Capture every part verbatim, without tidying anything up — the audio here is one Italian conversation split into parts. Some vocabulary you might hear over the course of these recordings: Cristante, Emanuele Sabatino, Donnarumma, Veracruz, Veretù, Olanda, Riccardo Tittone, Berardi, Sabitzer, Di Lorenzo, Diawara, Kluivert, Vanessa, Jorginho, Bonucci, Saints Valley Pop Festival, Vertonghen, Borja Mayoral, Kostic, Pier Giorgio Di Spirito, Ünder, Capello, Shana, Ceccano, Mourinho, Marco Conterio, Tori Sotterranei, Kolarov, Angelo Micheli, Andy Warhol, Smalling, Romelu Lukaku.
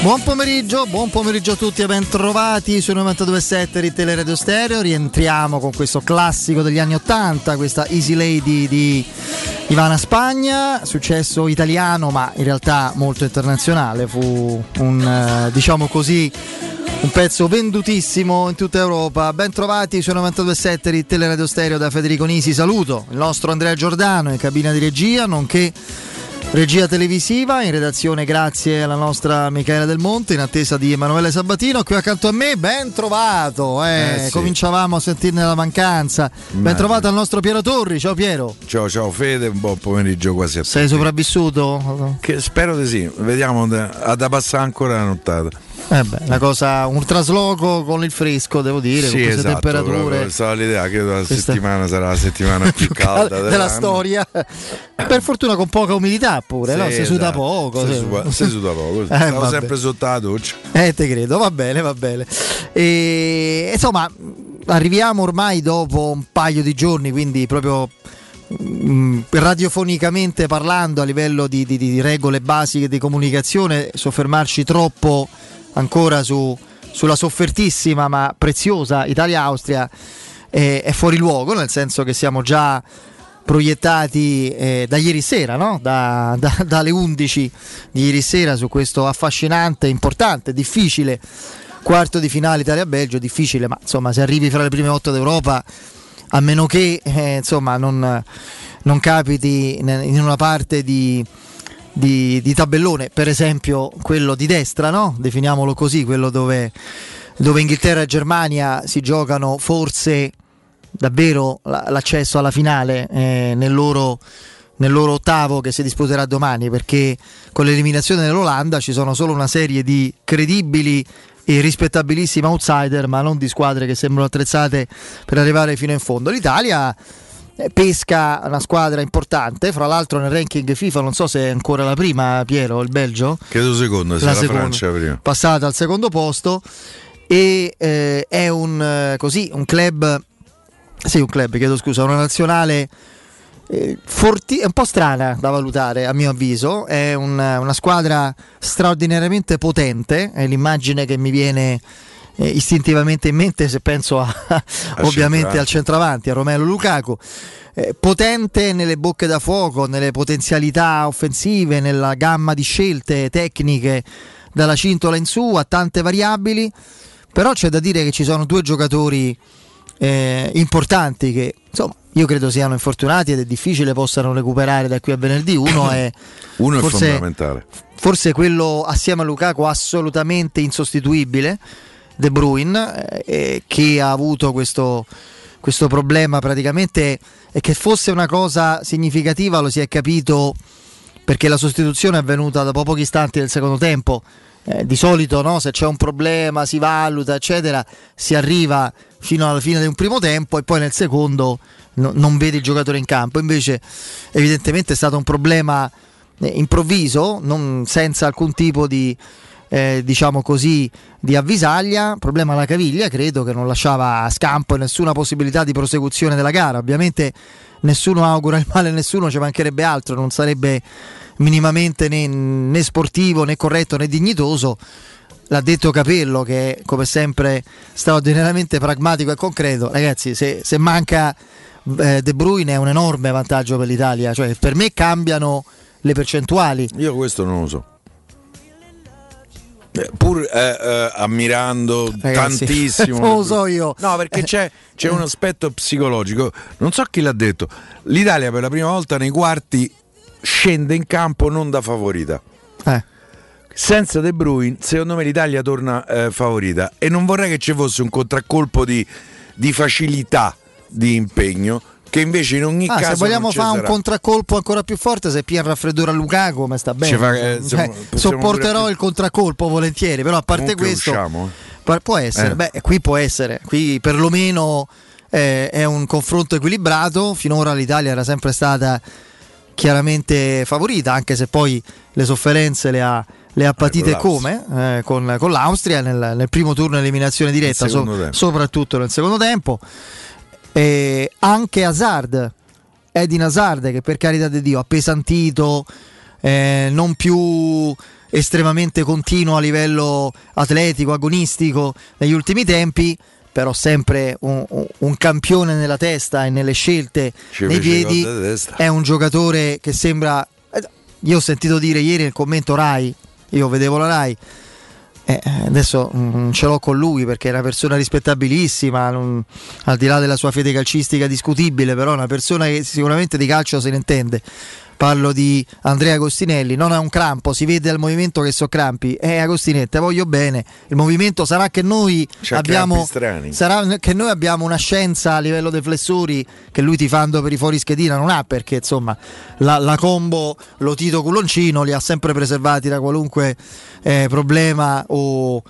Buon pomeriggio, buon pomeriggio a tutti e ben trovati sui novantadue virgola sette di Teleradio Stereo. Rientriamo con questo classico degli anni ottanta, questa Easy Lady di Ivana Spagna, successo italiano ma in realtà molto internazionale. Fu un, eh, diciamo così, un pezzo vendutissimo in tutta Europa. Ben trovati sui novantadue virgola sette di Teleradio Stereo da Federico Nisi. Saluto il nostro Andrea Giordano in cabina di regia, nonché regia televisiva. In redazione grazie alla nostra Michela Del Monte, in attesa di Emanuele Sabatino. Qui accanto a me, ben trovato, eh. Eh sì. Cominciavamo a sentirne la mancanza. Ma... ben trovato al nostro Piero Torri. Ciao Piero. Ciao ciao Fede, un buon pomeriggio quasi a tutti. Sei sopravvissuto? Che spero di sì, vediamo a da passare ancora la nottata. Eh beh, una cosa, un trasloco con il fresco, devo dire, sì, con queste esatto, temperature. È stata l'idea, credo la questa... settimana sarà la settimana più calda della dell'anno. storia. Per fortuna con poca umidità pure, sì, no? Si esatto. suda poco. Si suda, si suda poco. Eh, Stavo sempre sotto la doccia. Eh, te credo, va bene, va bene. E insomma, arriviamo ormai dopo un paio di giorni, quindi proprio radiofonicamente parlando, a livello di, di, di regole basiche di comunicazione, soffermarci troppo ancora su, sulla soffertissima ma preziosa Italia-Austria eh, è fuori luogo, nel senso che siamo già proiettati eh, da ieri sera, no? da, da, dalle undici di ieri sera, su questo affascinante, importante, difficile quarto di finale Italia-Belgio. Difficile, ma insomma, se arrivi fra le prime otto d'Europa, a meno che eh, insomma non, non capiti in una parte di Di, di tabellone, per esempio quello di destra, no? Definiamolo così, quello dove, dove Inghilterra e Germania si giocano forse davvero l'accesso alla finale eh, nel, loro, nel loro ottavo che si disputerà domani, perché con l'eliminazione dell'Olanda ci sono solo una serie di credibili e rispettabilissimi outsider, ma non di squadre che sembrano attrezzate per arrivare fino in fondo. L'Italia pesca una squadra importante, fra l'altro nel ranking FIFA non so se è ancora la prima, Piero, il Belgio? Credo seconda, se la, la seconda, Francia prima. Passata al secondo posto e eh, è un così un club, sì un club, chiedo scusa, una nazionale eh, forti, è un po' strana da valutare a mio avviso, è un, una squadra straordinariamente potente, è l'immagine che mi viene istintivamente in mente se penso a, a ovviamente centravanti. al centravanti, a Romelu Lukaku, eh, potente nelle bocche da fuoco, nelle potenzialità offensive, nella gamma di scelte tecniche dalla cintola in su, ha tante variabili, però c'è da dire che ci sono due giocatori eh, importanti che insomma io credo siano infortunati ed è difficile possano recuperare da qui a venerdì. Uno è, Uno forse, è fondamentale, forse quello assieme a Lukaku assolutamente insostituibile, De Bruyne, eh, che ha avuto questo, questo problema praticamente, e che fosse una cosa significativa lo si è capito perché la sostituzione è avvenuta dopo pochi istanti del secondo tempo. Eh, di solito, no, se c'è un problema si valuta eccetera, si arriva fino alla fine di un primo tempo e poi nel secondo no, non vedi il giocatore in campo. Invece evidentemente è stato un problema eh, improvviso, non senza alcun tipo di Eh, diciamo così di avvisaglia, problema alla caviglia, credo, che non lasciava scampo e nessuna possibilità di prosecuzione della gara. Ovviamente nessuno augura il male a nessuno, ci mancherebbe altro, non sarebbe minimamente né, né sportivo né corretto né dignitoso. L'ha detto Capello, che è come sempre straordinariamente pragmatico e concreto. Ragazzi, se, se manca eh, De Bruyne è un enorme vantaggio per l'Italia, cioè per me cambiano le percentuali. Io questo non lo so, pur eh, eh, ammirando, ragazzi, tantissimo non lo so io, no, perché c'è, c'è un aspetto psicologico, non so chi l'ha detto, l'Italia per la prima volta nei quarti scende in campo non da favorita, eh. senza De Bruyne secondo me l'Italia torna eh, favorita, e non vorrei che ci fosse un contraccolpo di, di facilità di impegno, che invece in ogni ah, caso se vogliamo fare sarà. un contraccolpo ancora più forte, se Pier raffreddura Lukaku, ma sta bene, fa, eh, eh, sopporterò più... il contraccolpo volentieri, però a parte comunque questo usciamo. può essere eh. beh, qui può essere, qui perlomeno eh, è un confronto equilibrato. Finora l'Italia era sempre stata chiaramente favorita, anche se poi le sofferenze le ha, le ha patite eh, come eh, con, con l'Austria nel, nel primo turno eliminazione diretta, so, soprattutto nel secondo tempo. Eh, anche Hazard, Edin Hazard, che per carità di Dio ha appesantito eh, non più estremamente continuo a livello atletico, agonistico negli ultimi tempi, però sempre un, un campione nella testa e nelle scelte, ci nei piedi, è un giocatore che sembra, io ho sentito dire ieri nel commento Rai, io vedevo la Rai, eh, adesso non ce l'ho con lui perché è una persona rispettabilissima, non, al di là della sua fede calcistica discutibile, però è una persona che sicuramente di calcio se ne intende. Parlo di Andrea Agostinelli, non ha un crampo, si vede al movimento che so crampi. Eh, Agostinetta, voglio bene. Il movimento sarà che noi c'è abbiamo sarà che noi abbiamo una scienza a livello dei flessori che lui, tifando per i fuori schedina, non ha, perché insomma la, la combo Lotito Culoncino li ha sempre preservati da qualunque eh, problema o,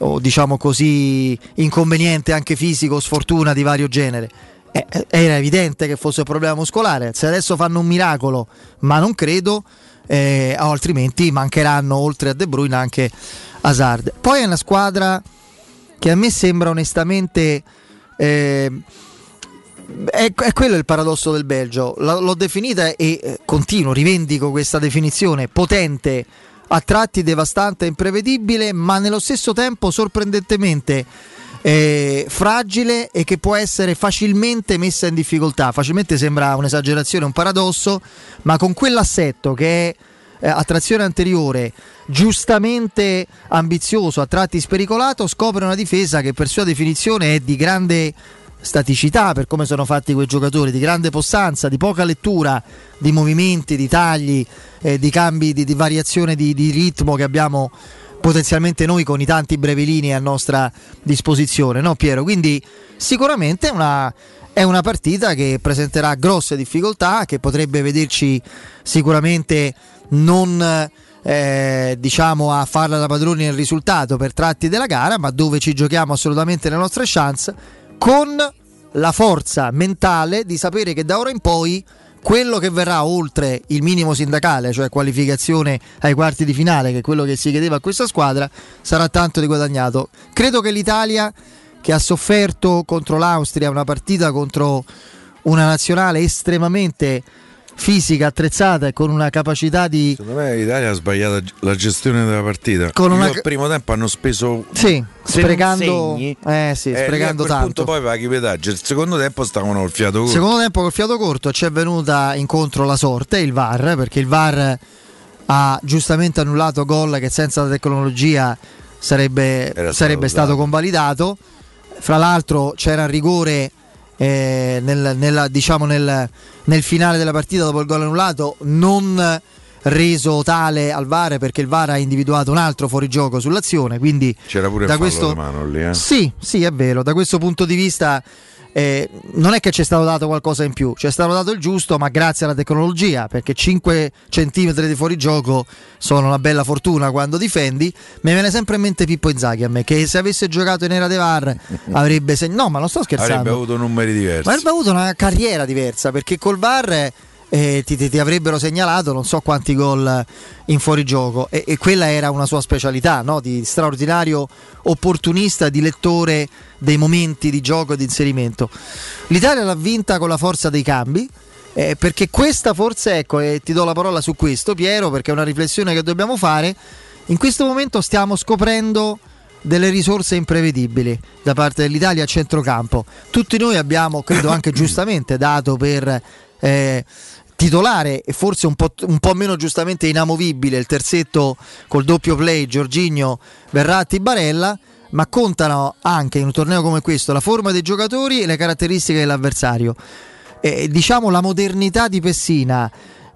o diciamo così inconveniente anche fisico, sfortuna di vario genere. Era evidente che fosse un problema muscolare. Se adesso fanno un miracolo, ma non credo, eh, altrimenti mancheranno oltre a De Bruyne anche Hazard. Poi è una squadra che a me sembra onestamente eh, è, è quello il paradosso del Belgio. L- l'ho definita e eh, continuo, rivendico questa definizione: potente, a tratti devastante e imprevedibile, ma nello stesso tempo sorprendentemente Eh, fragile e che può essere facilmente messa in difficoltà. Facilmente sembra un'esagerazione, un paradosso, ma con quell'assetto che è eh, a trazione anteriore, giustamente ambizioso, a tratti spericolato, scopre una difesa che per sua definizione è di grande staticità, per come sono fatti quei giocatori, di grande possanza, di poca lettura di movimenti, di tagli, eh, di cambi, di, di variazione di, di ritmo che abbiamo potenzialmente noi con i tanti brevilini a nostra disposizione, no Piero? Quindi sicuramente una, è una partita che presenterà grosse difficoltà, che potrebbe vederci sicuramente non eh, diciamo a farla da padroni nel risultato per tratti della gara, ma dove ci giochiamo assolutamente le nostre chance, con la forza mentale di sapere che da ora in poi quello che verrà oltre il minimo sindacale, cioè qualificazione ai quarti di finale, che è quello che si chiedeva a questa squadra, sarà tanto di guadagnato. Credo che l'Italia, che ha sofferto contro l'Austria, una partita contro una nazionale estremamente fisica, attrezzata e con una capacità di... Secondo me l'Italia ha sbagliato la gestione della partita. Con una... al primo tempo hanno speso... Sì, sprecando, segni, eh sì, eh, sprecando a quel tanto. Punto poi va chi pedaggio. Il secondo tempo stavano col fiato corto. Secondo tempo col fiato corto ci è venuta incontro la sorte, il V A R, perché il V A R ha giustamente annullato gol che senza la tecnologia sarebbe, stato, sarebbe stato convalidato. Fra l'altro c'era il rigore... Eh, nel, nella, diciamo nel, nel finale della partita dopo il gol annullato, non reso tale al V A R, perché il V A R ha individuato un altro fuorigioco sull'azione, quindi c'era pure da il fallo questo... di mano lì, eh? Sì, sì, è vero, da questo punto di vista eh, non è che c'è stato dato qualcosa in più, c'è stato dato il giusto, ma grazie alla tecnologia, perché cinque centimetri di fuorigioco sono una bella fortuna quando difendi. Mi viene sempre in mente Pippo Inzaghi, a me, che se avesse giocato in era de V A R avrebbe seg... no ma non sto scherzando, avrebbe avuto numeri diversi, ma avrebbe avuto una carriera diversa, perché col V A R eh, ti, ti, ti avrebbero segnalato non so quanti gol in fuorigioco, e, e quella era una sua specialità, no? Di straordinario opportunista, di lettore dei momenti di gioco e di inserimento. L'Italia l'ha vinta con la forza dei cambi. Eh, perché questa forse, ecco, e ti do la parola su questo Piero, perché è una riflessione che dobbiamo fare, in questo momento stiamo scoprendo delle risorse imprevedibili da parte dell'Italia a centrocampo. Tutti noi abbiamo, credo anche giustamente, dato per eh, titolare e forse un po', un po' meno giustamente inamovibile il terzetto col doppio play Jorginho, Verratti, Barella, ma contano anche in un torneo come questo la forma dei giocatori e le caratteristiche dell'avversario. Eh, diciamo la modernità di Pessina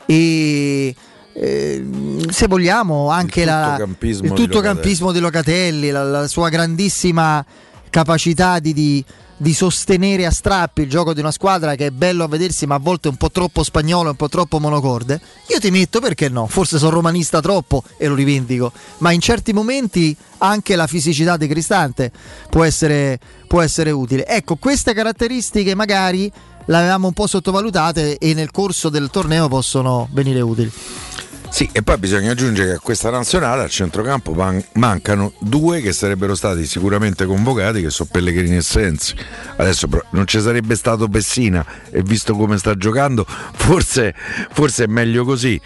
e eh, se vogliamo anche il tutto, la, il tutto di campismo di Locatelli, la, la sua grandissima capacità di, di, di sostenere a strappi il gioco di una squadra che è bello a vedersi ma a volte un po' troppo spagnolo, un po' troppo monocorde. Io ti metto, perché no, forse sono romanista troppo e lo rivendico, ma in certi momenti anche la fisicità di Cristante può essere, può essere utile. Ecco, queste caratteristiche magari l'avevamo un po' sottovalutate e nel corso del torneo possono venire utili. Sì, e poi bisogna aggiungere che a questa nazionale al centrocampo man- mancano due che sarebbero stati sicuramente convocati, che sono Pellegrini e Sensi. Adesso però, non ci sarebbe stato Pessina e visto come sta giocando forse, forse è meglio così.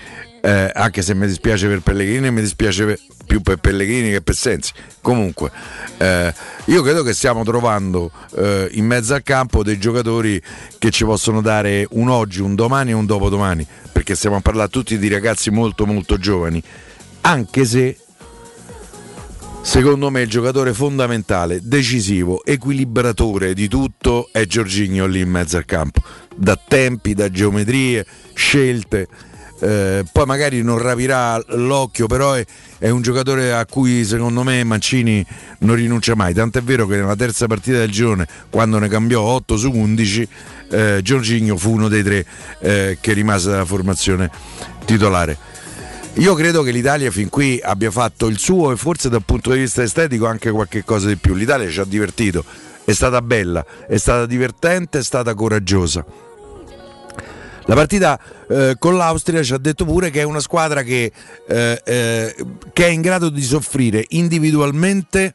eh, anche se mi dispiace per Pellegrini, mi dispiace per, più per Pellegrini che per Sensi. Comunque eh, io credo che stiamo trovando eh, in mezzo al campo dei giocatori che ci possono dare un oggi, un domani e un dopodomani, perché stiamo a parlare tutti di ragazzi molto molto giovani, anche se secondo me il giocatore fondamentale, decisivo, equilibratore di tutto è Jorginho lì in mezzo al campo, da tempi, da geometrie, scelte. Eh, poi magari non rapirà l'occhio, però è, è un giocatore a cui secondo me Mancini non rinuncia mai, tant'è vero che nella terza partita del girone, quando ne cambiò otto su undici, eh, Jorginho fu uno dei tre eh, che rimase dalla formazione titolare. Io credo che l'Italia fin qui abbia fatto il suo e forse dal punto di vista estetico anche qualche cosa di più. L'Italia ci ha divertito, è stata bella, è stata divertente, è stata coraggiosa. La partita eh, con l'Austria ci ha detto pure che è una squadra che, eh, eh, che è in grado di soffrire individualmente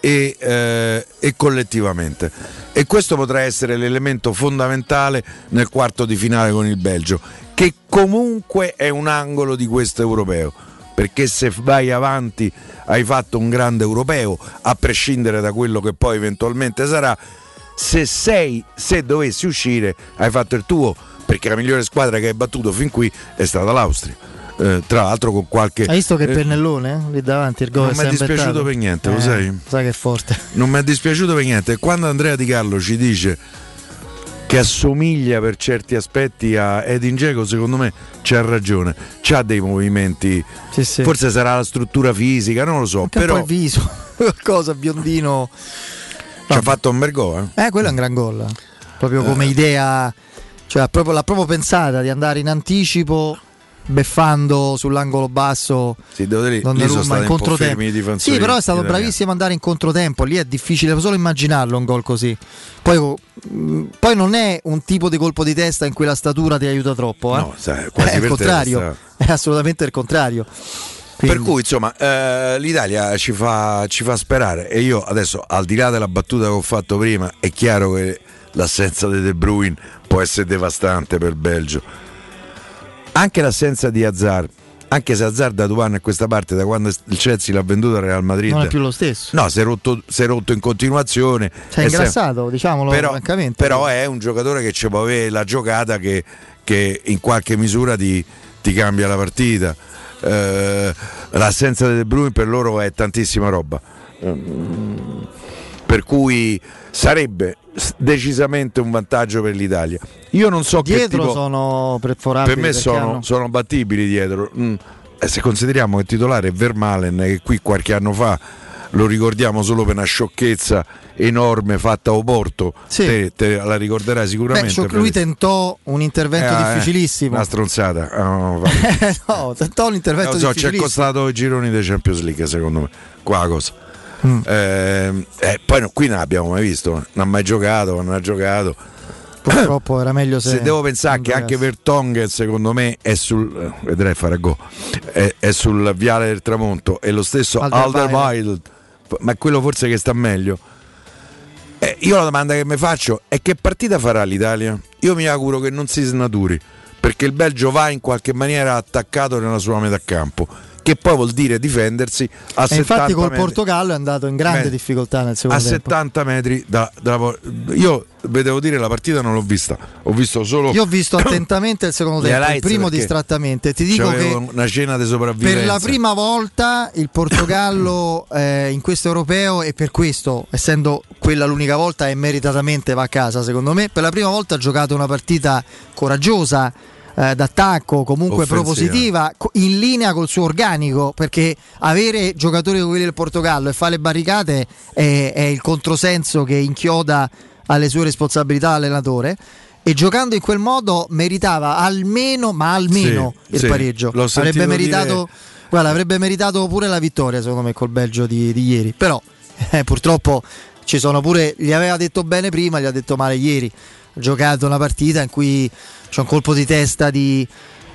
e, eh, e collettivamente, e questo potrà essere l'elemento fondamentale nel quarto di finale con il Belgio, che comunque è un angolo di questo europeo, perché se vai avanti hai fatto un grande europeo, a prescindere da quello che poi eventualmente sarà. Se sei, se dovessi uscire, hai fatto il tuo, perché la migliore squadra che hai battuto fin qui è stata l'Austria. Eh, tra l'altro con qualche... Hai visto che eh, pennellone eh? lì davanti, il gol? Non mi è dispiaciuto per niente, eh, lo sai? Sai che è forte. Non mi è dispiaciuto per niente. Quando Andrea Di Carlo ci dice che assomiglia per certi aspetti a Edin Dzeko, secondo me c'ha ragione, c'ha dei movimenti, sì, sì. Forse sarà la struttura fisica, non lo so. Anche però il viso, qualcosa biondino. Ci ha fatto un bel gol. Eh? eh, quello è un gran gol, proprio come eh. idea, cioè proprio, l'ha proprio pensata di andare in anticipo, beffando sull'angolo basso, sì, lì, lì sono stati in controtempo. Sì, però è stato bravissimo andare in controtempo. Lì è difficile solo immaginarlo un gol così. Poi, poi non è un tipo di colpo di testa in cui la statura ti aiuta troppo. Eh? No, sai, quasi è il contrario, testa. È assolutamente il contrario. Quindi. Per cui insomma eh, l'Italia ci fa, ci fa sperare. E io adesso, al di là della battuta che ho fatto prima, è chiaro che l'assenza di De Bruyne può essere devastante per il Belgio. Anche l'assenza di Hazard, anche se Hazard da due anni a questa parte, da quando il Chelsea l'ha venduto al Real Madrid, non è più lo stesso. No, si è rotto, si è rotto in continuazione. Si è ingrassato, se... diciamolo però, francamente. Però è un giocatore che ci può avere la giocata che, che in qualche misura ti, ti cambia la partita. Eh, l'assenza di De Bruyne per loro è tantissima roba. Per cui sarebbe decisamente un vantaggio per l'Italia. Io non so dietro che tipo, sono perforabili, per me sono, sono battibili dietro. Mm. Se consideriamo che il titolare è Vermaelen, che qui qualche anno fa lo ricordiamo solo per una sciocchezza enorme fatta a Oporto, sì. te, te la ricorderai sicuramente. Beh, lui tentò un intervento eh, difficilissimo, eh, una stronzata. Oh, no, tentò un intervento no, so, difficilissimo. Ci è costato i gironi dei Champions League, secondo me, qua la cosa. Mm. Eh, eh, poi no, qui non l'abbiamo mai visto, non ha mai giocato, non ha giocato. Purtroppo era meglio se. Se devo pensare che anche Vertonghen, secondo me, è sul eh, vedrei fare go, è, è sul viale del tramonto, e lo stesso Alderweireld, ma quello forse che sta meglio. Eh, io la domanda che mi faccio è: che partita farà l'Italia? Io mi auguro che non si snaturi, perché il Belgio va in qualche maniera attaccato nella sua metà campo, che poi vuol dire difendersi a e infatti settanta col metri. Portogallo è andato in grande metri. difficoltà nel secondo a tempo. settanta metri da, da io vi devo dire la partita non l'ho vista, ho visto solo io ho visto attentamente il secondo tempo, il primo distrattamente, ti dico che una cena di sopravvivenza. Per la prima volta il Portogallo eh, in questo europeo, e per questo, essendo quella l'unica volta, e meritatamente va a casa secondo me, per la prima volta ha giocato una partita coraggiosa, d'attacco, comunque offensiva, propositiva, in linea col suo organico, perché avere giocatori come quelli del Portogallo e fare le barricate è, è il controsenso che inchioda alle sue responsabilità l'allenatore, e giocando in quel modo meritava almeno, ma almeno sì, il sì, pareggio avrebbe meritato, dire... guarda, avrebbe meritato pure la vittoria secondo me col Belgio di, di ieri, però eh, purtroppo ci sono pure, gli aveva detto bene prima, gli ha detto male ieri. Giocato una partita in cui c'è un colpo di testa di,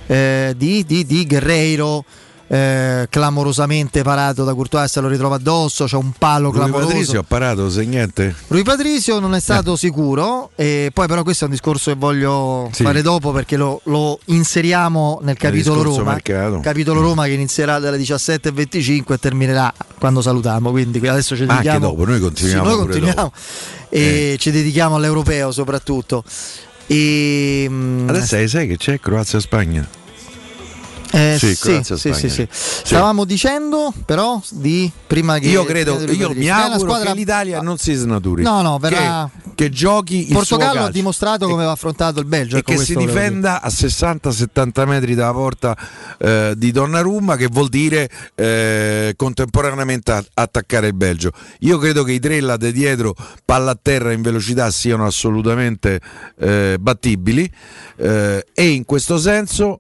eh, di, di, di Guerreiro, eh, clamorosamente parato da Courtois, se lo ritrova addosso, c'è un palo Rui clamoroso. Rui Patrício ha parato, se niente. Rui Patrício non è stato eh. sicuro, e poi però questo è un discorso che voglio sì. fare dopo, perché lo, lo inseriamo nel capitolo Roma, mercato. capitolo Roma che inizierà dalle diciassette e venticinque e terminerà quando salutiamo, quindi adesso ci dedichiamo. Anche dopo, noi continuiamo. Sì, noi continuiamo dopo. E eh. ci dedichiamo all'europeo soprattutto. E, adesso mh, sai che c'è Croazia-Spagna? Eh, sì, Croazia, sì, sì, sì, sì. Stavamo dicendo però di prima che io credo, io mi auguro squadra... che l'Italia non si snaturi. No, no, verrà... che, che giochi il Portogallo ha dimostrato come va affrontato il Belgio, e ecco, che si difenda a sessanta settanta metri dalla porta eh, di Donnarumma, che vuol dire eh, contemporaneamente a, attaccare il Belgio. Io credo che i tre là di dietro, palla a terra in velocità, siano assolutamente eh, battibili eh, e in questo senso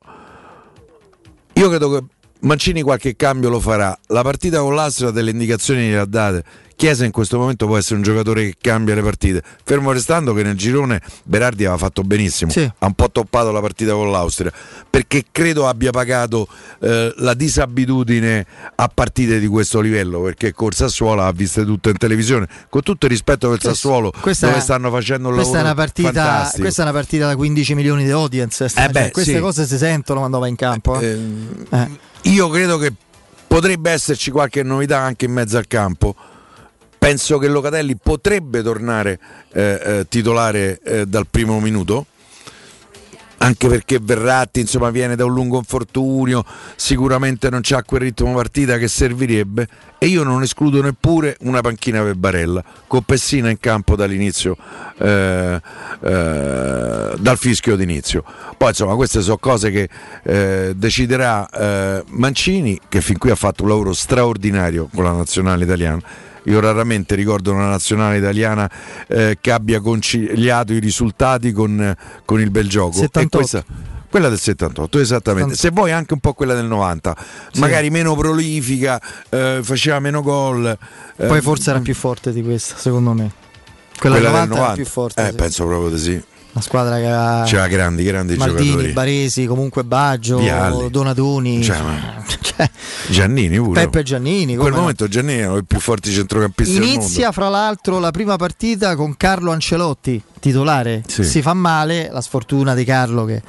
io credo che Mancini qualche cambio lo farà. La partita con l'Austria delle indicazioni le ha date. Chiesa in questo momento può essere un giocatore che cambia le partite, fermo restando che nel girone Berardi aveva fatto benissimo, sì. ha un po' toppato la partita con l'Austria, perché credo abbia pagato eh, la disabitudine a partite di questo livello, perché col Sassuolo ha viste tutto in televisione, con tutto il rispetto per il Sassuolo, questa, dove stanno facendo un lavoro fantastico. Questa è una partita da quindici milioni di audience, eh beh, cioè, queste sì. cose si sentono quando va in campo. eh. Eh, eh. Io credo che potrebbe esserci qualche novità anche in mezzo al campo. Penso che Locatelli potrebbe tornare eh, eh, titolare eh, dal primo minuto, anche perché Verratti insomma viene da un lungo infortunio, sicuramente non c'ha quel ritmo partita che servirebbe, e io non escludo neppure una panchina per Barella, con Pessina in campo dall'inizio, eh, eh, dal fischio d'inizio. Poi insomma queste sono cose che eh, deciderà eh, Mancini, che fin qui ha fatto un lavoro straordinario con la nazionale italiana. Io raramente ricordo una nazionale italiana eh, che abbia conciliato i risultati con, con il bel gioco. E questa, quella del settantotto, esattamente. settantotto. Se vuoi anche un po' quella del novanta, sì. magari meno prolifica, eh, faceva meno gol. Poi eh, forse era più forte di questa, secondo me. Quella, quella del novanta era più forte. Eh, sì. Penso proprio di sì. Una squadra che ha c'era grandi, grandi Martini, giocatori. Baresi, comunque Baggio, Vialli, Donatoni, cioè, cioè, Giannini pure. Peppe Giannini. In quel momento Giannini era uno dei più forti centrocampisti del mondo. Inizia fra l'altro la prima partita con Carlo Ancelotti titolare. Sì. Si fa male, la sfortuna di Carlo che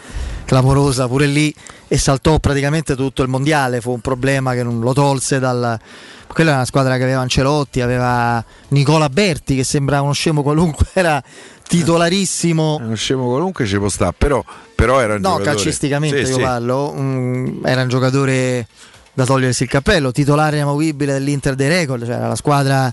clamorosa pure lì, e saltò praticamente tutto il mondiale. Fu un problema che non lo tolse dal... Quella era una squadra che aveva Ancelotti, aveva Nicola Berti, che sembrava uno scemo qualunque, era titolarissimo. Uno scemo qualunque ci può stare, però, però era un no, giocatore. No, calcisticamente sì, io sì. parlo, um, era un giocatore da togliersi il cappello, titolare inamovibile dell'Inter dei record, cioè era la squadra...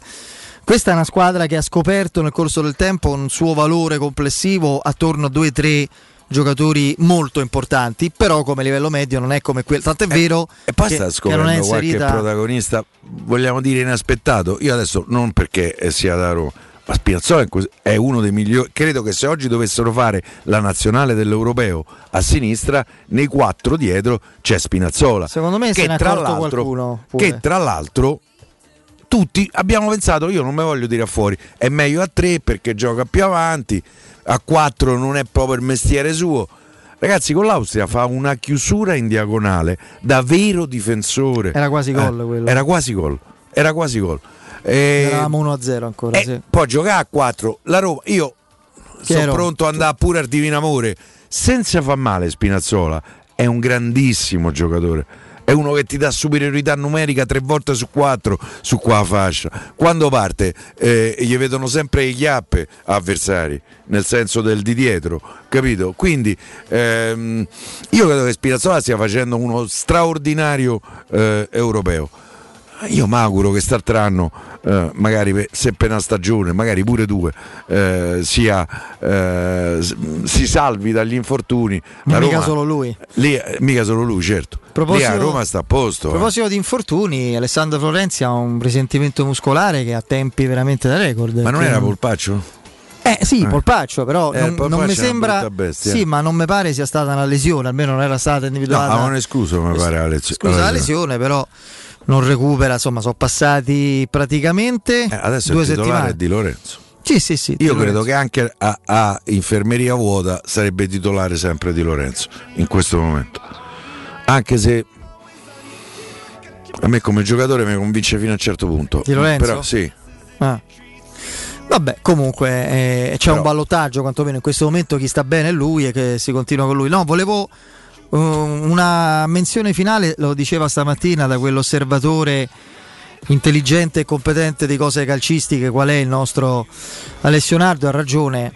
Questa è una squadra che ha scoperto nel corso del tempo un suo valore complessivo attorno a due tre giocatori molto importanti, però come livello medio non è come quello, tant'è eh, vero e poi sta scoprendo che inserita... qualche protagonista, vogliamo dire, inaspettato. Io adesso non perché sia da Roma, ma Spinazzola è uno dei migliori, credo che se oggi dovessero fare la nazionale dell'europeo a sinistra, nei quattro dietro c'è Spinazzola, secondo me, che se ne tra l'altro che tra l'altro tutti abbiamo pensato, io non me voglio tirare fuori, è meglio a tre perché gioca più avanti, a quattro non è proprio il mestiere suo. Ragazzi, con l'Austria fa una chiusura in diagonale da vero difensore. Era quasi gol eh, quello. Era quasi gol. Era quasi gol. E... Eravamo uno a zero ancora. E sì. Poi giocare a quattro. La Roma, io sono pronto ad andare pure al Divino Amore. Senza far male, Spinazzola è un grandissimo giocatore. È uno che ti dà superiorità numerica tre volte su quattro su qua fascia. Quando parte eh, gli vedono sempre le chiappe avversari, nel senso del di dietro, capito? Quindi ehm, io credo che Spinazzola stia facendo uno straordinario eh, europeo. Io mi auguro che st'altranno eh, magari se per una stagione, magari pure due, eh, sia eh, si salvi dagli infortuni. La mica Roma, solo lui. Lì, mica solo lui, certo. Lì a Roma sta a posto. A proposito eh. di infortuni, Alessandro Florenzi ha un risentimento muscolare che ha tempi veramente da record. Ma non era Polpaccio? Eh sì, eh. Polpaccio, però eh, non, Polpaccio non mi sembra bestia, sì, eh. ma non mi pare sia stata una lesione, almeno non era stata individuata. No, ma scusa, mi pare la lesione. Scusa la lesione, però non recupera, insomma sono passati praticamente eh, adesso due il titolare settimane. È Di Lorenzo. Sì, sì, sì. Io credo che anche a, a infermeria vuota sarebbe titolare sempre Di Lorenzo in questo momento, anche se a me come giocatore mi convince fino a un certo punto. Di Lorenzo? Però sì. Ah. Vabbè, comunque eh, c'è però un ballottaggio quantomeno in questo momento, chi sta bene è lui e che si continua con lui. No, volevo uh, una menzione finale, lo diceva stamattina da quell'osservatore intelligente e competente di cose calcistiche qual è il nostro Alessio Nardo, ha ragione.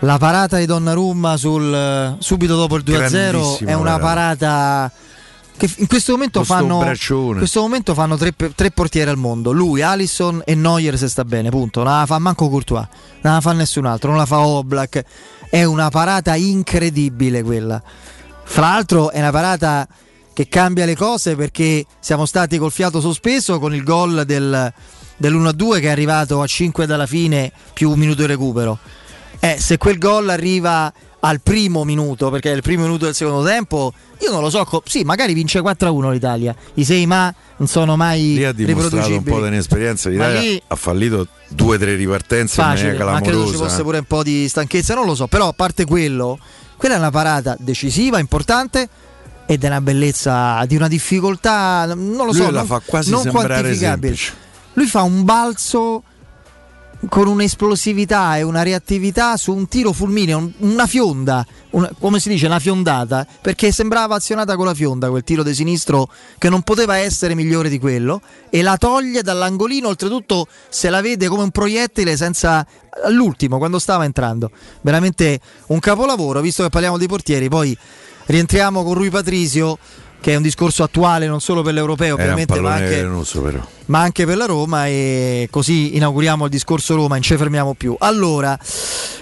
La parata di Donnarumma sul, subito dopo il due a zero è una parata che in questo momento fanno in questo momento fanno tre, tre portieri al mondo, lui, Alisson e Neuer se sta bene, punto. Non la fa manco Courtois, non la fa nessun altro, non la fa Oblak, è una parata incredibile quella, fra l'altro è una parata che cambia le cose perché siamo stati col fiato sospeso con il gol del, dell'uno a due che è arrivato a cinque dalla fine più un minuto di recupero. Eh, se quel gol arriva al primo minuto, perché è il primo minuto del secondo tempo, io non lo so, co- sì, magari vince quattro a uno l'Italia, i sei ma non sono mai riproducibili. Lì ha dimostrato un po' di inesperienza, l'Italia lì ha fallito due o tre ripartenze facile, in maniera clamorosa. Ma credo ci fosse pure un po' di stanchezza, non lo so, però a parte quello, quella è una parata decisiva, importante, ed è una bellezza di una difficoltà, non lo so, lui la non, fa quasi non quantificabile. Semplice. Lui fa un balzo con un'esplosività e una reattività su un tiro fulmineo, un, una fionda, una, come si dice, una fiondata, perché sembrava azionata con la fionda quel tiro di sinistro che non poteva essere migliore di quello, e la toglie dall'angolino, oltretutto se la vede come un proiettile senza, all'ultimo quando stava entrando, veramente un capolavoro. Visto che parliamo dei portieri, poi rientriamo con Rui Patrício, che è un discorso attuale non solo per l'europeo, ovviamente, ma anche, ma anche per la Roma, e così inauguriamo il discorso Roma, non ci fermiamo più. Allora,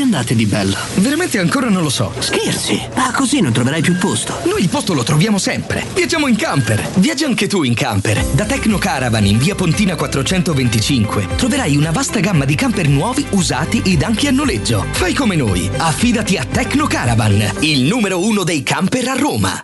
andate di bello? Veramente ancora non lo so. Scherzi? Ah, così non troverai più posto. Noi il posto lo troviamo sempre. Viaggiamo in camper. Viaggia anche tu in camper. Da Tecno Caravan in via Pontina quattrocentoventicinque troverai una vasta gamma di camper nuovi, usati ed anche a noleggio. Fai come noi. Affidati a Tecno Caravan, il numero uno dei camper a Roma.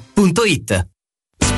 punto it.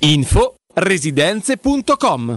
Info residenze punto com.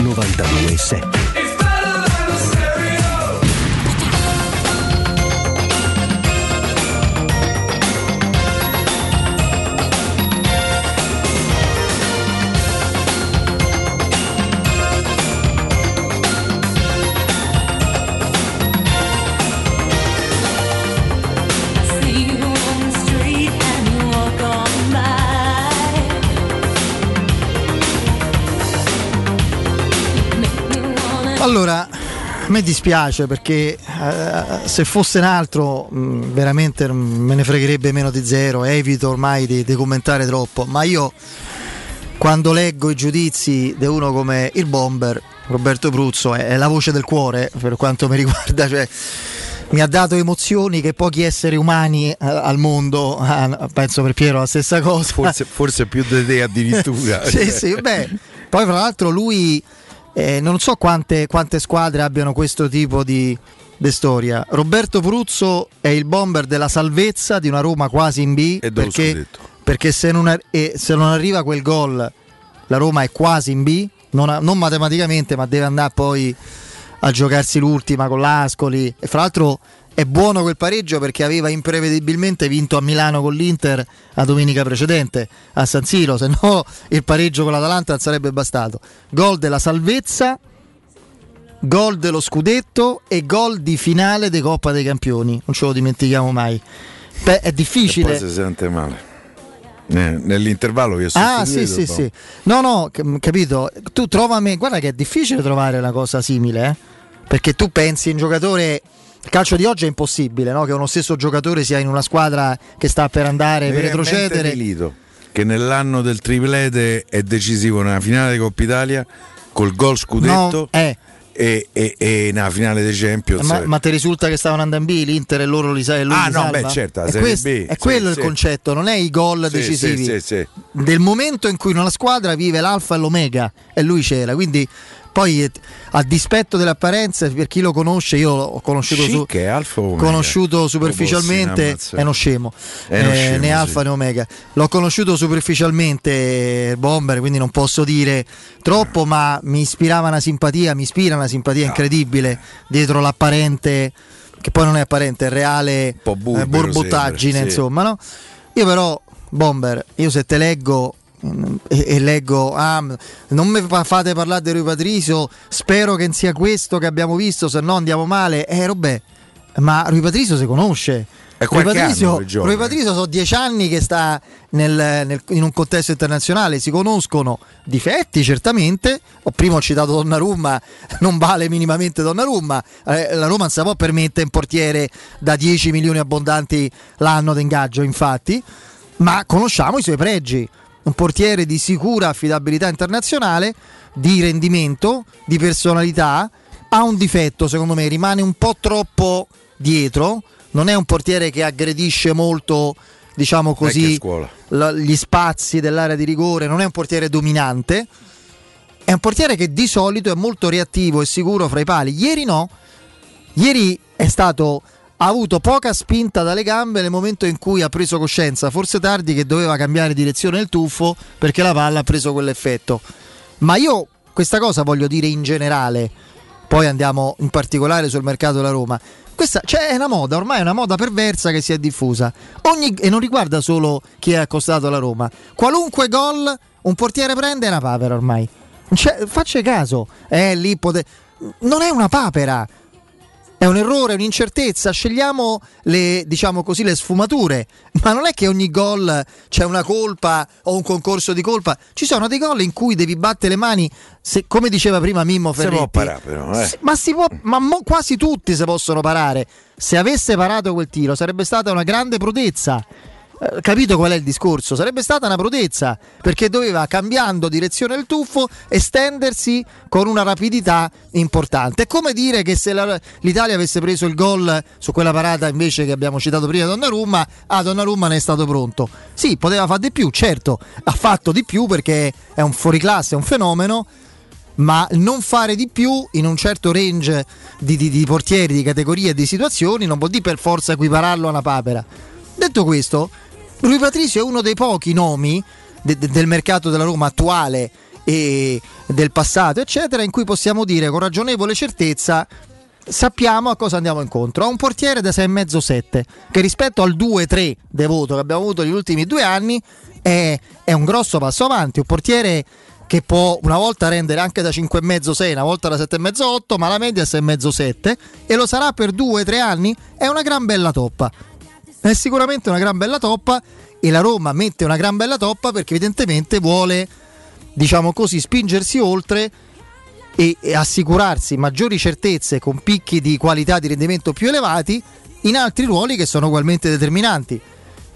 novantadue e sette. Allora, a me dispiace perché uh, se fosse un altro mh, veramente me ne fregherebbe meno di zero, evito ormai di, di commentare troppo, ma io quando leggo i giudizi di uno come il Bomber, Roberto Pruzzo, è, è la voce del cuore per quanto mi riguarda, cioè, mi ha dato emozioni che pochi esseri umani eh, al mondo, ah, penso per Piero la stessa cosa. Forse, forse più di te addirittura. Sì, sì, beh, poi fra l'altro lui... Eh, non so quante, quante squadre abbiano questo tipo di, di storia. Roberto Pruzzo è il bomber della salvezza di una Roma quasi in B, perché, perché se, non ar- eh, se non arriva quel gol la Roma è quasi in B, non, ha- non matematicamente, ma deve andare poi a giocarsi l'ultima con l'Ascoli. E fra l'altro è buono quel pareggio perché aveva imprevedibilmente vinto a Milano con l'Inter la domenica precedente a San Siro, se no il pareggio con l'Atalanta non sarebbe bastato. Gol della salvezza, gol dello scudetto e gol di finale di Coppa dei Campioni, non ce lo dimentichiamo mai. Beh, è difficile. E poi si sente male nell'intervallo che ho sostituito. Ah sì sì sì. No no, capito. Tu trovami, guarda che è difficile trovare una cosa simile, eh? Perché tu pensi un giocatore. Il calcio di oggi è impossibile, no? Che uno stesso giocatore sia in una squadra che sta per andare, per retrocedere. Milito, che nell'anno del triplete è decisivo nella finale di Coppa Italia col gol scudetto, no, eh. e, e, e nella finale dei Champions. Ma, ma ti risulta che stavano andando in B l'Inter e loro li sa e lui ah, li no, salva? Beh, certo, è, questo, B, è quello sì, il concetto, non è i gol sì, decisivi sì, sì, sì. Del momento in cui una squadra vive l'alfa e l'omega, e lui c'era, quindi poi a dispetto delle apparenze, per chi lo conosce, io l'ho conosciuto, su, conosciuto superficialmente, è uno scemo, è uno eh, scemo né sì. Alfa né omega, l'ho conosciuto superficialmente Bomber, quindi non posso dire troppo, ma mi ispirava una simpatia, mi ispira una simpatia incredibile dietro l'apparente, che poi non è apparente, è reale eh, borbottaggine, sì. Insomma, no? Io però, Bomber, io se te leggo E, e leggo ah, non mi fate parlare di Rui Patrício, spero che sia questo che abbiamo visto, se no andiamo male. Eh vabbè, ma Rui Patrício si conosce, è Rui Patrício, Rui Patrício sono dieci anni che sta nel, nel, in un contesto internazionale, si conoscono difetti certamente. Ho prima ho citato Donnarumma, non vale minimamente Donnarumma, eh, la Roma non si può permettere un portiere da dieci milioni abbondanti l'anno d'ingaggio, infatti, ma conosciamo i suoi pregi. Un portiere di sicura affidabilità internazionale, di rendimento, di personalità, ha un difetto secondo me, rimane un po' troppo dietro, non è un portiere che aggredisce molto, diciamo così, l- gli spazi dell'area di rigore, non è un portiere dominante, è un portiere che di solito è molto reattivo e sicuro fra i pali. Ieri no, ieri è stato... ha avuto poca spinta dalle gambe nel momento in cui ha preso coscienza, forse tardi, che doveva cambiare direzione il tuffo, perché la palla ha preso quell'effetto. Ma io questa cosa voglio dire in generale, poi andiamo in particolare sul mercato della Roma. Questa cioè, è una moda, ormai è una moda perversa che si è diffusa. Ogni, e non riguarda solo chi è accostato alla Roma. Qualunque gol un portiere prende è una papera ormai. Cioè, faccia caso, eh, lì pote... non è una papera. È un errore, è un'incertezza, scegliamo le, diciamo così, le sfumature, ma non è che ogni gol c'è una colpa o un concorso di colpa, ci sono dei gol in cui devi battere le mani, se, come diceva prima Mimmo Ferretti, si può parare, però, eh. si, ma, si può, ma mo, quasi tutti si possono parare, se avesse parato quel tiro sarebbe stata una grande prodezza, eh, capito qual è il discorso? Sarebbe stata una prodezza, perché doveva, cambiando direzione del tuffo, estendersi con una rapidità importante. È come dire che se la, l'Italia avesse preso il gol su quella parata invece che abbiamo citato prima Donnarumma, ah Donnarumma ne è stato pronto, sì, poteva fare di più, certo, ha fatto di più perché è un fuoriclasse, è un fenomeno, ma non fare di più in un certo range di, di, di portieri, di categorie e di situazioni non vuol dire per forza equipararlo a una papera. Detto questo, Rui Patrício è uno dei pochi nomi de- de- del mercato della Roma attuale e del passato, eccetera, in cui possiamo dire con ragionevole certezza sappiamo a cosa andiamo incontro. Ha un portiere da sei virgola cinque a sette, che rispetto al due tre devoto che abbiamo avuto negli ultimi due anni è, è un grosso passo avanti, un portiere che può una volta rendere anche da cinque virgola cinque a sei, una volta da sette virgola cinque a otto, ma la media è sei virgola cinque a sette e lo sarà per due tre anni. È una gran bella toppa. È sicuramente una gran bella toppa e la Roma mette una gran bella toppa perché evidentemente vuole, diciamo così, spingersi oltre e, e assicurarsi maggiori certezze con picchi di qualità di rendimento più elevati in altri ruoli che sono ugualmente determinanti.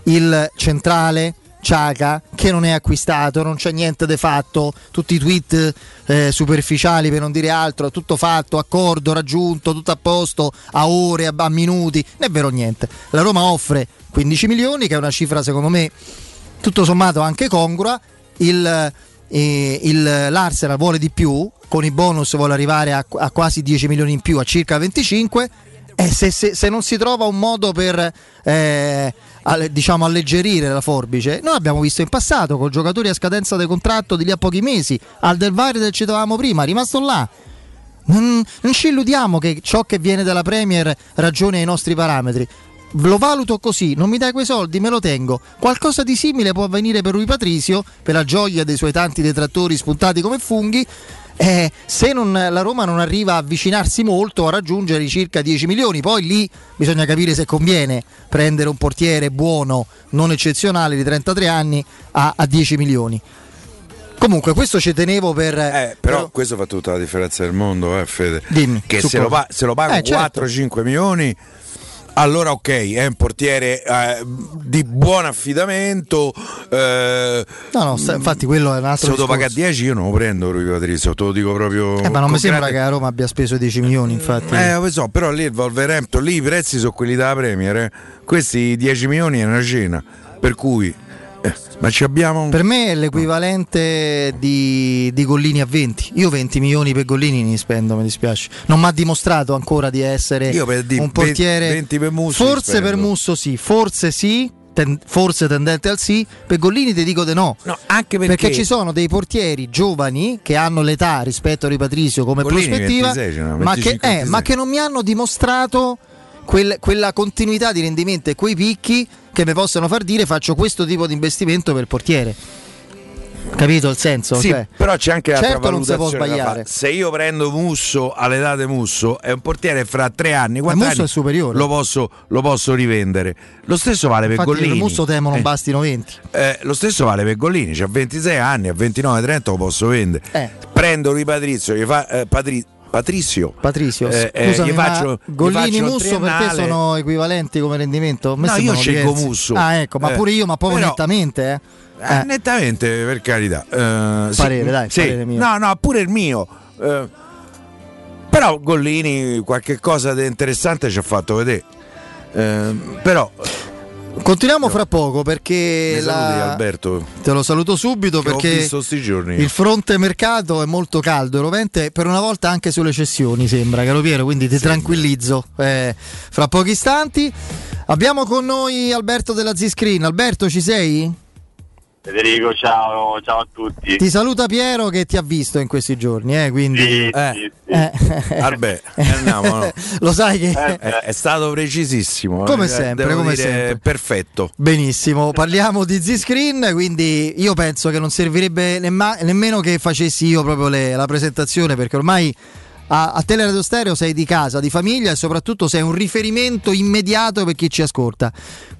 Il centrale Xhaka, che non è acquistato, non c'è niente di fatto, tutti i tweet eh, superficiali per non dire altro, tutto fatto, accordo raggiunto, tutto a posto, a ore, a, a minuti, non è vero niente. La Roma offre quindici milioni, che è una cifra secondo me tutto sommato anche congrua, il, eh, il, l'Arsenal vuole di più, con i bonus vuole arrivare a, a quasi dieci milioni in più, a circa venticinque. Eh, se, se, se non si trova un modo per eh, alle, diciamo alleggerire la forbice, noi abbiamo visto in passato con giocatori a scadenza del contratto di lì a pochi mesi, al Del Valle del citavamo prima, è rimasto là. Non, non ci illudiamo che ciò che viene dalla Premier ragioni ai nostri parametri. Lo valuto così, non mi dai quei soldi, me lo tengo. Qualcosa di simile può avvenire per Rui Patrício, per la gioia dei suoi tanti detrattori spuntati come funghi. Eh, se non, la Roma non arriva a avvicinarsi molto a raggiungere i circa dieci milioni, poi lì bisogna capire se conviene prendere un portiere buono, non eccezionale, di trentatré anni a, a dieci milioni. Comunque questo ci tenevo per... Eh, però, però questo fa tutta la differenza del mondo, eh, Fede. Dimmi, che se lo, se lo pago eh, certo. quattro cinque milioni allora ok, è un portiere eh, di buon affidamento. Eh, no, no, sta, infatti quello è un altro. Se lo paga dieci io non lo prendo Rui Patrício, te lo dico proprio. Eh, ma non mi sembra grande... che a Roma abbia speso dieci milioni, infatti. Eh, lo so, però lì il Wolverhampton, lì i prezzi sono quelli della Premier. Eh. Questi dieci milioni è una cena, per cui. Eh, ma ci abbiamo un... per me è l'equivalente di, di Gollini a venti. Io venti milioni per Gollini ne spendo, mi dispiace. Non mi ha dimostrato ancora di essere Io per di, un portiere venti per Musso, forse per Musso sì, forse sì, ten, forse tendente al sì. Per Gollini ti dico di no, no anche perché... perché ci sono dei portieri giovani che hanno l'età rispetto a Rui Patrício come Gollini, prospettiva ventisei, no? ma, che, eh, ma che non mi hanno dimostrato quel, quella continuità di rendimento e quei picchi che mi possano far dire faccio questo tipo di investimento per il portiere, capito il senso? Sì, cioè, però c'è anche l'altra, certo, valutazione, non si può sbagliare. Se io prendo Musso all'età di Musso è un portiere fra tre anni, quattro anni è superiore. Lo posso, lo posso rivendere. Lo stesso vale Infatti, per Gollini. Per Musso temo non eh. bastino venti. Eh, lo stesso vale per Gollini, c'ha ventisei anni, a ventinove trenta lo posso vendere. Eh. Prendo Rui Patrício, gli fa eh, Patrizio Patrício, Patrício eh, scusami, gli faccio, Gollini e Musso per te sono equivalenti come rendimento? No, io scelgo Musso. Ah, ecco, ma pure io, ma proprio però, nettamente, eh. Eh. nettamente, per carità. Eh, parere, sì, dai, sì. Parere mio. No, no, pure il mio. Eh, però Gollini qualche cosa di interessante ci ha fatto vedere. Eh, però continuiamo no. fra poco perché la... Alberto. Te lo saluto subito che perché ho visto sti giorni. Il fronte mercato è molto caldo e rovente per una volta anche sulle cessioni sembra, caro Piero, quindi ti sembra. tranquillizzo eh, fra pochi istanti. Abbiamo con noi Alberto della Z-Screen. Alberto, ci sei? Federico, ciao, ciao a tutti. Ti saluta Piero che ti ha visto in questi giorni, eh, quindi sì, eh, sì, sì. Eh. Arbè, andiamo, no? Lo sai che eh, eh. è stato precisissimo, come eh, sempre, come sempre. Perfetto. Benissimo, parliamo di Z-Screen, quindi io penso che non servirebbe nemm- nemmeno che facessi io proprio le, la presentazione, perché ormai a, a Teleradio Stereo sei di casa, di famiglia e soprattutto sei un riferimento immediato per chi ci ascolta.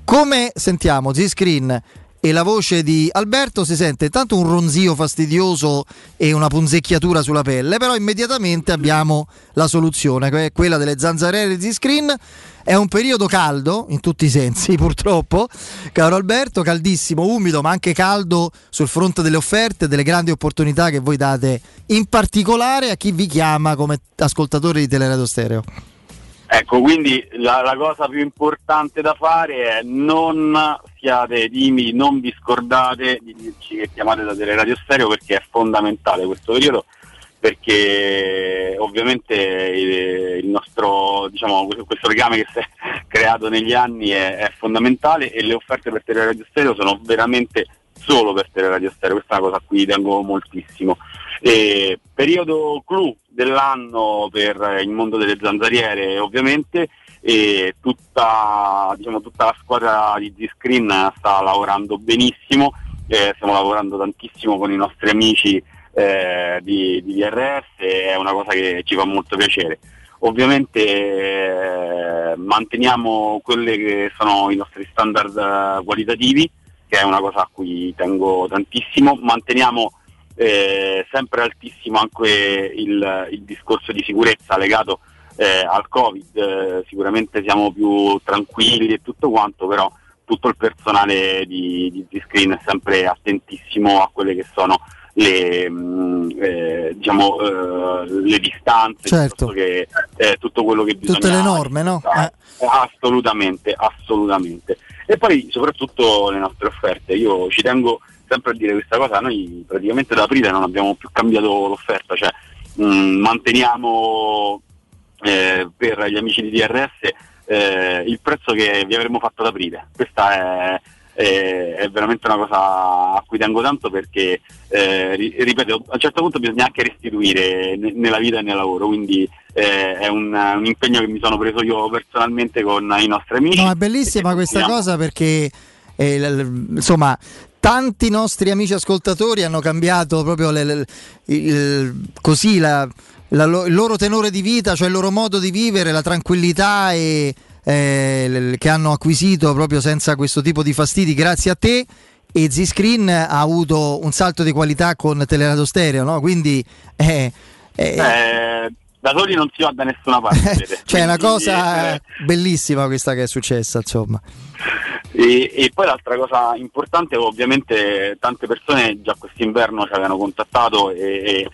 Come sentiamo Z-Screen e la voce di Alberto, si sente tanto un ronzio fastidioso e una punzecchiatura sulla pelle, però immediatamente abbiamo la soluzione, che è quella delle zanzariere di Z-Screen. È un periodo caldo in tutti i sensi, purtroppo, caro Alberto, caldissimo, umido, ma anche caldo sul fronte delle offerte, delle grandi opportunità che voi date in particolare a chi vi chiama come ascoltatore di Teleradio Stereo. Ecco, quindi la, la cosa più importante da fare è non siate timidi, non vi scordate di dirci che chiamate da Teleradio Stereo, perché è fondamentale questo periodo, perché ovviamente il, il nostro, diciamo, questo, questo legame che si è creato negli anni è, è fondamentale e le offerte per Teleradio Stereo sono veramente solo per Teleradio Stereo, questa è una cosa a cui tengo moltissimo. E periodo clou dell'anno per il mondo delle zanzariere ovviamente, e tutta, diciamo, tutta la squadra di Z-Screen sta lavorando benissimo, eh, stiamo lavorando tantissimo con i nostri amici eh, di, di D R S, è una cosa che ci fa molto piacere. Ovviamente eh, manteniamo quelle che sono i nostri standard qualitativi, che è una cosa a cui tengo tantissimo, manteniamo eh, sempre altissimo anche il, il discorso di sicurezza legato eh, al Covid, eh, sicuramente siamo più tranquilli e tutto quanto, però tutto il personale di Z-Screen è sempre attentissimo a quelle che sono le mh, eh, diciamo eh, le distanze, certo, che, eh, tutto quello che bisogna, tutte le norme, no? Eh. assolutamente assolutamente e poi soprattutto le nostre offerte. Io ci tengo sempre a dire questa cosa, noi praticamente da aprile non abbiamo più cambiato l'offerta, cioè mh, manteniamo eh, per gli amici di D R S eh, il prezzo che vi avremmo fatto ad aprile. Questa è è veramente una cosa a cui tengo tanto, perché eh, ripeto, a un certo punto bisogna anche restituire nella vita e nel lavoro, quindi eh, è un, un impegno che mi sono preso io personalmente con i nostri amici. No, è bellissima e questa continuiamo. cosa perché eh, insomma tanti nostri amici ascoltatori hanno cambiato proprio le, le, il, così la, la, il loro tenore di vita, cioè il loro modo di vivere, la tranquillità e Eh, che hanno acquisito proprio senza questo tipo di fastidi grazie a te, e Z-Screen ha avuto un salto di qualità con Teleradio Stereo, no? Quindi eh, eh, eh, da soli non si va da nessuna parte. C'è cioè una cosa eh, bellissima questa che è successa, insomma. E, e poi l'altra cosa importante, ovviamente tante persone già quest'inverno ci avevano contattato e, e,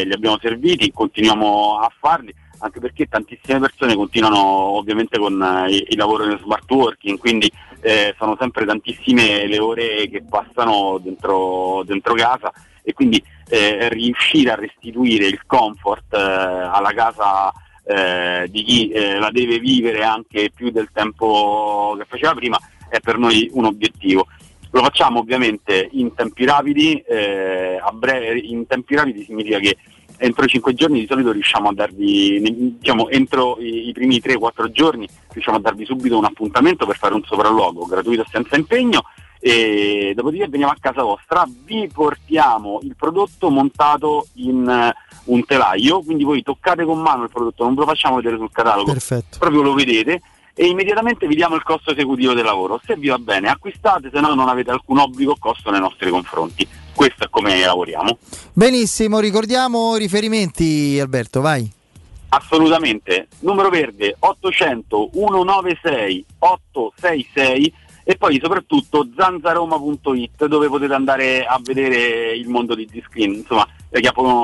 e li abbiamo serviti, continuiamo a farli, anche perché tantissime persone continuano ovviamente con eh, il lavoro nel smart working, quindi eh, sono sempre tantissime le ore che passano dentro, dentro casa, e quindi eh, riuscire a restituire il comfort eh, alla casa eh, di chi eh, la deve vivere anche più del tempo che faceva prima è per noi un obiettivo. Lo facciamo ovviamente in tempi rapidi, eh, a breve, in tempi rapidi significa che entro cinque giorni di solito riusciamo a darvi, diciamo entro i, i primi tre quattro giorni riusciamo a darvi subito un appuntamento per fare un sopralluogo gratuito senza impegno, e dopodiché veniamo a casa vostra, vi portiamo il prodotto montato in uh, un telaio, quindi voi toccate con mano il prodotto, non ve lo facciamo vedere sul catalogo. Perfetto. Proprio lo vedete e immediatamente vi diamo il costo esecutivo del lavoro, se vi va bene acquistate, se no non avete alcun obbligo o costo nei nostri confronti. Questo è come lavoriamo. Benissimo, ricordiamo riferimenti, Alberto, vai. Assolutamente, numero verde otto zero zero uno nove sei otto sei sei e poi soprattutto zanzaroma punto it, dove potete andare a vedere il mondo di Z-Screen, insomma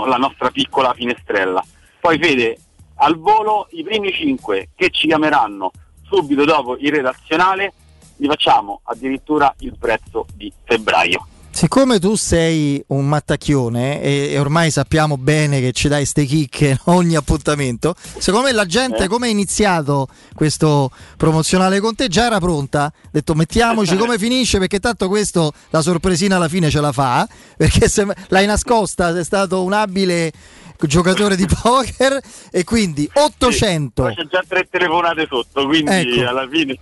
la nostra piccola finestrella. Poi Fede, al volo i primi cinque che ci chiameranno subito dopo il redazionale li facciamo addirittura il prezzo di febbraio. Siccome tu sei un mattacchione e, e ormai sappiamo bene che ci dai ste chicche ogni appuntamento, secondo me la gente eh. come è iniziato questo promozionale con te già era pronta, ha detto mettiamoci come finisce, perché tanto questo la sorpresina alla fine ce la fa, perché se l'hai nascosta sei stato un abile giocatore di poker, e quindi ottocento, sì, c'è già tre telefonate sotto, quindi ecco, alla fine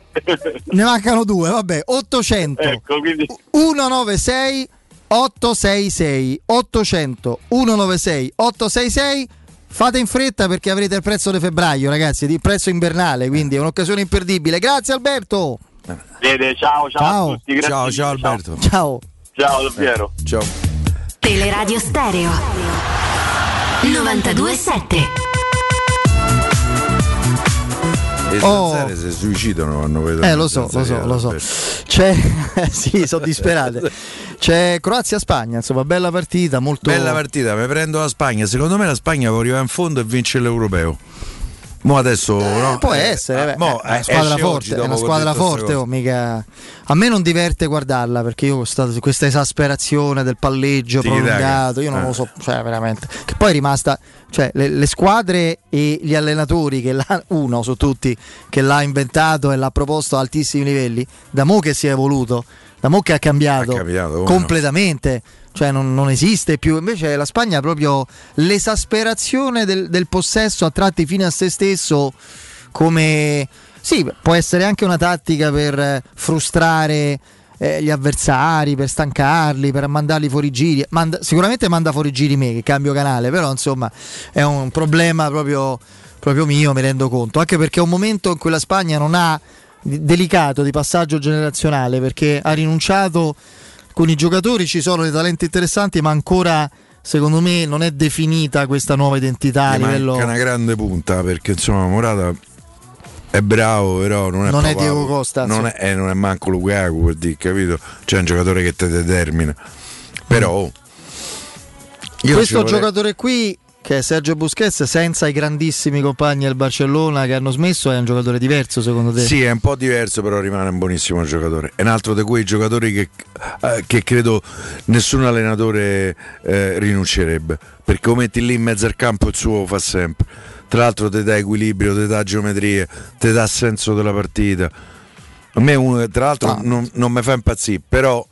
ne mancano due, vabbè, ottocento, ecco, quindi centonovantasei otto sei sei ottocento centonovantasei otto sei sei, fate in fretta perché avrete il prezzo di febbraio, ragazzi, di prezzo invernale, quindi è un'occasione imperdibile. Grazie Alberto. Vede, ciao, ciao ciao a tutti, ciao, ciao Alberto, ciao ciao Davvero, ciao. Teleradio Stereo novantadue sette. Le zanzare oh. si suicidano quando vedono. Eh lo so, lo so, lo so. C'è sì, sono disperate. C'è Croazia-Spagna, insomma, bella partita, molto bella partita. Mi prendo la Spagna. Secondo me la Spagna può arrivare in fondo e vincere l'Europeo. Mo adesso eh, no, può eh, essere, eh, mo, è una squadra forte, è una squadra forte, oh, mica. A me non diverte guardarla perché io ho stato questa esasperazione del palleggio sì, prolungato, io non eh. lo so, cioè veramente. Che poi è rimasta, cioè le, le squadre e gli allenatori che l'ha, uno su tutti che l'ha inventato e l'ha proposto a altissimi livelli, da mo che si è evoluto, da mo che ha cambiato, ha cambiato completamente. Cioè non, non esiste più, invece la Spagna proprio l'esasperazione del, del possesso a tratti fine a se stesso, come sì, può essere anche una tattica per frustrare eh, gli avversari, per stancarli, per mandarli fuori giri, manda, sicuramente manda fuori giri me che cambio canale, però insomma è un problema proprio, proprio mio, mi rendo conto, anche perché è un momento in cui la Spagna non ha delicato di passaggio generazionale, perché ha rinunciato con i giocatori, ci sono dei talenti interessanti, ma ancora secondo me non è definita questa nuova identità. A livello... manca una grande punta, perché insomma Morata è bravo, però non è non è Diego Costa, non è, eh, non è manco Lukaku, per dire, capito? C'è un giocatore che te determina, però mm. questo vorrei... giocatore qui che è Sergio Busquets, senza i grandissimi compagni del Barcellona che hanno smesso, è un giocatore diverso secondo te? Sì, è un po' diverso, però rimane un buonissimo giocatore, è un altro di quei giocatori che, eh, che credo nessun allenatore eh, rinuncerebbe, perché lo metti lì in mezzo al campo, il suo fa sempre, tra l'altro ti dà equilibrio, ti dà geometria, ti dà senso della partita. A me uno che tra l'altro ah. non, non mi fa impazzire, però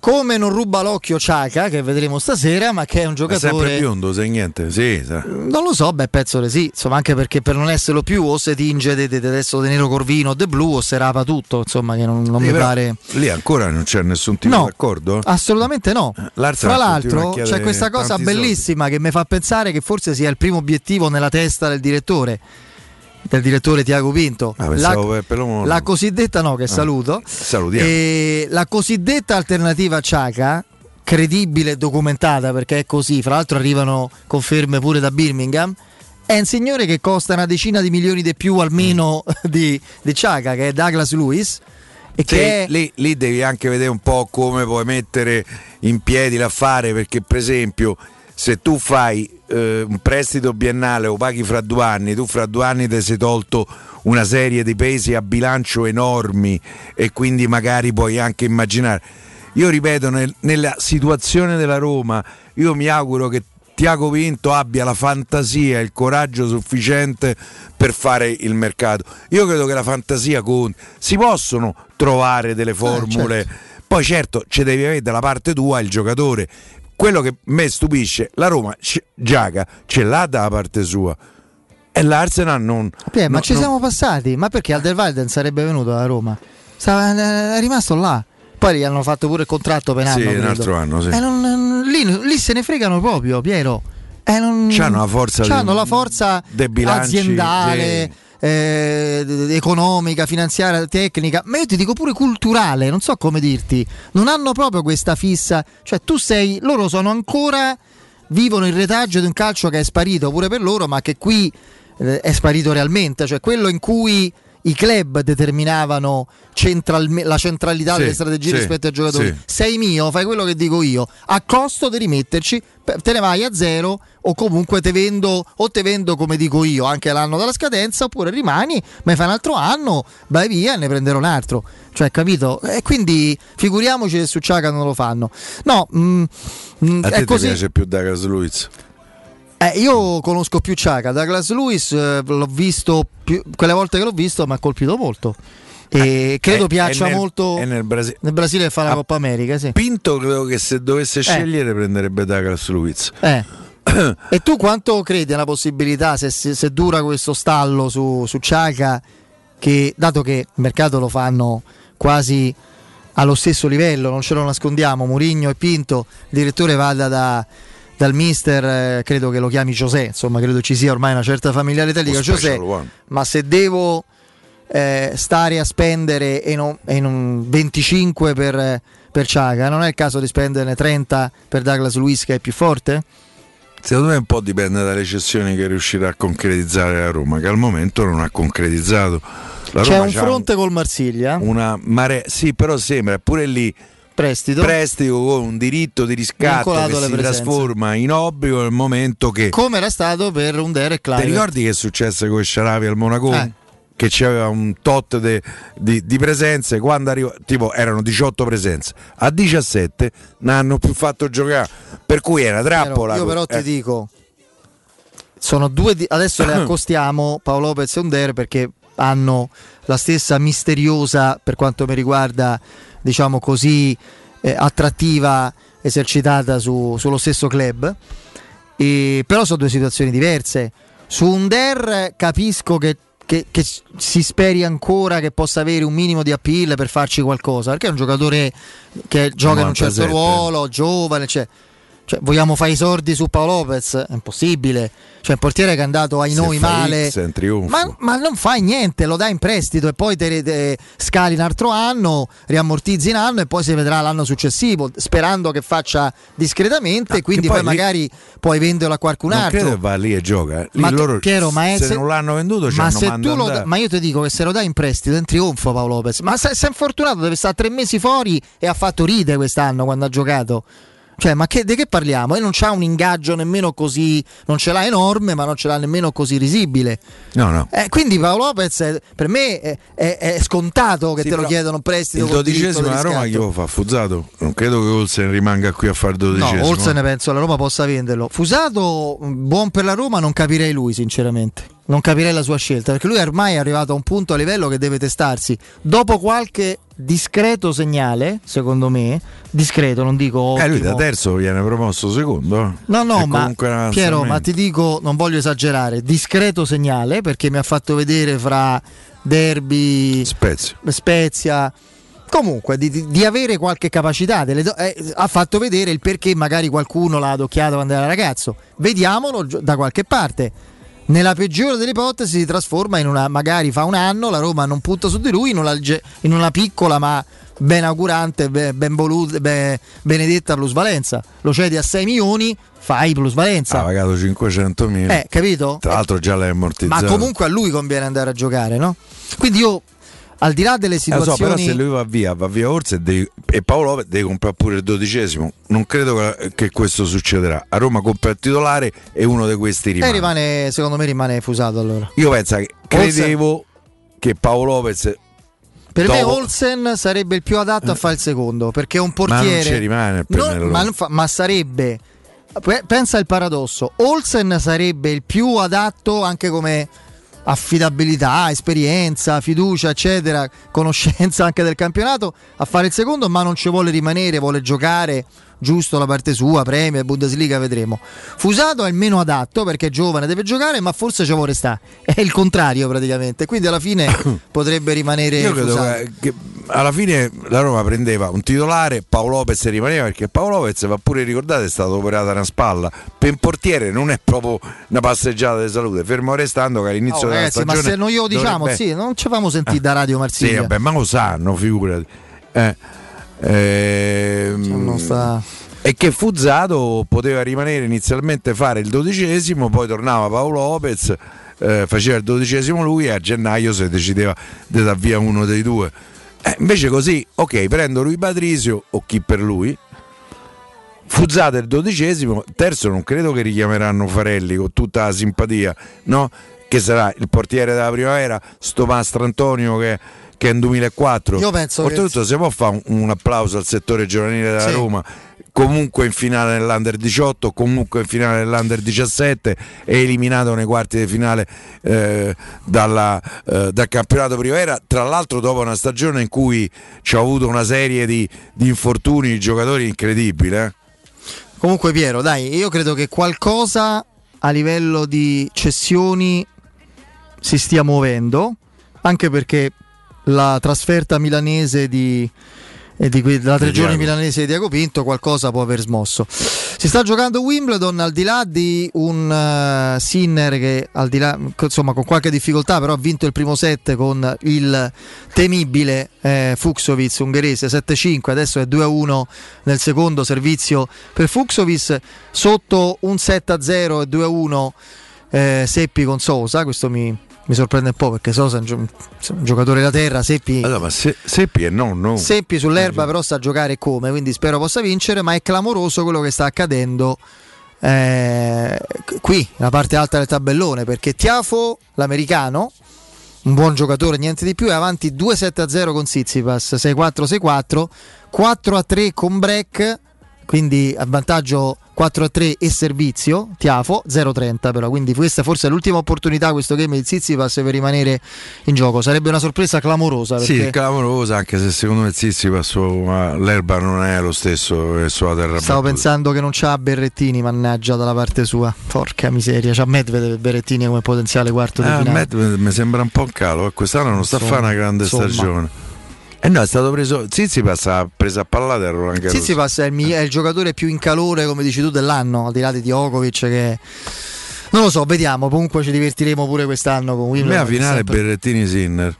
come non ruba l'occhio Xhaka, che vedremo stasera, ma che è un giocatore è sempre biondo, se niente sì, sì. non lo so, beh penso che sì, insomma, anche perché per non esserlo più o se tinge de, de, de adesso de nero corvino de blu o se rapa tutto, insomma, che non, non mi pare lì ancora non c'è nessun tipo no, d'accordo? Assolutamente no. L'Arsa tra l'altro c'è questa cosa bellissima soldi. Che mi fa pensare che forse sia il primo obiettivo nella testa del direttore del direttore Tiago Pinto, ah, la, la cosiddetta no che ah, saluto, salutiamo, e la cosiddetta alternativa a Xhaka, credibile e documentata, perché è così, fra l'altro arrivano conferme pure da Birmingham, è un signore che costa una decina di milioni di più almeno mm. di, di Xhaka, che è Douglas Luiz. E sì, che è... lì, lì devi anche vedere un po' come puoi mettere in piedi l'affare, perché per esempio se tu fai eh, un prestito biennale o paghi fra due anni, tu fra due anni ti sei tolto una serie di pesi a bilancio enormi, e quindi magari puoi anche immaginare. Io ripeto, nel, nella situazione della Roma io mi auguro che Tiago Pinto abbia la fantasia e il coraggio sufficiente per fare il mercato. Io credo che la fantasia conti, si possono trovare delle formule, eh, certo. Poi certo ci devi avere dalla parte tua il giocatore. Quello che me stupisce, la Roma Xhaka ce l'ha dalla parte sua e l'Arsenal non, Pia, ma non, ci non... siamo passati, ma perché Alderweireld sarebbe venuto alla Roma, stava, è rimasto là, poi gli hanno fatto pure il contratto per anno, sì, un altro anno, sì. E non, lì, lì se ne fregano proprio, Piero, e non, c'hanno la forza, c'hanno di, la forza bilanci, aziendale, sì. eh, economica, finanziaria, tecnica, ma io ti dico pure culturale, non so come dirti, non hanno proprio questa fissa, cioè tu sei, loro sono ancora, vivono il retaggio di un calcio che è sparito pure per loro, ma che qui eh, è sparito realmente, cioè quello in cui i club determinavano central, la centralità, sì, delle strategie, sì, rispetto ai giocatori, sì. Sei mio, fai quello che dico io, a costo di rimetterci, te ne vai a zero, o comunque te vendo, o te vendo come dico io anche l'anno dalla scadenza, oppure rimani, ma fai un altro anno, vai via e ne prenderò un altro, cioè, capito? E quindi figuriamoci se su Xhaka non lo fanno. No, mh, mh, a te è così. Ti piace più Douglas Luiz? Eh, io conosco più Xhaka. Douglas Luiz eh, l'ho visto più, quelle volte che l'ho visto mi ha colpito molto, e eh, credo eh, piaccia nel, molto nel, Brasi- nel Brasile fa la a, Coppa America, sì. Pinto credo che se dovesse eh. scegliere prenderebbe Douglas Luiz, eh. E tu quanto credi alla possibilità, se, se, se dura questo stallo su, su Xhaka, che dato che il mercato lo fanno quasi allo stesso livello, non ce lo nascondiamo, Mourinho e Pinto, il direttore vada da dal mister, eh, credo che lo chiami José, insomma credo ci sia ormai una certa familiarità lì, José, ma se devo eh, stare a spendere e non, e non venticinque per, per Xhaka, non è il caso di spenderne trenta per Douglas Luiz, che è più forte? Secondo me un po' dipende dalle cessioni che riuscirà a concretizzare la Roma, che al momento non ha concretizzato. La c'è Roma un fronte un, col Marsiglia, una mare... sì, però sembra pure lì prestito prestito con un diritto di riscatto che si presenze. Trasforma in obbligo nel momento che, come era stato per Ünder e Clive. Ti ricordi che è successo con Sharawi al Monaco, eh. che c'aveva un tot de, di, di presenze, quando arriva, tipo erano diciotto presenze, a diciassette non hanno più fatto giocare, per cui era trappola. Io però ti eh. dico, sono due di... adesso le accostiamo Paolo Lopez e Ünder, perché hanno la stessa misteriosa, per quanto mi riguarda, diciamo così, eh, attrattiva esercitata su, sullo stesso club, e, però sono due situazioni diverse. Su Ünder capisco che, che, che si speri ancora che possa avere un minimo di appeal per farci qualcosa, perché è un giocatore che gioca novantasette in un certo ruolo, giovane, cioè, cioè, vogliamo fare i sordi su Paolo Lopez? È impossibile, cioè un portiere che è andato ai noi male, ma, ma non fai niente, lo dai in prestito e poi te, te scali un altro anno, riammortizzi un anno e poi si vedrà l'anno successivo, sperando che faccia discretamente, ah, quindi poi, poi magari lì, puoi venderlo a qualcun altro. Non credo che va lì e gioca, lì ma loro, Piero, ma è, se, se non l'hanno venduto ma, se tu lo, ma io ti dico che se lo dai in prestito è un trionfo Paolo Lopez, ma se è infortunato deve stare tre mesi fuori e ha fatto ride quest'anno quando ha giocato. Cioè, ma che, di che parliamo? E non c'ha un ingaggio nemmeno così, non ce l'ha enorme, ma non ce l'ha nemmeno così risibile. No, no. Eh, quindi Paolo Lopez è, per me è, è, è scontato che sì, te lo chiedano prestito. Il dodicesimo la Roma chi lo fa? Fusato? Non credo che Olsen rimanga qui a fare il dodicesimo. No, Olsen penso la Roma possa venderlo. Fusato, buon per la Roma, non capirei lui sinceramente. Non capirei la sua scelta, perché lui ormai è arrivato a un punto, a livello che deve testarsi. Dopo qualche discreto segnale, secondo me, discreto, non dico ottimo. Eh, lui da terzo viene promosso secondo. No, no, ma Piero, ma ti dico, non voglio esagerare, discreto segnale, perché mi ha fatto vedere fra derby, Spezia, Spezia comunque di, di avere qualche capacità, delle do- eh, ha fatto vedere il perché magari qualcuno l'ha adocchiato quando era ragazzo. Vediamolo da qualche parte. Nella peggiore delle ipotesi si trasforma in una, magari fa un anno, la Roma non punta su di lui, in una, in una piccola ma ben augurante, ben voluta, ben benedetta plusvalenza. Lo cedi a sei milioni, fai plusvalenza. Ha pagato cinquecentomila. Eh, capito? Tra l'altro già l'hai ammortizzato. Ma comunque a lui conviene andare a giocare, no? Quindi io, al di là delle situazioni, eh so, però se lui va via, va via Orsa e, devi, e Paolo deve comprare pure il dodicesimo. Non credo che questo succederà. A Roma compra il titolare e uno di questi rimane. E rimane, secondo me rimane fusato allora. Io penso che credevo Olsen, che Paolo Lopez, per dopo, me Olsen sarebbe il più adatto a fare il secondo, perché è un portiere. Ma non ci rimane il non, ma, non fa, ma sarebbe, pensa il paradosso, Olsen sarebbe il più adatto anche come affidabilità, esperienza, fiducia, eccetera, conoscenza anche del campionato, a fare il secondo, ma non ci vuole rimanere, vuole giocare giusto la parte sua, Premier, Bundesliga, vedremo. Fusato è il meno adatto perché è giovane, deve giocare, ma forse ci vuole restare, è il contrario praticamente, quindi alla fine potrebbe rimanere. Io credo che, che alla fine la Roma prendeva un titolare, Paolo Lopez rimaneva, perché Paolo Lopez, va pure ricordato, è stato operato a una spalla, per un portiere non è proprio una passeggiata di salute, fermo restando che all'inizio oh, della ragazzi, stagione, ma se non io diciamo dovrebbe... sì, non ci famo sentire da Radio Marsiglia. Sì, vabbè, ma lo sanno, figurati. eh Eh, non sta... E che Fusato poteva rimanere inizialmente, fare il dodicesimo, poi tornava Paolo Lopez, eh, faceva il dodicesimo lui e a gennaio si decideva di dar via uno dei due. Eh, invece così, ok, prendo Rui Patrício o chi per lui, Fusato il dodicesimo, terzo non credo che richiameranno Farelli, con tutta la simpatia, no? Che sarà il portiere della primavera, sto Mastro Antonio che... che è in duemilaquattro. Io penso oltretutto che... se può fare un, un applauso al settore giovanile della sì. Roma, comunque in finale nell'Under diciotto, comunque in finale nell'Under diciassette, è eliminato nei quarti di finale eh, dalla, eh, dal campionato primavera, tra l'altro dopo una stagione in cui ci ha avuto una serie di, di infortuni di giocatori incredibile. eh? Comunque Piero, dai, io credo che qualcosa a livello di cessioni si stia muovendo, anche perché la trasferta milanese di, eh, di qui, la tre giorni milanese di Diago Pinto qualcosa può aver smosso. Si sta giocando Wimbledon, al di là di un uh, Sinner che al di là, insomma, con qualche difficoltà però ha vinto il primo set con il temibile eh, Fucsovic ungherese sette cinque, adesso è due a uno nel secondo servizio per Fucsovic, sotto un sette a zero e due a uno eh, Seppi con Sosa. Questo mi Mi sorprende un po' perché Sosa è un, gio- un giocatore da terra. Seppi allora, ma se- Seppi è nonno. Seppi sull'erba però sa giocare come, quindi spero possa vincere, ma è clamoroso quello che sta accadendo eh, qui, la parte alta del tabellone, perché Tiafoe, l'americano, un buon giocatore, niente di più, è avanti due sette a zero con Tsitsipas, sei quattro sei quattro, quattro a tre con break, quindi a vantaggio quattro a tre e servizio Tiafoe, zero trenta però, quindi questa forse è l'ultima opportunità, questo game di Tsitsipas per rimanere in gioco. Sarebbe una sorpresa clamorosa perché... Sì, clamorosa, anche se secondo me Tsitsipas l'erba non è lo stesso sulla terra. Stavo battuta. Pensando che non c'ha Berrettini, mannaggia, dalla parte sua, porca miseria, c'ha Medvedev e Berrettini come potenziale quarto di eh, finale. Medvedev mi sembra un po' un calo, quest'anno non sta a fare una grande insomma. stagione. Eh no, è stato preso. Tsitsipas ha preso a pallate a Roland Garros. Tsitsipas è il, mio, è il giocatore più in calore, come dici tu, dell'anno, al di là di Djokovic, che non lo so, vediamo. Comunque ci divertiremo pure quest'anno con Wimbledon. La finale sempre... Berrettini Sinner.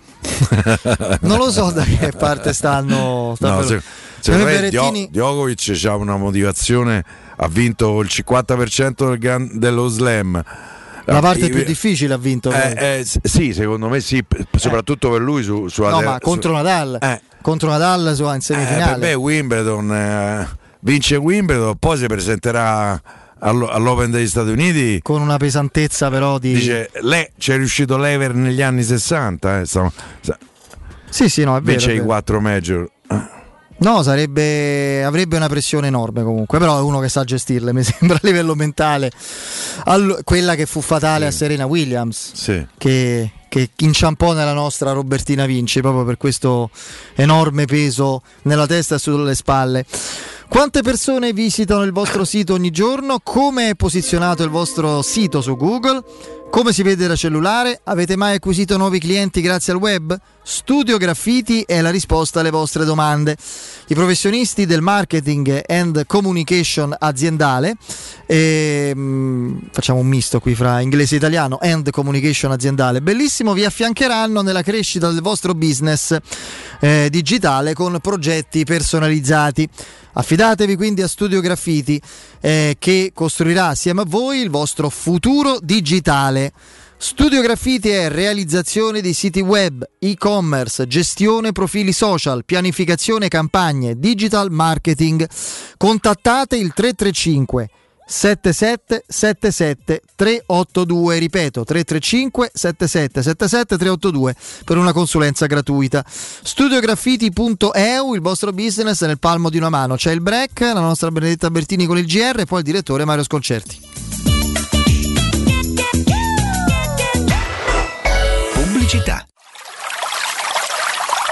Non lo so da che parte stanno. stanno no, per... secondo me Berrettini... Djokovic ha una motivazione, ha vinto il cinquanta per cento del gran... dello slam. La parte più difficile ha vinto eh, eh, sì, secondo me sì, soprattutto eh. per lui su, su no, ter- ma contro su- Nadal eh. contro Nadal su- in semifinale eh, per me Wimbledon eh, vince Wimbledon, poi si presenterà all- all'Open degli Stati Uniti con una pesantezza però di... dice, lei c'è riuscito l'Ever negli anni sessanta eh, so, so. sì sì no è vero, vince è vero. I quattro major eh. No, sarebbe, avrebbe una pressione enorme comunque, però è uno che sa gestirle, mi sembra, a livello mentale. Allo, quella che fu fatale sì. a Serena Williams, sì. che, che inciampò nella nostra Robertina Vinci, proprio per questo enorme peso nella testa e sulle spalle. Quante persone visitano il vostro sito ogni giorno? Come è posizionato il vostro sito su Google? Come si vede da cellulare? Avete mai acquisito nuovi clienti grazie al web? Studio Graffiti è la risposta alle vostre domande. I professionisti del marketing and communication aziendale e mh, facciamo un misto qui fra inglese e italiano and communication aziendale. Bellissimo, vi affiancheranno nella crescita del vostro business eh, digitale con progetti personalizzati. Affidatevi quindi a Studio Graffiti eh, che costruirà assieme a voi il vostro futuro digitale. Studio Graffiti è realizzazione di siti web, e-commerce, gestione profili social, pianificazione campagne, digital marketing. Contattate il tre tre cinque sette sette sette sette tre otto due, ripeto tre tre cinque sette sette sette sette tre otto due per una consulenza gratuita. Studiograffiti punto e u, il vostro business nel palmo di una mano. C'è il break, la nostra Benedetta Bertini con il G R e poi il direttore Mario Sconcerti. Città.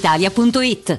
Italia punto it.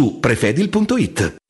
su prefedil punto it.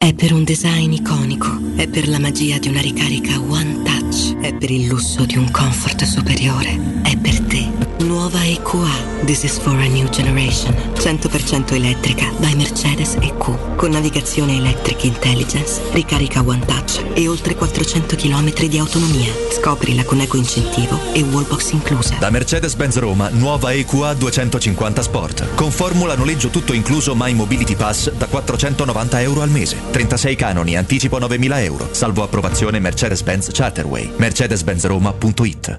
È per un design iconico, è per la magia di una ricarica One Touch, è per il lusso di un comfort superiore, è per te. Nuova E Q A, This is for a new generation, cento per cento elettrica by Mercedes E Q, con navigazione Electric Intelligence, ricarica One Touch e oltre quattrocento chilometri di autonomia. Scoprila con eco incentivo e wallbox inclusa. Da Mercedes-Benz Roma, nuova E Q A duecentocinquanta Sport, con formula noleggio tutto incluso My Mobility Pass da quattrocentonovanta euro al mese. trentasei canoni, anticipo novemila euro, salvo approvazione Mercedes-Benz Charterway. mercedes benz roma punto it.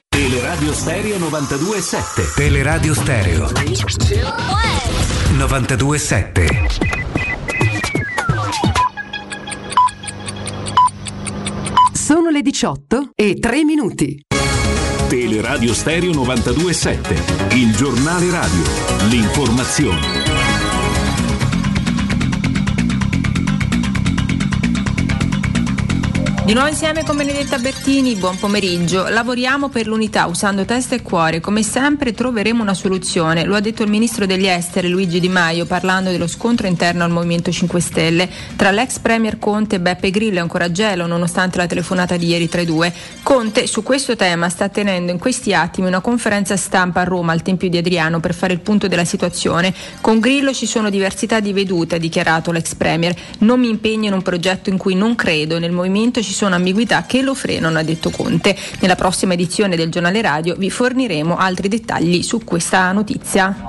Teleradio Stereo novantadue e sette. Teleradio Stereo novantadue e sette. Sono le diciotto e tre minuti. Teleradio Stereo novantadue e sette, il giornale radio, l'informazione. Di nuovo insieme con Benedetta Bertini, buon pomeriggio. Lavoriamo per l'unità usando testa e cuore. Come sempre troveremo una soluzione, lo ha detto il ministro degli esteri Luigi Di Maio parlando dello scontro interno al Movimento cinque Stelle tra l'ex premier Conte e Beppe Grillo. È ancora gelo nonostante la telefonata di ieri tra i due. Conte su questo tema sta tenendo in questi attimi una conferenza stampa a Roma al Tempio di Adriano per fare il punto della situazione. Con Grillo ci sono diversità di vedute, ha dichiarato l'ex premier. Non mi impegno in un progetto in cui non credo, nel movimento ci sono ambiguità che lo frenano, ha detto Conte. Nella prossima edizione del giornale radio vi forniremo altri dettagli su questa notizia.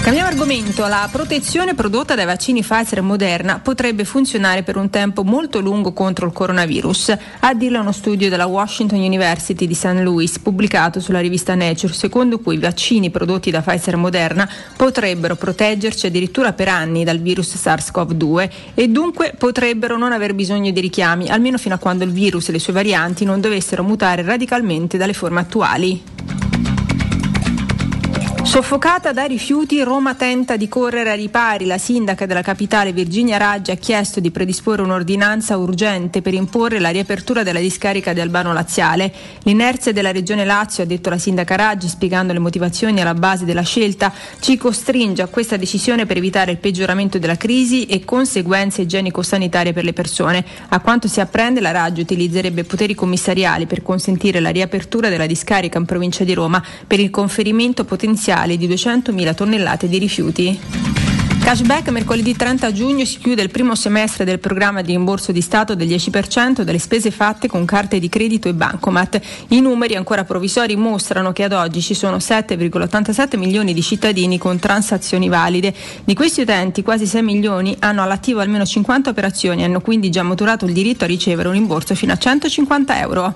Cambiamo argomento. La protezione prodotta dai vaccini Pfizer e Moderna potrebbe funzionare per un tempo molto lungo contro il coronavirus, a dirlo uno studio della Washington University di Saint Louis pubblicato sulla rivista Nature, secondo cui i vaccini prodotti da Pfizer e Moderna potrebbero proteggerci addirittura per anni dal virus SARS-CoV due e dunque potrebbero non aver bisogno di richiami, almeno fino a quando il virus e le sue varianti non dovessero mutare radicalmente dalle forme attuali. Soffocata dai rifiuti, Roma tenta di correre ai ripari. La sindaca della capitale Virginia Raggi ha chiesto di predisporre un'ordinanza urgente per imporre la riapertura della discarica di Albano Laziale. L'inerzia della regione Lazio, ha detto la sindaca Raggi, spiegando le motivazioni alla base della scelta, ci costringe a questa decisione per evitare il peggioramento della crisi e conseguenze igienico-sanitarie per le persone. A quanto si apprende, la Raggi utilizzerebbe poteri commissariali per consentire la riapertura della discarica in provincia di Roma per il conferimento potenziale di duecentomila tonnellate di rifiuti. Cashback, mercoledì trenta giugno si chiude il primo semestre del programma di rimborso di Stato del dieci per cento delle spese fatte con carte di credito e bancomat. I numeri ancora provvisori mostrano che ad oggi ci sono sette virgola ottantasette milioni di cittadini con transazioni valide. Di questi utenti quasi sei milioni hanno all'attivo almeno cinquanta operazioni e hanno quindi già maturato il diritto a ricevere un rimborso fino a centocinquanta euro.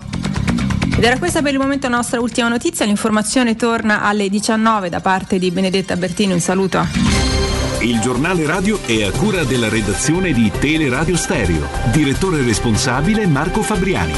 Ed era questa per il momento la nostra ultima notizia. L'informazione torna alle diciannove da parte di Benedetta Bertini. Un saluto. Il giornale radio è a cura della redazione di Teleradio Stereo. Direttore responsabile Marco Fabriani.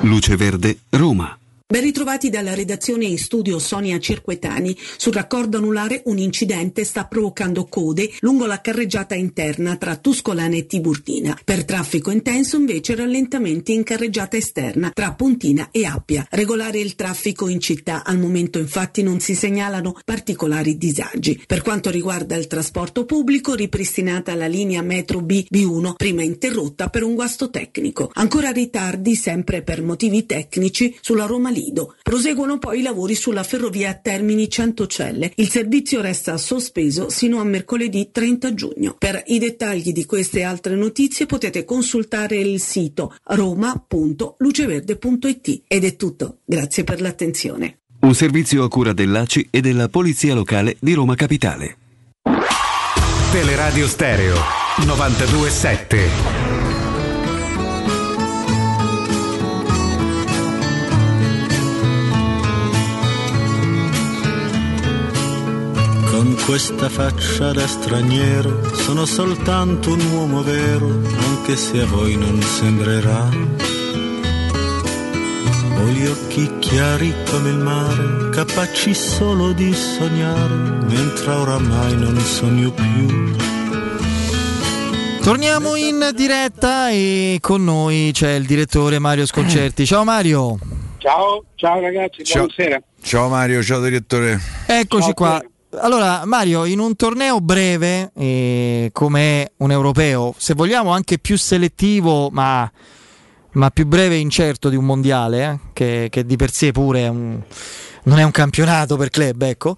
Luce Verde, Roma. Ben ritrovati dalla redazione in studio Sonia Cirquetani. Sul raccordo anulare un incidente sta provocando code lungo la carreggiata interna tra Tuscolana e Tiburtina. Per traffico intenso invece rallentamenti in carreggiata esterna tra Pontina e Appia. Regolare il traffico in città, al momento infatti non si segnalano particolari disagi. Per quanto riguarda il trasporto pubblico, ripristinata la linea metro B B uno, prima interrotta per un guasto tecnico. Ancora ritardi sempre per motivi tecnici sulla Roma Lido. Proseguono poi i lavori sulla ferrovia Termini Centocelle. Il servizio resta sospeso sino a mercoledì trenta giugno. Per i dettagli di queste altre notizie potete consultare il sito roma punto luceverde punto it. Ed è tutto, grazie per l'attenzione. Un servizio a cura dell'A C I e della Polizia Locale di Roma Capitale. Teleradio Stereo novantadue e sette. Con questa faccia da straniero sono soltanto un uomo vero, anche se a voi non sembrerà. Ho gli occhi chiari come il mare, capaci solo di sognare, mentre oramai non sogno più. Torniamo in diretta e con noi c'è il direttore Mario Sconcerti. Ciao Mario. Ciao, ciao ragazzi, ciao. Buonasera. Ciao Mario, ciao direttore. Eccoci ciao, qua. Sera. Allora Mario, in un torneo breve eh, come un europeo, se vogliamo anche più selettivo, ma ma più breve e incerto di un mondiale, eh, che, che di per sé pure è un, non è un campionato per club, ecco.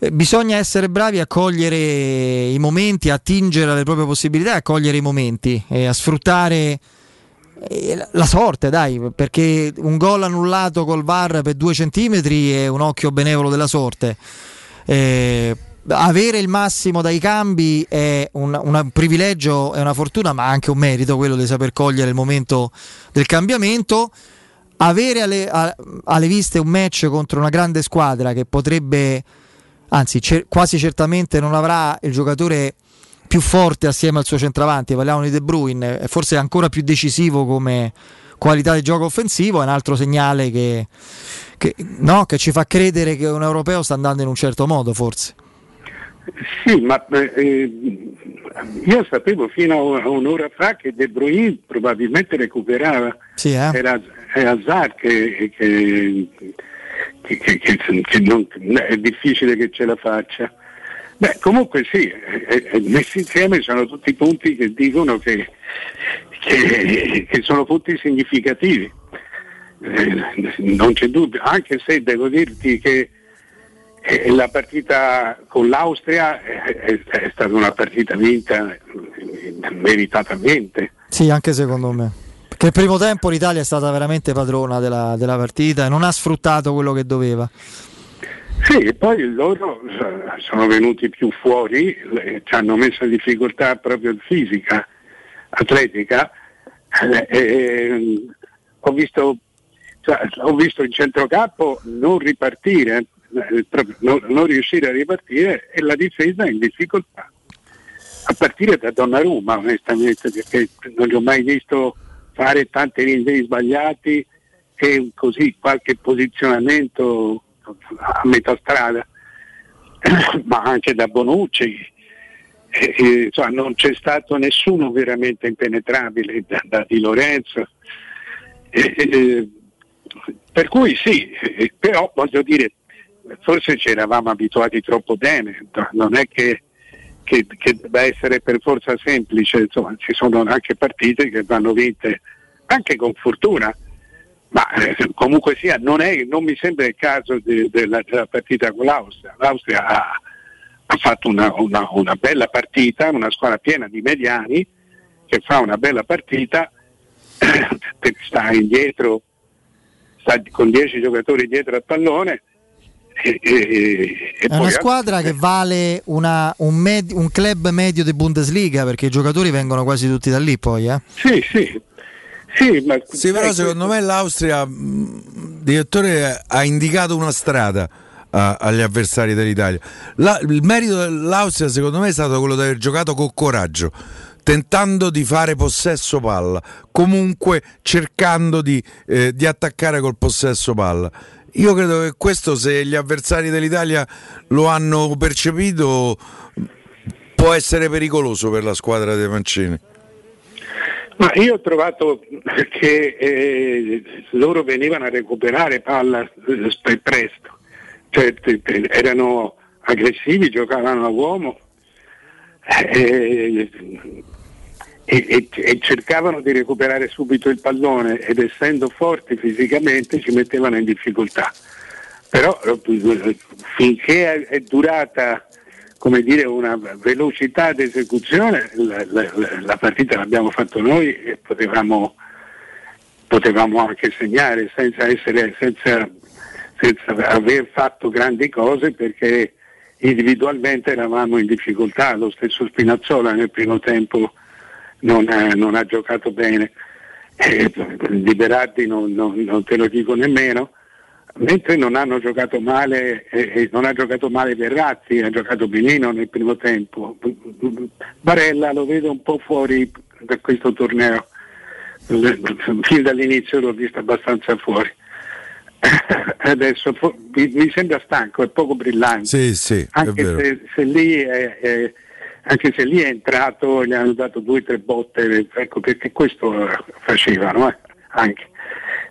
Eh, bisogna essere bravi a cogliere i momenti, a tingere alle proprie possibilità, a cogliere i momenti e a sfruttare la sorte, dai, perché un gol annullato col V A R per due centimetri è un occhio benevolo della sorte. Eh, avere il massimo dai cambi è un, un privilegio, è una fortuna, ma anche un merito quello di saper cogliere il momento del cambiamento. Avere alle, a, alle viste un match contro una grande squadra che potrebbe, anzi cer- quasi certamente non avrà il giocatore più forte assieme al suo centravanti, parliamo di De Bruyne, forse ancora più decisivo come qualità di gioco offensivo, è un altro segnale che, che, no, che ci fa credere che un europeo sta andando in un certo modo, forse. Sì, ma eh, io sapevo fino a un'ora fa che De Bruyne probabilmente recuperava, sì, eh? Era Hazard che, che, che, che, che, che non, è difficile che ce la faccia. Beh, comunque sì, messi insieme sono tutti punti che dicono che, che, che sono punti significativi, eh, non c'è dubbio, anche se devo dirti che eh, la partita con l'Austria è, è stata una partita vinta meritatamente. Sì, anche secondo me, perché il primo tempo l'Italia è stata veramente padrona della, della partita e non ha sfruttato quello che doveva. Sì, e poi loro sono venuti più fuori, ci hanno messo in difficoltà proprio fisica, atletica. Eh, eh, ho visto, cioè, ho visto il centrocampo non ripartire, eh, proprio, non, non riuscire a ripartire, e la difesa in difficoltà. A partire da Donnarumma, onestamente, perché non li ho mai visto fare tanti rinvii sbagliati e così qualche posizionamento a metà strada, ma anche da Bonucci, e, e, insomma, non c'è stato nessuno veramente impenetrabile, da, da Di Lorenzo, e, e, per cui sì, e, però voglio dire, forse ci eravamo abituati troppo bene, non è che, che, che debba essere per forza semplice, insomma, ci sono anche partite che vanno vinte anche con fortuna. Ma eh, comunque sia, non, è, non mi sembra il caso de, de la, della partita con l'Austria. L'Austria ha, ha fatto una, una, una bella partita, una squadra piena di mediani che fa una bella partita, eh, sta indietro, sta con dieci giocatori dietro al pallone. E, e, e è poi una squadra eh. che vale una, un, med, un club medio di Bundesliga, perché i giocatori vengono quasi tutti da lì poi. Eh. Sì, sì. Sì, ma... sì, però secondo me l'Austria, il direttore ha indicato una strada a, agli avversari dell'Italia. La, il merito dell'Austria secondo me è stato quello di aver giocato con coraggio, tentando di fare possesso palla, comunque cercando di, eh, di attaccare col possesso palla. Io credo che questo, se gli avversari dell'Italia lo hanno percepito, può essere pericoloso per la squadra dei Mancini. Ma io ho trovato che eh, loro venivano a recuperare palla presto, cioè, erano aggressivi, giocavano a uomo eh, e, e, e cercavano di recuperare subito il pallone, ed essendo forti fisicamente ci mettevano in difficoltà. Però finché è durata, come dire, una velocità di esecuzione, la, la, la partita l'abbiamo fatto noi e potevamo potevamo anche segnare senza essere senza, senza aver fatto grandi cose, perché individualmente eravamo in difficoltà. Lo stesso Spinazzola nel primo tempo non ha, non ha giocato bene, eh, Liberati non, non, non te lo dico nemmeno, mentre non hanno giocato male eh, non ha giocato male Verratti, ha giocato benino nel primo tempo. Barella lo vedo un po' fuori da questo torneo, fin dall'inizio l'ho visto abbastanza fuori, adesso mi sembra stanco, è poco brillante. Sì, sì, anche, è vero. Se, se lì è, è, anche se lì è entrato, gli hanno dato due o tre botte, ecco, perché questo facevano eh, anche.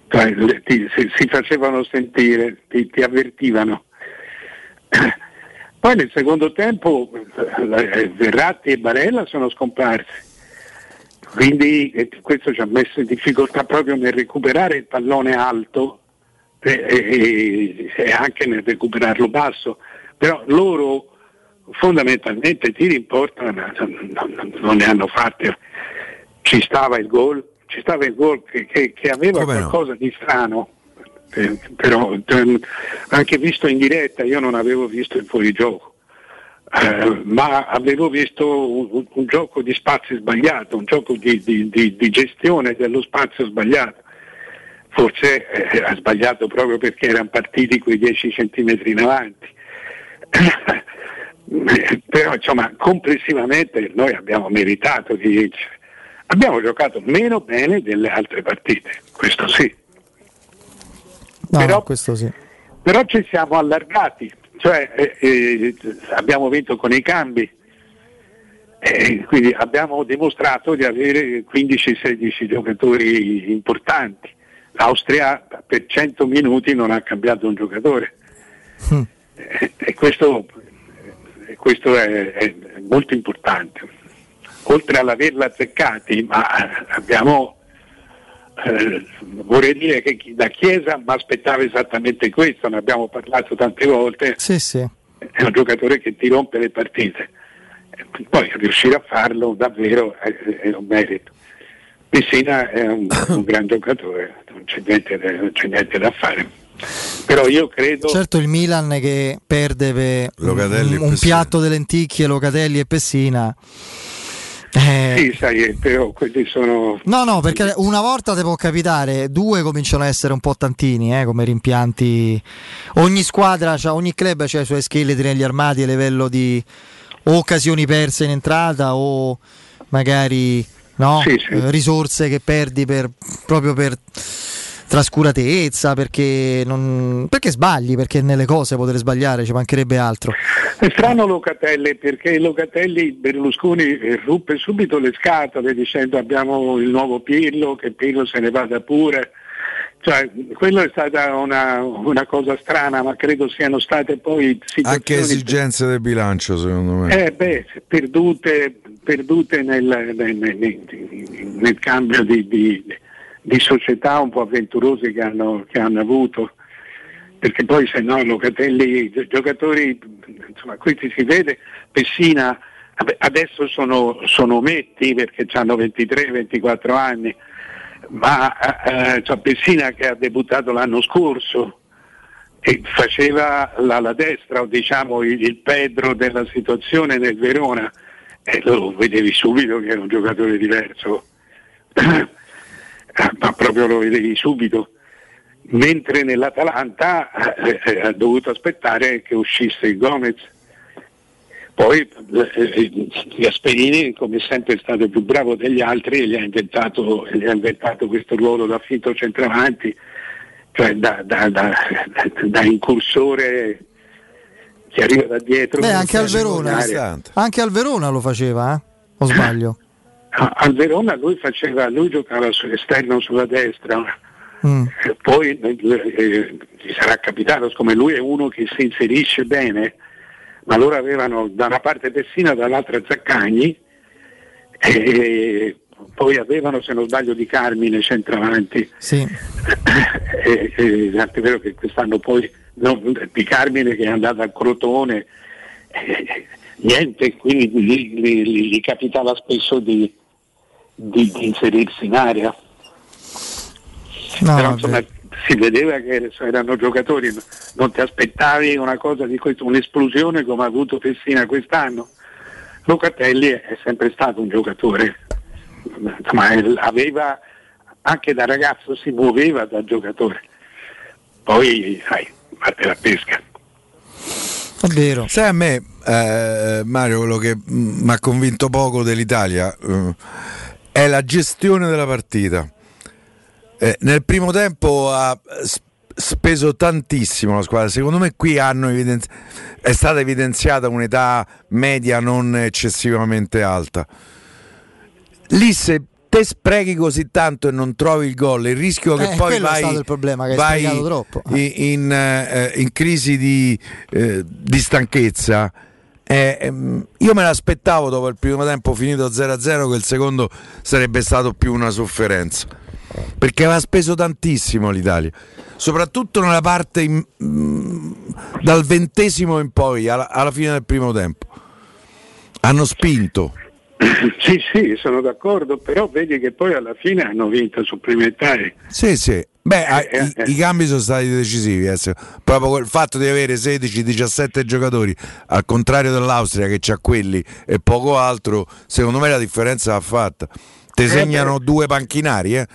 Cioè, ti, si, si facevano sentire, ti, ti avvertivano. Poi nel secondo tempo Verratti e Barella sono scomparsi, Quindi eh, questo ci ha messo in difficoltà proprio nel recuperare il pallone alto e, e, e anche nel recuperarlo basso, però loro fondamentalmente tiri in porta non ne hanno fatti. Ci stava il gol, ci stava il gol che, che, che aveva Come qualcosa no? di strano, eh, però eh, anche visto in diretta io non avevo visto il fuorigioco. Eh, ma avevo visto un, un, un gioco di spazio sbagliato, un gioco di, di, di, di gestione dello spazio sbagliato. Forse eh, ha sbagliato proprio perché erano partiti quei dieci centimetri in avanti. Però insomma complessivamente noi abbiamo meritato di vincere. Abbiamo giocato meno bene delle altre partite, questo sì. No, però, questo sì. Però ci siamo allargati. Cioè eh, eh, abbiamo vinto con i cambi, eh, quindi abbiamo dimostrato di avere quindici sedici giocatori importanti. L'Austria per cento minuti non ha cambiato un giocatore, mm. eh, e questo, eh, questo è, è molto importante, oltre all'averla azzeccati, ma abbiamo Eh, vorrei dire che da Chiesa mi aspettava esattamente questo, ne abbiamo parlato tante volte, sì, sì. È un giocatore che ti rompe le partite, poi riuscire a farlo davvero è, è un merito. Pessina è un, un gran giocatore, non c'è, niente, non c'è niente da fare, però io credo certo il Milan che perde per un, un piatto di lenticchie Locatelli e Pessina. Eh, sì, sai, però quelli sono. No, no, perché una volta te può capitare, due cominciano a essere un po' tantini, eh, come rimpianti. Ogni squadra, cioè, ogni club ha i suoi scheletri negli armadi a livello di occasioni perse in entrata o magari no, sì, sì. Eh, risorse che perdi per, proprio per trascuratezza, perché non perché sbagli, perché nelle cose poter sbagliare ci mancherebbe altro. È strano Locatelli, perché Locatelli Berlusconi ruppe subito le scatole dicendo abbiamo il nuovo Pirlo, che Pirlo se ne vada pure, cioè quello è stata una, una cosa strana, ma credo siano state poi anche esigenze per... del bilancio secondo me eh, beh, perdute, perdute nel, nel, nel, nel cambio di, di di società un po' avventurose che hanno, che hanno avuto, perché poi se no Locatelli, giocatori, insomma questi si vede, Pessina adesso sono, sono ometti perché hanno ventitré ventiquattro anni, ma eh, cioè Pessina che ha debuttato l'anno scorso e faceva l'ala destra o diciamo il, il Pedro della situazione nel Verona, e lo vedevi subito che era un giocatore diverso. Ma proprio lo vedevi subito, mentre nell'Atalanta eh, ha dovuto aspettare che uscisse il Gomez. Poi eh, Gasperini, come sempre, è stato più bravo degli altri e gli ha inventato, gli ha inventato questo ruolo da finto centravanti, cioè da, da, da, da, da incursore che arriva da dietro. Beh, anche al Verona, anche al Verona lo faceva, eh? O sbaglio? Al Verona lui faceva, lui giocava sull'esterno sulla destra, mm. poi eh, gli sarà capitato, siccome lui è uno che si inserisce bene, ma loro avevano da una parte Pessina, dall'altra Zaccagni, e poi avevano, se non sbaglio, Di Carmine centravanti, sì. e, e, anche vero che quest'anno poi no, Di Carmine che è andato al Crotone, e, niente, quindi gli, gli, gli, gli capitava spesso di Di, di inserirsi in area, no, però insomma vabbè. Si vedeva che erano giocatori, non ti aspettavi una cosa di questo, un'esplosione come ha avuto Pessina quest'anno. Locatelli è sempre stato un giocatore, insomma aveva, anche da ragazzo si muoveva da giocatore, poi sai, parte la pesca. È vero. Sai a me eh, Mario quello che mi ha convinto poco dell'Italia eh, è la gestione della partita. Eh, nel primo tempo ha speso tantissimo la squadra. Secondo me qui hanno evidenzi- è stata evidenziata un'età media non eccessivamente alta. Lì se te sprechi così tanto e non trovi il gol, il rischio che eh, poi vai, è stato il problema, che vai in, in, eh, in crisi di, eh, di stanchezza Eh, ehm, io me l'aspettavo dopo il primo tempo finito zero a zero che il secondo sarebbe stato più una sofferenza, perché aveva speso tantissimo l'Italia, soprattutto nella parte in, mh, dal ventesimo in poi, alla, alla fine del primo tempo hanno spinto. Sì, sì, sono d'accordo, però vedi che poi alla fine hanno vinto supplementari. Sì, sì. Beh, eh, i, eh. i cambi sono stati decisivi, eh. Proprio il fatto di avere sedici diciassette giocatori, al contrario dell'Austria che c'ha quelli e poco altro, secondo me la differenza l'ha fatta. Te eh, segnano beh. due panchinari, eh?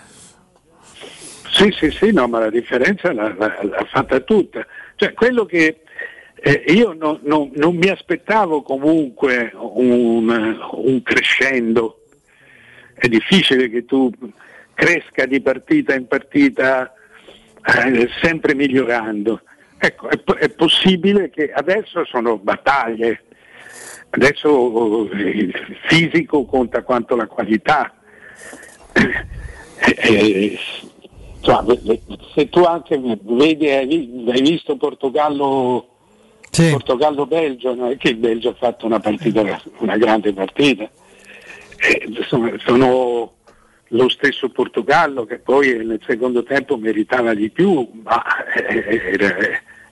Sì, sì, sì, no, ma la differenza l'ha, l'ha fatta tutta. Cioè, quello che Eh, io no, no, non mi aspettavo comunque un, un crescendo. È difficile che tu cresca di partita in partita, eh, sempre migliorando. Ecco, è, è possibile che adesso sono battaglie, adesso il fisico conta quanto la qualità. Eh, eh, cioè, se tu anche vedi, hai visto Portogallo. Sì. Portogallo-Belgio, non è che il Belgio ha fatto una partita, una grande partita, eh, insomma, sono lo stesso Portogallo che poi nel secondo tempo meritava di più, ma era,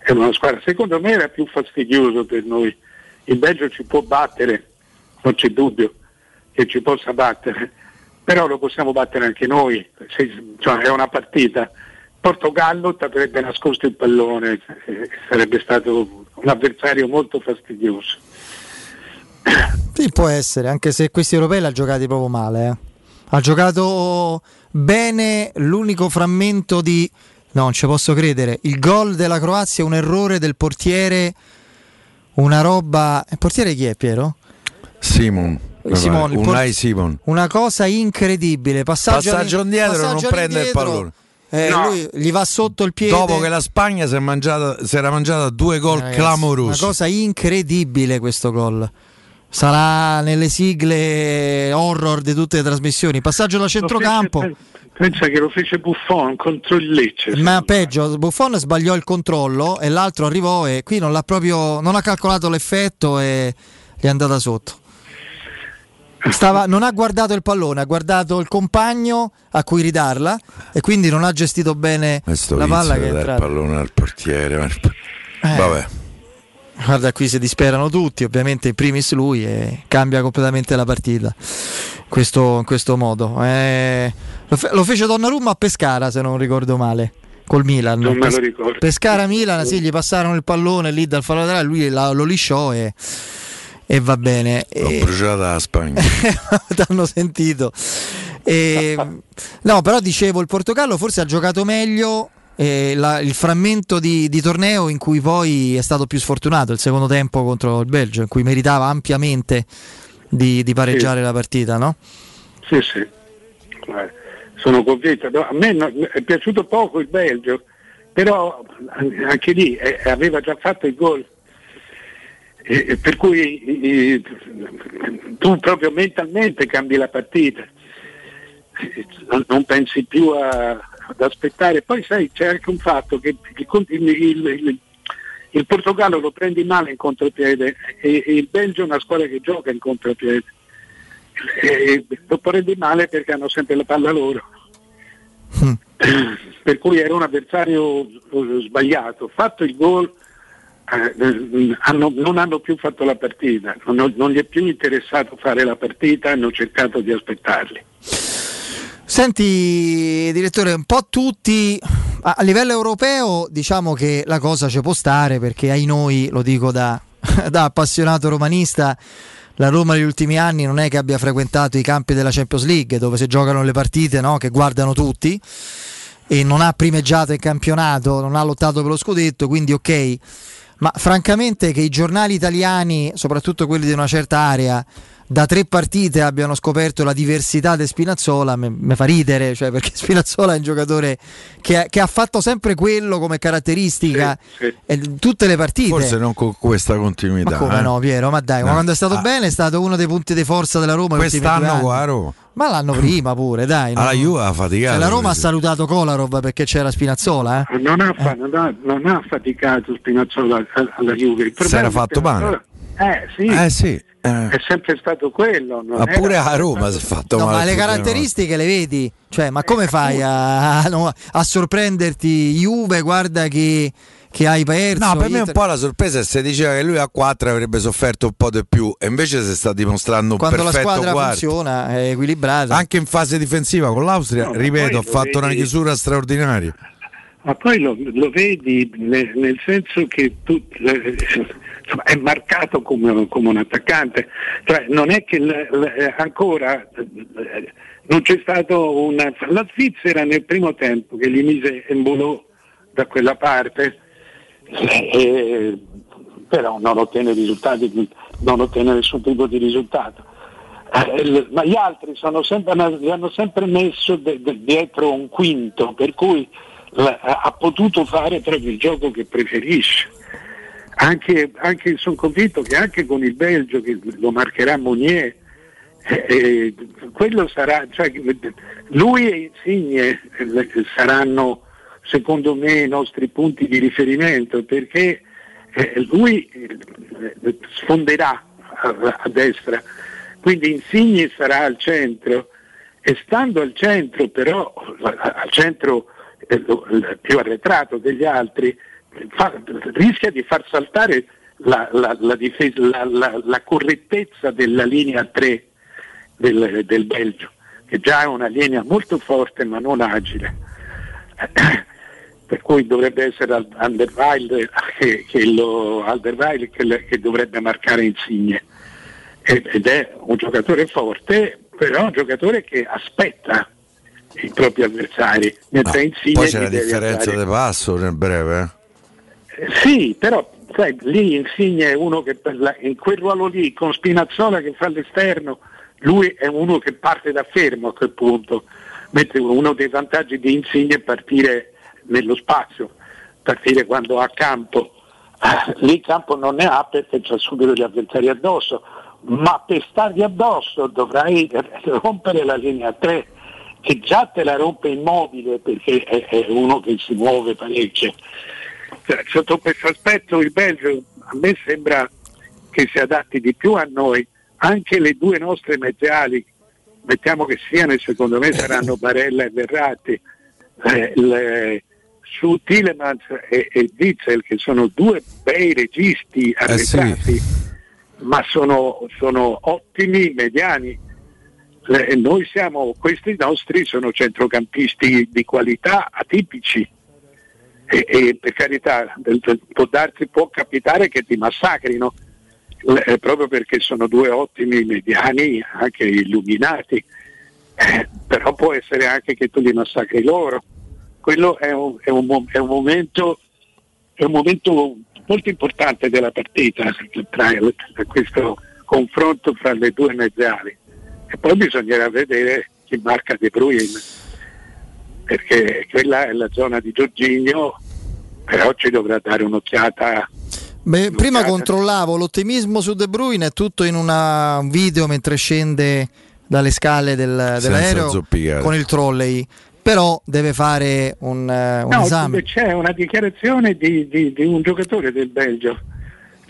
era una squadra, secondo me era più fastidioso per noi. Il Belgio ci può battere, non c'è dubbio che ci possa battere, però lo possiamo battere anche noi, se, cioè, è una partita. Portogallo avrebbe nascosto il pallone, eh, sarebbe stato un avversario molto fastidioso. Sì, può essere, anche se questi europei l'ha giocato proprio male, eh. Ha giocato bene l'unico frammento di, no, non ci posso credere, il gol della Croazia, un errore del portiere, una roba. Il portiere chi è, Piero? Simon. Simon, Unai Simon. Una cosa incredibile, passaggio, passaggio indietro, passaggio non prende indietro. Il pallone. Eh, no. Lui gli va sotto il piede. Dopo che la Spagna si è mangiata, si era mangiata due gol eh, clamorosi. Una cosa incredibile questo gol. Sarà nelle sigle horror di tutte le trasmissioni. Passaggio da centrocampo. Fece, pensa che lo fece Buffon contro il Lecce. Ma peggio, Buffon sbagliò il controllo e l'altro arrivò e qui non l'ha proprio, non ha calcolato l'effetto e gli è andata sotto. Stava, non ha guardato il pallone, ha guardato il compagno a cui ridarla e quindi non ha gestito bene la palla che è entrata. Il pallone al portiere, ma... eh, vabbè. Guarda, qui si disperano tutti, ovviamente in primis lui, e cambia completamente la partita questo, in questo modo. Eh, lo, fe- lo fece Donnarumma a Pescara, se non ricordo male, col Milan. Non Pes- me lo ricordo. Pescara-Milan, sì, gli passarono il pallone lì dal fallo laterale, lui la, lo lisciò e... e va bene. L'ho e... bruciata la Spagna. T'hanno sentito. E... no, però dicevo, il Portogallo forse ha giocato meglio eh, la, il frammento di, di torneo in cui poi è stato più sfortunato, il secondo tempo contro il Belgio, in cui meritava ampiamente di, di pareggiare sì. la partita, no? Sì, sì. Eh, sono convinto. A me non, è piaciuto poco il Belgio, però anche lì eh, aveva già fatto il gol. Eh, per cui eh, tu proprio mentalmente cambi la partita, eh, non pensi più a, ad aspettare. Poi sai, c'è anche un fatto che il, il, il, il Portogallo lo prendi male in contropiede e, e il Belgio è una squadra che gioca in contropiede e, e lo prendi male perché hanno sempre la palla loro. Mm. Eh, per cui era un avversario sbagliato, fatto il gol. Hanno, non hanno più fatto la partita, non, non gli è più interessato fare la partita, hanno cercato di aspettarli. Senti direttore, un po' tutti a, a livello europeo diciamo che la cosa ci può stare, perché ai noi, lo dico da, da appassionato romanista, la Roma negli ultimi anni non è che abbia frequentato i campi della Champions League dove si giocano le partite, no? Che guardano tutti, e non ha primeggiato il campionato, non ha lottato per lo scudetto, quindi ok. Ma francamente che i giornali italiani, soprattutto quelli di una certa area, da tre partite abbiano scoperto la diversità di Spinazzola mi fa ridere, cioè, perché Spinazzola è un giocatore che, che ha fatto sempre quello come caratteristica, sì, sì. Tutte le partite. Forse non con questa continuità. Ma come eh? no Piero, ma dai, no. Ma quando è stato ah. bene è stato uno dei punti di forza della Roma. Quest'anno guaro. Ma l'anno prima pure, dai. Alla Juve ha faticato. Cioè, la Roma ha salutato Kolarov perché c'era Spinazzola. Eh? Non, ha, eh. non, ha, non ha faticato Spinazzola alla Juve. Si era fatto male. Eh sì, eh, sì. Eh. È sempre stato quello. Ma pure a Roma si è fatto no, male. Ma le caratteristiche le vedi? Cioè, ma come fai a, a, a sorprenderti? Juve, guarda che, che hai perso. No, per me un po' la sorpresa è se diceva che lui a quattro avrebbe sofferto un po' di più e invece si sta dimostrando un perfetto quarto. Quando la squadra funziona, è equilibrata. Anche in fase difensiva con l'Austria, no, ripeto, ha fatto vedi... una chiusura straordinaria. Ma poi lo, lo vedi nel, nel senso che tu... Le, insomma, è marcato come, come un attaccante, cioè, non è che l- l- ancora l- non c'è stato una... La Svizzera nel primo tempo che li mise Embolo da quella parte, eh, però non ottenne risultati, non ottenne nessun tipo di risultato, eh, l- ma gli altri sono sempre, li hanno sempre messo de- de- dietro un quinto, per cui l- ha potuto fare proprio il gioco che preferisce. Anche, anche sono convinto che anche con il Belgio, che lo marcherà Mounier, eh, eh, quello sarà, cioè, lui e Insigne saranno secondo me i nostri punti di riferimento, perché eh, lui eh, sfonderà a, a destra, quindi Insigne sarà al centro, e stando al centro però, al centro eh, più arretrato degli altri, Fa, rischia di far saltare la, la, la, difesa, la, la, la correttezza della linea tre del, del Belgio, che già è una linea molto forte ma non agile, per cui dovrebbe essere Alderweireld che, che, lo, Alderweireld che, che dovrebbe marcare Insigne, ed è un giocatore forte, però un giocatore che aspetta i propri avversari, mentre Insigne poi c'è la differenza di passo nel breve, eh? Sì, però sai, lì Insigne è uno che la, in quel ruolo lì, con Spinazzola che fa l'esterno, lui è uno che parte da fermo a quel punto, mentre uno dei vantaggi di Insigne è partire nello spazio, partire quando ha campo. Lì campo non ne ha perché c'ha subito gli avversari addosso, ma per stargli addosso dovrai rompere la linea tre, che già te la rompe Immobile, perché è, è uno che si muove parecchio. Sotto questo aspetto il Belgio a me sembra che si adatti di più a noi. Anche le due nostre mezzali, mettiamo che siano, secondo me saranno Barella e Verratti, eh, le, su Tielemans e, e Witzel, che sono due bei registi arretrati, eh sì, ma sono, sono ottimi mediani. Le, noi siamo, questi nostri sono centrocampisti di qualità atipici. E, e per carità, può darsi, può capitare che ti massacrino, eh, proprio perché sono due ottimi mediani, anche illuminati, eh, però può essere anche che tu li massacri loro. Quello è un, è un, è un momento è un momento molto importante della partita, tra questo confronto fra le due mezzali, e poi bisognerà vedere chi marca De Bruyne, perché quella è la zona di Jorginho, però ci dovrà dare un'occhiata. Beh, prima controllavo l'ottimismo su De Bruyne, è tutto in una, un video mentre scende dalle scale del, dell'aereo con il trolley, però deve fare un, uh, un no, esame. C'è una dichiarazione di, di, di un giocatore del Belgio.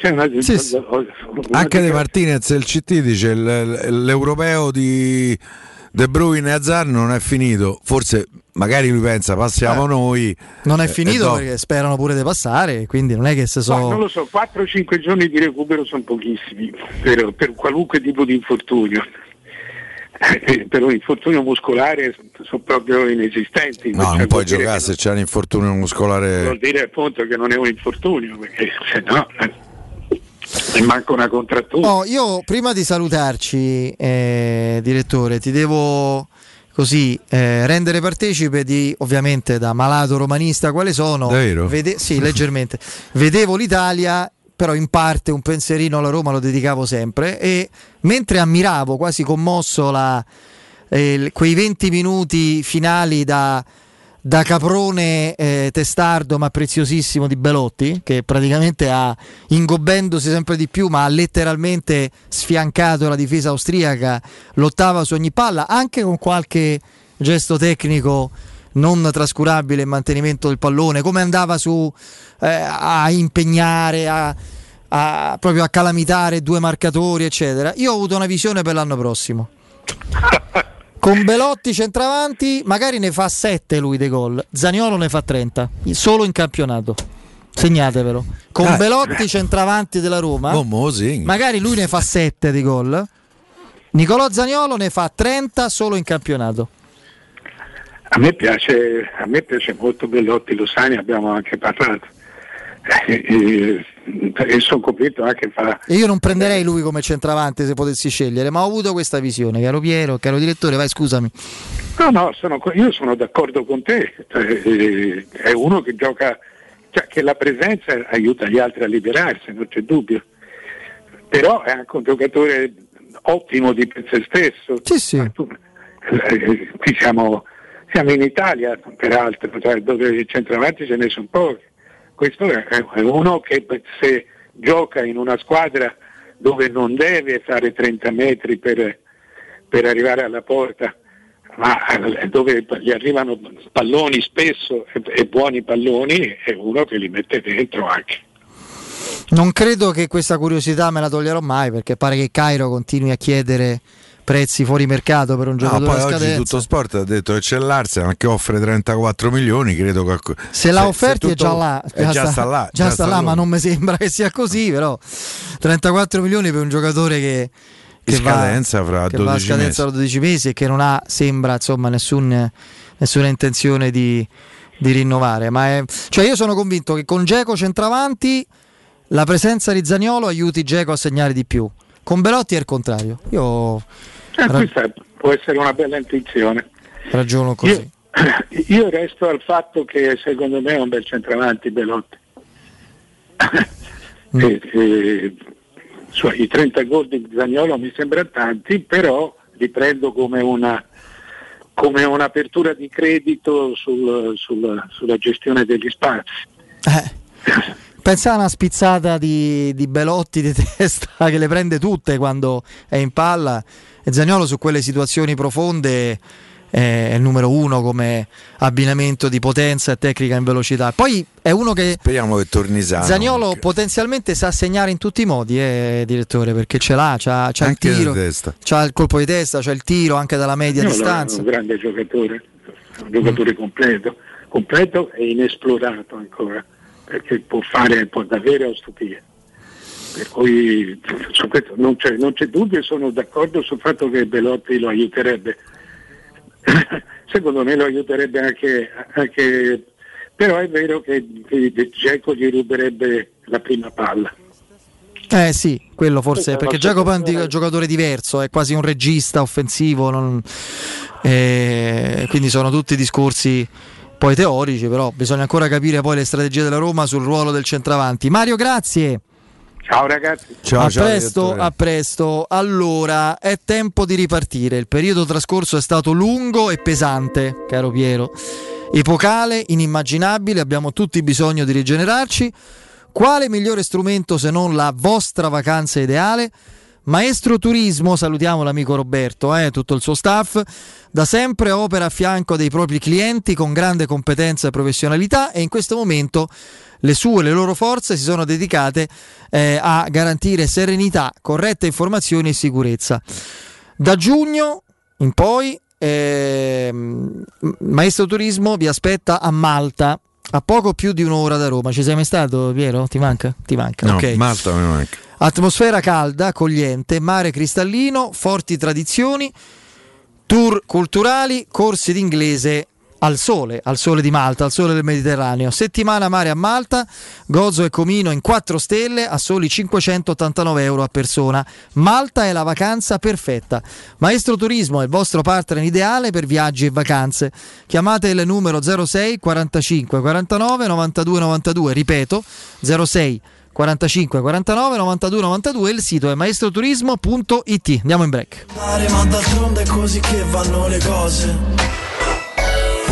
Una, sì, una, una anche De Martinez, il C T dice l'europeo di De Bruyne e Hazard non è finito, forse magari lui pensa passiamo eh, noi. Non è finito, eh, no, perché sperano pure di passare, quindi non è che se so. No, non lo so, quattro cinque giorni di recupero sono pochissimi per, per qualunque tipo di infortunio, eh, per un infortunio muscolare sono proprio inesistenti. No, non puoi giocare se non... c'è un infortunio muscolare. Vuol dire appunto che non è un infortunio, perché se no mi manca una contrattura. No, io prima di salutarci, eh, direttore, ti devo così eh, rendere partecipe di, ovviamente da malato romanista quale sono, vede- sì leggermente vedevo l'Italia, però in parte un pensierino alla Roma lo dedicavo sempre, e mentre ammiravo quasi commosso la, eh, quei venti minuti finali da da caprone eh, testardo ma preziosissimo di Belotti, che praticamente ha, ingobbendosi sempre di più, ma ha letteralmente sfiancato la difesa austriaca, lottava su ogni palla, anche con qualche gesto tecnico non trascurabile, il mantenimento del pallone, come andava su eh, a impegnare, a a, proprio a calamitare due marcatori eccetera. Io ho avuto una visione per l'anno prossimo con Belotti centravanti, magari ne fa sette lui dei gol, Zaniolo ne fa trenta solo in campionato, segnatevelo, con Dai. Belotti centravanti della Roma Bomosing. Magari lui ne fa sette di gol, Nicolò Zaniolo ne fa trenta solo in campionato. A me piace, a me piace molto Belotti, lo sai, ne abbiamo anche parlato, e, e, e sono convinto anche fa... E io non prenderei lui come centravanti se potessi scegliere, ma ho avuto questa visione, caro Piero, caro direttore, vai, scusami. No, no, sono, io sono d'accordo con te, è uno che gioca, cioè che la presenza aiuta gli altri a liberarsi, non c'è dubbio, però è anche un giocatore ottimo di per se stesso. Sì, sì. Qui siamo, siamo in Italia peraltro, cioè, dove i centravanti ce ne sono pochi. Questo è uno che se gioca in una squadra dove non deve fare trenta metri per, per arrivare alla porta, ma dove gli arrivano palloni spesso e, e buoni palloni, è uno che li mette dentro anche. Non credo che questa curiosità me la toglierò mai, perché pare che Cairo continui a chiedere prezzi fuori mercato per un giocatore no, poi a scadenza. Oggi Tutto Sport ha detto che c'è l'Arsenal che offre trentaquattro milioni, credo che se, se l'ha offerti se è già là, è già, già sta, sta là, già sta, sta là, là, ma non mi sembra che sia così, però trentaquattro milioni per un giocatore che che scadenza va, fra che dodici, va scadenza mesi. dodici mesi e che non ha, sembra, insomma, nessun, nessuna intenzione di, di rinnovare, ma è, cioè io sono convinto che con Dzeko centravanti la presenza di Zaniolo aiuti Dzeko a segnare di più. Con Belotti è il contrario. Io eh, questa può essere una bella intuizione. Ragiono così. Io, io resto al fatto che secondo me è un bel centravanti Belotti. Mm. e, e, cioè, i trenta gol di Zaniolo mi sembra tanti, però li prendo come una come un'apertura di credito sul, sul, sulla gestione degli spazi. Eh. Pensa a una spizzata di, di Belotti di testa che le prende tutte quando è in palla, e Zaniolo su quelle situazioni profonde è il numero uno come abbinamento di potenza e tecnica in velocità. Poi è uno che speriamo che torni sano. Zaniolo potenzialmente sa segnare in tutti i modi, eh, direttore, perché ce l'ha, c'ha, c'ha il tiro, c'ha il colpo di testa, c'ha il tiro anche dalla media Zaniolo distanza. È un grande giocatore, un giocatore mm. completo, completo e inesplorato ancora, perché può fare, può davvero stupire, per cui su questo non c'è, non c'è dubbio, sono d'accordo sul fatto che Belotti lo aiuterebbe. Secondo me lo aiuterebbe anche, anche, però è vero che Dzeko gli ruberebbe la prima palla. Eh sì, quello forse, perché Dzeko è un giocatore diverso, è quasi un regista offensivo, non... eh, quindi sono tutti discorsi poi teorici, però bisogna ancora capire poi le strategie della Roma sul ruolo del centravanti. Mario, grazie. Ciao ragazzi. Ciao, a ciao, presto, direttore. A presto. Allora, è tempo di ripartire. Il periodo trascorso è stato lungo e pesante, caro Piero. Epocale, inimmaginabile, abbiamo tutti bisogno di rigenerarci. Quale migliore strumento se non la vostra vacanza ideale? Maestro Turismo, salutiamo l'amico Roberto e eh, tutto il suo staff, da sempre opera a fianco dei propri clienti con grande competenza e professionalità, e in questo momento le sue, le loro forze si sono dedicate eh, a garantire serenità, corrette informazioni e sicurezza. Da giugno in poi eh, Maestro Turismo vi aspetta a Malta, a poco più di un'ora da Roma. Ci sei mai stato, Piero? Ti manca? Ti manca? No, okay. Malta mi manca. Atmosfera calda, accogliente, mare cristallino, forti tradizioni, tour culturali, corsi d'inglese al sole, al sole di Malta, al sole del Mediterraneo. Settimana mare a Malta, Gozo e Comino in quattro stelle a soli cinquecentottantanove euro a persona. Malta è la vacanza perfetta. Maestro Turismo è il vostro partner ideale per viaggi e vacanze. Chiamate il numero zero sei quarantacinque quarantanove novantadue novantadue, ripeto zero sei quarantacinque quarantanove novantadue novantadue, il sito è maestroturismo punto it. Andiamo in break. Ma d'altronde è così che vanno le cose.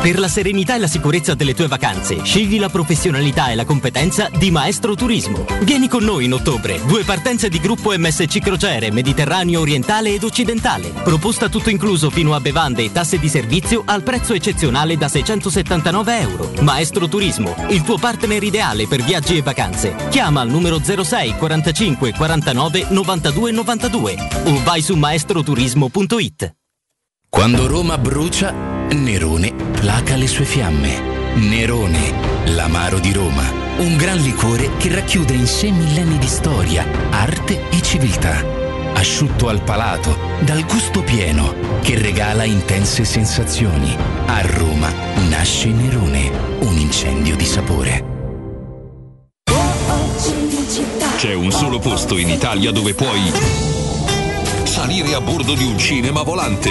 Per la serenità e la sicurezza delle tue vacanze, scegli la professionalità e la competenza di Maestro Turismo. Vieni con noi in ottobre, due partenze di gruppo M S C Crociere, Mediterraneo orientale ed occidentale. Proposta tutto incluso fino a bevande e tasse di servizio al prezzo eccezionale da seicentosettantanove euro. Maestro Turismo, il tuo partner ideale per viaggi e vacanze. Chiama al numero zero sei quarantacinque quarantanove novantadue novantadue o vai su maestroturismo punto it. Quando Roma brucia, Nerone placa le sue fiamme. Nerone, l'amaro di Roma. Un gran liquore che racchiude in sé millenni di storia, arte e civiltà. Asciutto al palato, dal gusto pieno, che regala intense sensazioni. A Roma nasce Nerone, un incendio di sapore. C'è un solo posto in Italia dove puoi salire a bordo di un cinema volante,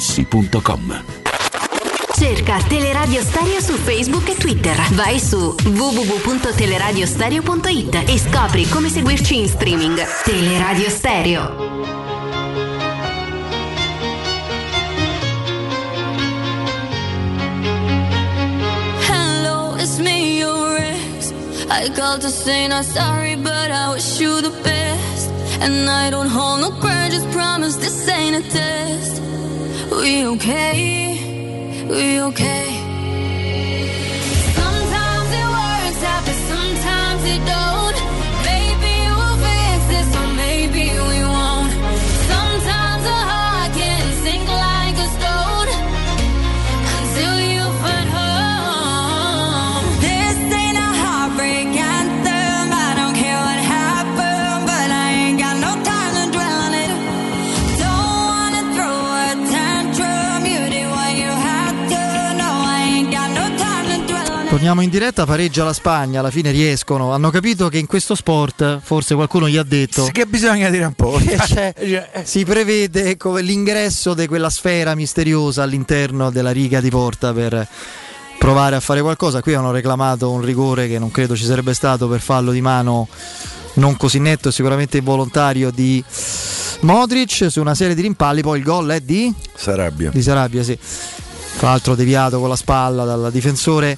Cerca Teleradio Stereo su Facebook e Twitter. Vai su vu vu vu punto teleradiostereo punto it e scopri come seguirci in streaming. Teleradio Stereo. Hello, it's me, your ex. I called to say not sorry, but I wish you the best. And I don't hold no grudges, promise this ain't a test. We okay, we okay. Sometimes it works out, but sometimes Torniamo in diretta, pareggia la Spagna, alla fine riescono, hanno capito che in questo sport forse qualcuno gli ha detto sì, che bisogna dire un po', cioè, si prevede l'ingresso di quella sfera misteriosa all'interno della riga di porta per provare a fare qualcosa. Qui hanno reclamato un rigore che non credo ci sarebbe stato per fallo di mano non così netto e sicuramente involontario di Modric su una serie di rimpalli. Poi il gol è di Sarabia, di Sarabia sì, tra l'altro deviato con la spalla dal difensore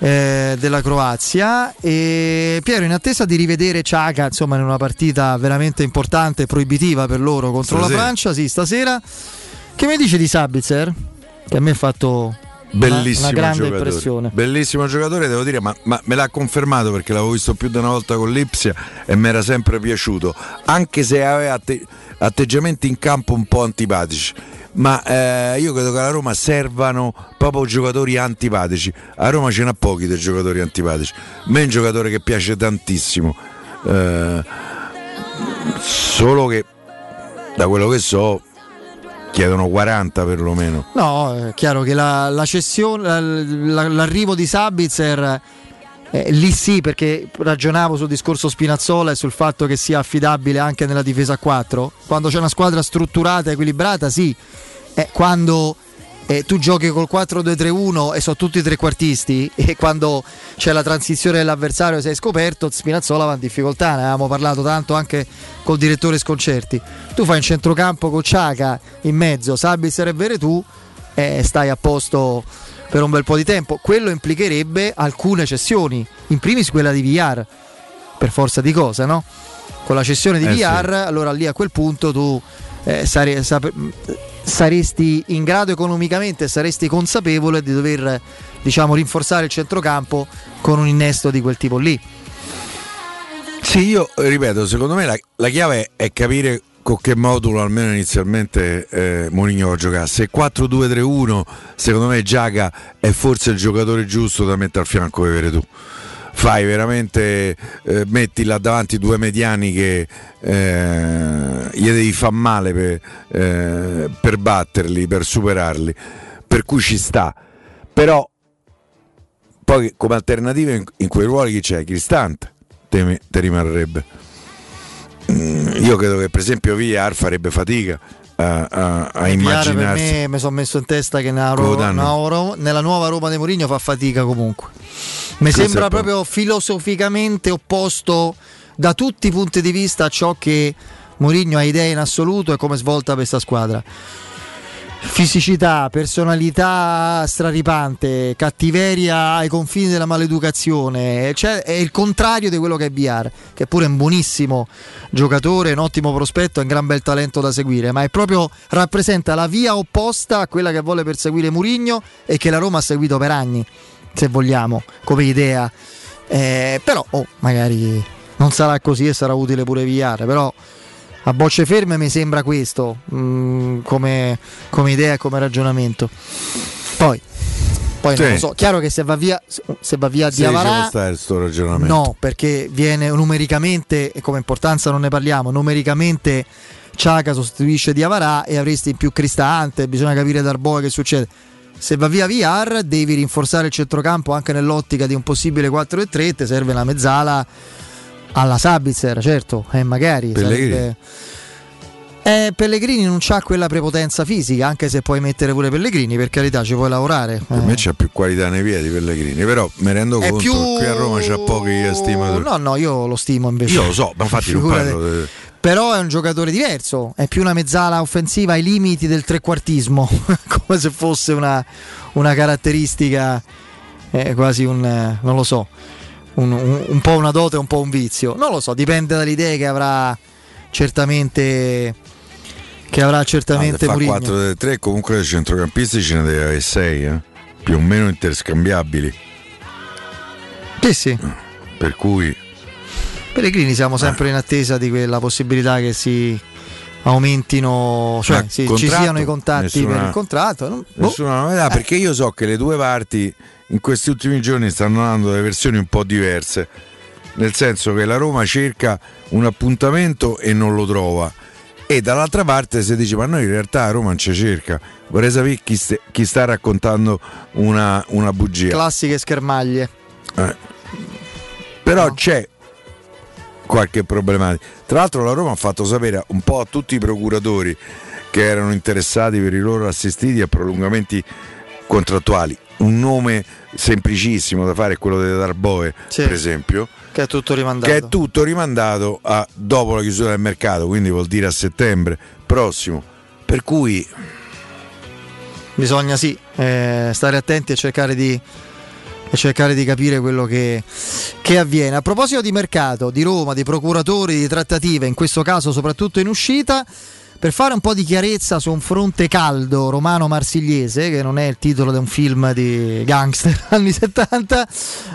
Eh, della Croazia. E Piero, in attesa di rivedere Xhaka, insomma, in una partita veramente importante, proibitiva per loro contro stasera. la Francia, sì, stasera. Che mi dice di Sabitzer? Che a me ha fatto bellissimo una, una grande giocatore. impressione. Bellissimo giocatore, devo dire, ma, ma me l'ha confermato perché l'avevo visto più di una volta con l'Ipsia e mi era sempre piaciuto, anche se aveva atte- atteggiamenti in campo un po' antipatici. Ma eh, io credo che alla Roma servano proprio giocatori antipatici. A Roma ce n'ha pochi dei giocatori antipatici. A me è un giocatore che piace tantissimo, eh, solo che da quello che so chiedono quaranta perlomeno. No, è chiaro che la, la cessione, la, l'arrivo di Sabitzer eh, lì sì, perché ragionavo sul discorso Spinazzola e sul fatto che sia affidabile anche nella difesa a quattro. Quando c'è una squadra strutturata, equilibrata, sì. Eh, quando eh, tu giochi col quattro due tre uno e sono tutti trequartisti e quando c'è la transizione dell'avversario sei scoperto, Spinazzola va in difficoltà. Ne avevamo parlato tanto anche col direttore Sconcerti. Tu fai un centrocampo con Xhaka in mezzo, Sabitzer e Veretù, e eh, stai a posto per un bel po' di tempo. Quello implicherebbe alcune cessioni, in primis quella di Villar, per forza di cosa, no? Con la cessione di eh Villar, sì. Allora lì a quel punto tu eh, sare- sap- saresti in grado economicamente, saresti consapevole di dover, diciamo, rinforzare il centrocampo con un innesto di quel tipo lì. Sì, io ripeto, secondo me la, la chiave è, è capire con che modulo almeno inizialmente eh, Mourinho giocasse. Se quattro due tre uno, secondo me Xhaka è forse il giocatore giusto da mettere al fianco di Veretù. Fai veramente eh, metti là davanti due mediani che eh, gli devi far male per, eh, per batterli, per superarli, per cui ci sta. Però poi come alternative in, in quei ruoli chi c'è? Cristante te, te rimarrebbe. Io credo che per esempio Villar farebbe fatica a, a, a immaginarsi. Per me mi sono messo in testa che nella, Ro- nella nuova Roma di Mourinho fa fatica comunque. Mi Questo sembra proprio filosoficamente opposto da tutti i punti di vista a ciò che Mourinho ha idee in assoluto e come svolta questa squadra. Fisicità, personalità straripante, cattiveria ai confini della maleducazione, cioè è il contrario di quello che è Villar, che è pure un buonissimo giocatore, un ottimo prospetto, un gran bel talento da seguire, ma è proprio, rappresenta la via opposta a quella che vuole perseguire Mourinho e che la Roma ha seguito per anni, se vogliamo, come idea. Eh, però oh, magari non sarà così e sarà utile pure Villar, però a bocce ferme mi sembra questo mh, come, come idea e come ragionamento. Poi, poi sì. non lo so, chiaro che se va via se va via Diawara no, perché viene numericamente, e come importanza non ne parliamo, numericamente Xhaka sostituisce Diawara e avresti in più Cristante, bisogna capire da Darboa che succede. Se va via Villar devi rinforzare il centrocampo anche nell'ottica di un possibile quattro e tre, te serve la mezzala alla Sabitzer, certo, e eh, magari Pellegrini. Sarebbe... Eh, Pellegrini non c'ha quella prepotenza fisica, anche se puoi mettere pure Pellegrini, per carità, ci puoi lavorare. Per eh. me c'ha più qualità nei piedi Pellegrini, però mi rendo è conto più... che qui a Roma c'ha pochi stimatori. No, no, io lo stimo invece. Io lo so, ma infatti non parlo di... Però è un giocatore diverso, è più una mezzala offensiva ai limiti del trequartismo, come se fosse una, una caratteristica eh, quasi un... Eh, non lo so. Un, un, un po' una dote, un po' un vizio, non lo so, dipende dalle idee che avrà certamente che avrà certamente ah, fa quattro tre, comunque dei centrocampisti ce ne deve avere sei eh? più o meno interscambiabili, sì sì, per cui Pellegrini siamo sempre eh. in attesa di quella possibilità che si aumentino, cioè sì, ci siano i contatti nessuna, per il contratto non, nessuna boh. novità, eh. perché io so che le due parti in questi ultimi giorni stanno dando delle versioni un po' diverse, nel senso che la Roma cerca un appuntamento e non lo trova, E dall'altra parte si dice: ma noi in realtà Roma non ci cerca. Vorrei sapere chi, st- chi sta raccontando una, una bugia. Classiche schermaglie. Eh. Però no, c'è qualche problematica. Tra l'altro la Roma ha fatto sapere un po' a tutti i procuratori che erano interessati per i loro assistiti a prolungamenti contrattuali. Un nome semplicissimo da fare è quello di Darboe, sì, per esempio, che è tutto rimandato, che è tutto rimandato a dopo la chiusura del mercato, quindi vuol dire a settembre prossimo, per cui bisogna sì eh, stare attenti e cercare di e cercare di capire quello che, che avviene. A proposito di mercato, di Roma, di procuratori, di trattative, in questo caso soprattutto in uscita, per fare un po' di chiarezza su un fronte caldo romano-marsigliese, che non è il titolo di un film di gangster anni settanta,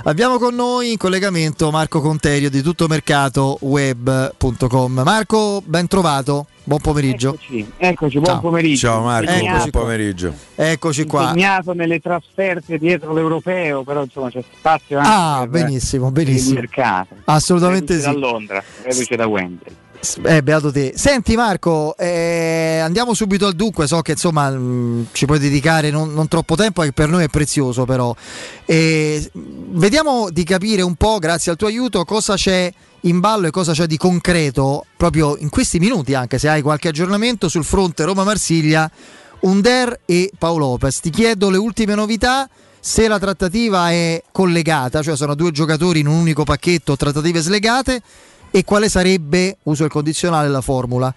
abbiamo con noi in collegamento Marco Conterio di tuttomercatoweb punto com. Marco, ben trovato, buon pomeriggio. Eccoci, eccoci buon Ciao. pomeriggio. Ciao Marco, impegnato, buon pomeriggio. Eccoci qua. Impegnato nelle trasferte dietro l'europeo, però insomma c'è spazio anche ah, per benissimo, benissimo. il mercato. Assolutamente reduce sì. Da Londra, reduce da Wembley. Eh, beato te. Senti Marco, eh, andiamo subito al dunque. So che insomma mh, ci puoi dedicare non, non troppo tempo, che per noi è prezioso, però eh, vediamo di capire un po', grazie al tuo aiuto, cosa c'è in ballo e cosa c'è di concreto proprio in questi minuti, anche se hai qualche aggiornamento sul fronte Roma-Marsiglia, Ünder e Paolo Lopez. Ti chiedo le ultime novità, se la trattativa è collegata, cioè sono due giocatori in un unico pacchetto, trattative slegate, e quale sarebbe, uso il condizionale, la formula?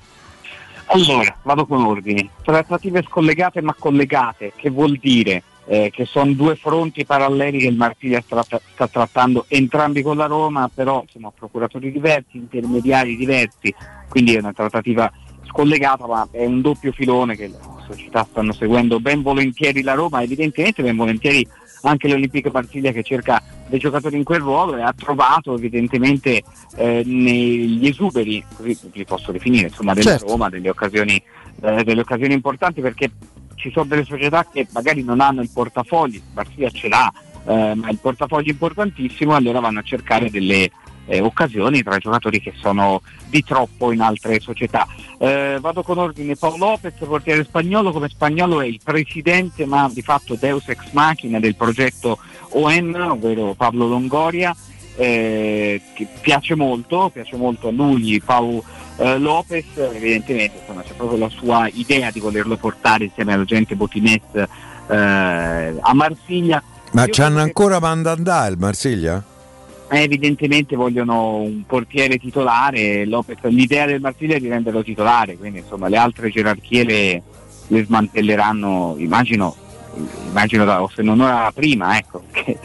Allora, vado con ordine. Trattative scollegate ma collegate, che vuol dire eh, che sono due fronti paralleli che il Marsiglia sta, sta trattando entrambi con la Roma, però sono procuratori diversi, intermediari diversi, quindi è una trattativa scollegata, ma è un doppio filone che le società stanno seguendo ben volentieri la Roma, evidentemente ben volentieri anche l'Olympique Marsiglia, che cerca dei giocatori in quel ruolo e ha trovato evidentemente eh, negli esuberi, così li posso definire, insomma, della certo. Roma, delle occasioni, eh, delle occasioni importanti, perché ci sono delle società che magari non hanno il portafoglio, Marsiglia ce l'ha, eh, ma il portafoglio è importantissimo, allora vanno a cercare delle eh, occasioni tra i giocatori che sono di troppo in altre società. Eh, vado con ordine. Paolo Lopez, portiere spagnolo, come spagnolo è il presidente, ma di fatto deus ex machina, del progetto O N, ovvero Pablo Longoria, eh, che piace molto, piace molto a lui Paolo eh, Lopez, evidentemente insomma, c'è proprio la sua idea di volerlo portare insieme all'agente Botinez eh, a Marsiglia. Ma ci hanno ancora che... Mandanda il Marsiglia? Eh, evidentemente vogliono un portiere titolare. Lopez, l'idea del Marsiglia è di renderlo titolare, quindi insomma le altre gerarchie le, le smantelleranno, immagino, immagino da, o se non ora prima, ecco, che,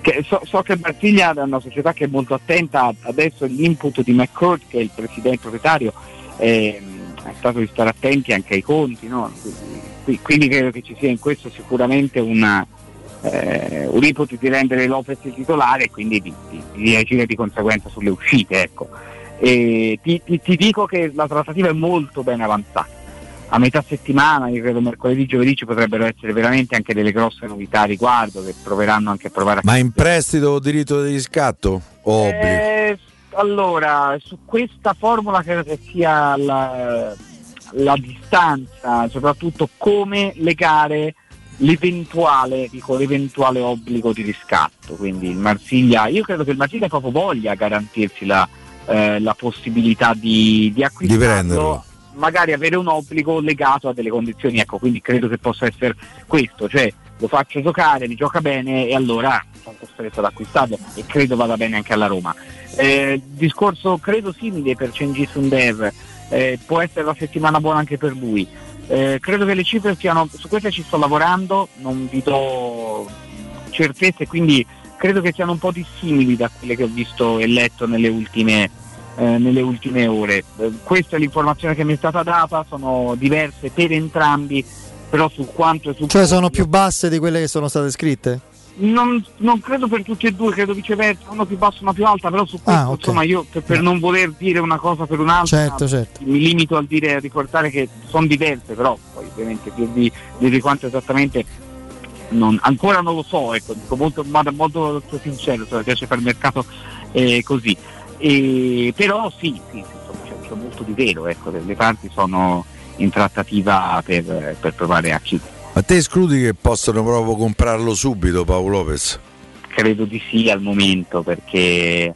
che so, so che Marsiglia è una società che è molto attenta adesso all'input di McCord, che è il presidente proprietario, eh, è stato di stare attenti anche ai conti, no? Quindi, quindi credo che ci sia in questo sicuramente una Eh, un input di rendere Lopez il titolare e quindi di, di, di agire di conseguenza sulle uscite, ecco. E ti, ti, ti dico che la trattativa è molto ben avanzata. A metà settimana, io credo mercoledì, giovedì, ci potrebbero essere veramente anche delle grosse novità a riguardo, che proveranno anche a provare a ma in prestito o diritto di riscatto? Eh, allora, su questa formula credo che sia la, la distanza, soprattutto come legare l'eventuale, dico, l'eventuale obbligo di riscatto. Quindi il Marsiglia, io credo che il Marsiglia proprio voglia garantirsi la, eh, la possibilità di, di acquistarlo, di magari avere un obbligo legato a delle condizioni, ecco, quindi credo che possa essere questo, cioè lo faccio giocare, mi gioca bene e allora sono costretto ad acquistarlo, e credo vada bene anche alla Roma. Eh, discorso credo simile per Cengiz Ünder, eh, può essere la settimana buona anche per lui. Eh, credo che le cifre siano, su queste ci sto lavorando, non vi do certezze, quindi credo che siano un po' dissimili da quelle che ho visto e letto nelle ultime, eh, nelle ultime ore. Eh, questa è l'informazione che mi è stata data, sono diverse per entrambi, però su quanto e su cioè sono più basse di quelle che sono state scritte? Non, non credo per tutti e due, credo viceversa, uno più basso una più alta, però su questo ah, okay. insomma io per no. non voler dire una cosa per un'altra, certo, certo. mi limito a dire, a riportare che sono diverse, però poi ovviamente dirvi, dirvi quanto esattamente non, ancora non lo so, ecco, dico molto, vado molto sincero, cioè, piace fare il mercato eh, così, e, però sì, sì, sì insomma, cioè, c'è molto di vero, ecco, le parti sono in trattativa per, per provare a chiudere. Ma te escludi che possano proprio comprarlo subito, Paolo Lopez? Credo di sì al momento, perché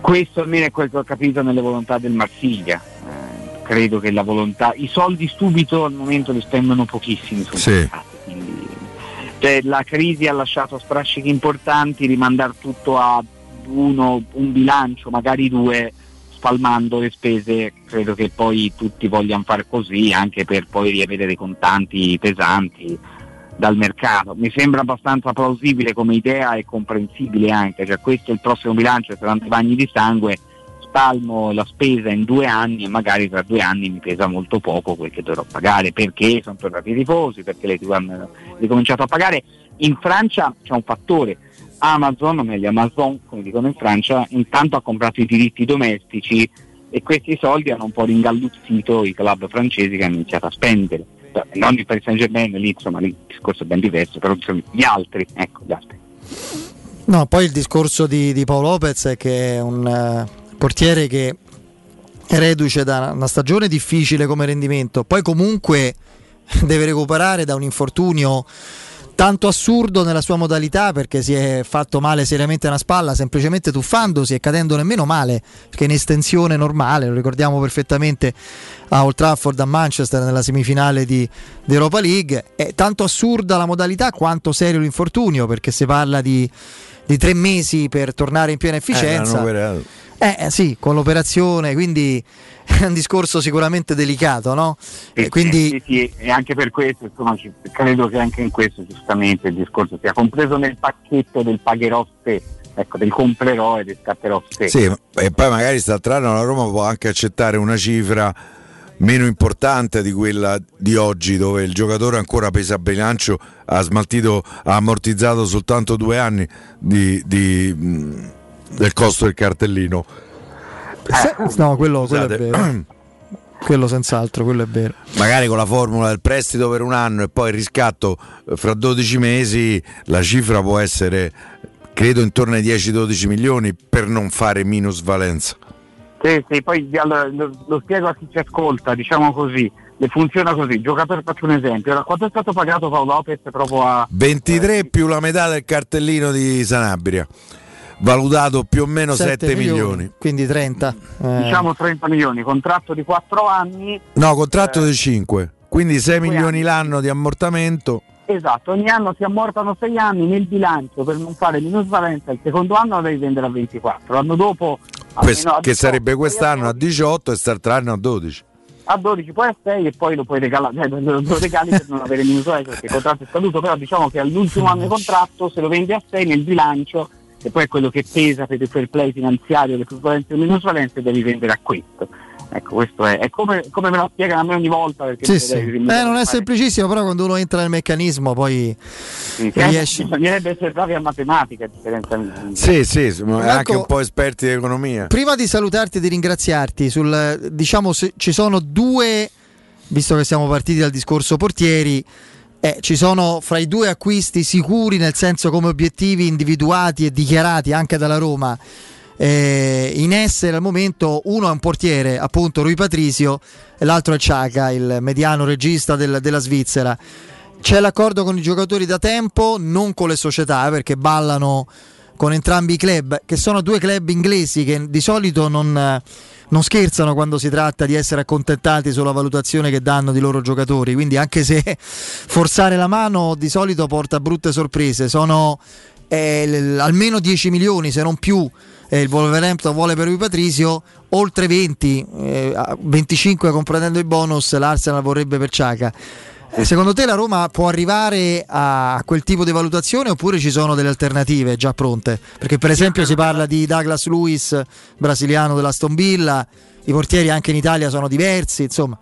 questo almeno è quello che ho capito nelle volontà del Marsiglia. Eh, credo che la volontà, i soldi subito al momento li spendono pochissimi sul sì. mercato, quindi cioè, la crisi ha lasciato strascichi importanti, rimandare tutto a uno, un bilancio, magari due, spalmando le spese, credo che poi tutti vogliano far così, anche per poi riavere i contanti pesanti dal mercato. Mi sembra abbastanza plausibile come idea e comprensibile anche, cioè questo è il prossimo bilancio, saranno i bagni di sangue, spalmo la spesa in due anni e magari tra due anni mi pesa molto poco quel che dovrò pagare, perché sono tornati i tifosi, perché le tivù hanno ricominciato a pagare. In Francia c'è un fattore, Amazon, o meglio Amazon come dicono in Francia, intanto ha comprato i diritti domestici e questi soldi hanno un po' ringalluzzito i club francesi che hanno iniziato a spendere, non il Paris Saint-Germain lì, insomma lì il discorso è ben diverso, però insomma, gli altri, ecco gli altri. No, poi il discorso di, di Paolo Lopez è che è un uh, portiere che reduce da una stagione difficile come rendimento, poi comunque deve recuperare da un infortunio tanto assurdo nella sua modalità, perché si è fatto male seriamente una spalla semplicemente tuffandosi e cadendo nemmeno male, perché in estensione normale, lo ricordiamo perfettamente a Old Trafford a Manchester nella semifinale di, di Europa League. È tanto assurda la modalità quanto serio l'infortunio, perché si parla di, di tre mesi per tornare in piena efficienza. Eh, Eh sì, con l'operazione, quindi è un discorso sicuramente delicato, no? Sì, e quindi sì, sì, e anche per questo, insomma, credo che anche in questo giustamente il discorso sia compreso nel pacchetto del pagherò se, ecco, del comprerò e del scatterò se. Sì, e poi magari sta strano, la Roma può anche accettare una cifra meno importante di quella di oggi, dove il giocatore ancora pesa a bilancio, ha smaltito, ha ammortizzato soltanto due anni di... di del costo del cartellino. No, quello, quello è vero. Quello senz'altro, quello è vero. Magari con la formula del prestito per un anno e poi il riscatto fra dodici mesi, la cifra può essere, credo, intorno ai dieci dodici milioni, per non fare minusvalenza. Sì, sì, poi allora, lo, lo spiego a chi ci ascolta, diciamo così. Le funziona così, giocatore, faccio un esempio. Allora, quanto è stato pagato Paolo Lopez proprio a ventitré eh, più la metà del cartellino di Sanabria? Valutato più o meno sette milioni, quindi trenta, eh. diciamo trenta milioni, contratto di quattro anni, no, contratto eh, di cinque, quindi sei milioni anni. L'anno di ammortamento, esatto, ogni anno si ammortano sei anni nel bilancio per non fare minusvalenza. Il secondo anno la devi vendere a ventiquattro, l'anno dopo a Quest- meno, a che diciotto, sarebbe quest'anno a diciotto e startranno a dodici, a dodici, poi a sei, e poi lo puoi regalare, cioè, lo regali per non avere minusvalenza, perché il contratto è scaduto. Però diciamo che all'ultimo anno di contratto, se lo vendi a sei nel bilancio, e poi è quello che pesa per il fair play finanziario, le plusvalenze e le minusvalenze, devi vendere a questo. Ecco, questo è, è come, come me lo spiegano a me ogni volta, perché sì, sì. Eh, non è semplicissimo, però quando uno entra nel meccanismo poi sì, riesce. Bisognerebbe essere bravi a matematica, a differenza mia. Sì, sì, siamo Marco, anche un po' esperti di economia. Prima di salutarti e di ringraziarti, sul, diciamo, se ci sono due, visto che siamo partiti dal discorso portieri, Eh, ci sono fra i due acquisti sicuri, nel senso come obiettivi individuati e dichiarati anche dalla Roma, eh, in essere al momento. Uno è un portiere, appunto Rui Patrício, e l'altro è Xhaka, il mediano regista del, della Svizzera. C'è l'accordo con i giocatori da tempo, non con le società, perché ballano con entrambi i club, che sono due club inglesi che di solito non, non scherzano quando si tratta di essere accontentati sulla valutazione che danno di loro giocatori, quindi anche se forzare la mano di solito porta brutte sorprese. Sono eh, l- almeno dieci milioni, se non più, eh, il Wolverhampton vuole per Rui Patrício, oltre venti, eh, venticinque comprendendo i bonus, l'Arsenal vorrebbe per Xhaka. Secondo te la Roma può arrivare a quel tipo di valutazione, oppure ci sono delle alternative già pronte? Perché per esempio si parla di Douglas Luiz, brasiliano dell'Aston Villa, i portieri anche in Italia sono diversi, insomma.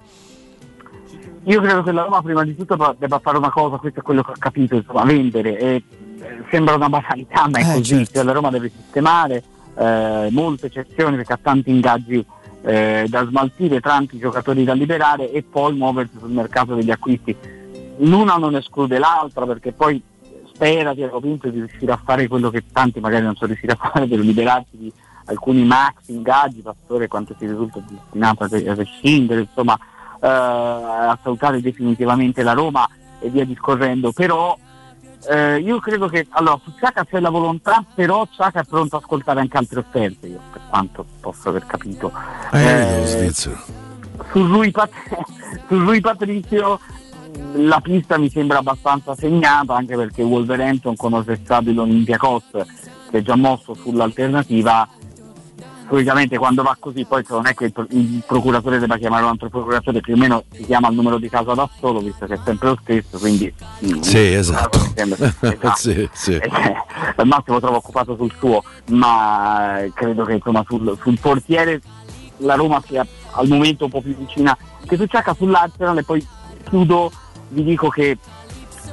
Io credo che la Roma prima di tutto debba fare una cosa, questo è quello che ho capito, insomma, vendere. E sembra una banalità, ma è eh, così, certo. Cioè, la Roma deve sistemare eh, molte eccezioni, perché ha tanti ingaggi Eh, da smaltire, tanti giocatori da liberare, e poi muoversi sul mercato degli acquisti. L'una non esclude l'altra, perché poi spera di riuscire a fare quello che tanti magari non sono riusciti a fare, per liberarsi di alcuni maxi ingaggi, fattore quanto si risulta destinato a prescindere, insomma, eh, a salutare definitivamente la Roma e via discorrendo. Però eh, io credo che, allora, su Xhaka c'è la volontà, però Xhaka è pronto ad ascoltare anche altre offerte, io per quanto posso aver capito. Eh, eh, Svizzera. Su Rui Pat- su Rui Patrício la pista mi sembra abbastanza segnata, anche perché Wolverhampton conosce stabile Olympiacos, che è già mosso sull'alternativa. Solitamente quando va così, poi non è che il, pro- il procuratore debba chiamare un altro procuratore, più o meno si chiama il numero di casa da solo, visto che è sempre lo stesso, quindi sì, sì, esatto, sembra, esatto. sì, sì. Eh, al massimo trovo occupato sul suo, ma credo che insomma sul, sul portiere la Roma sia al momento un po' più vicina che su Xhaka. Sull'Arsenal, e poi chiudo, vi dico che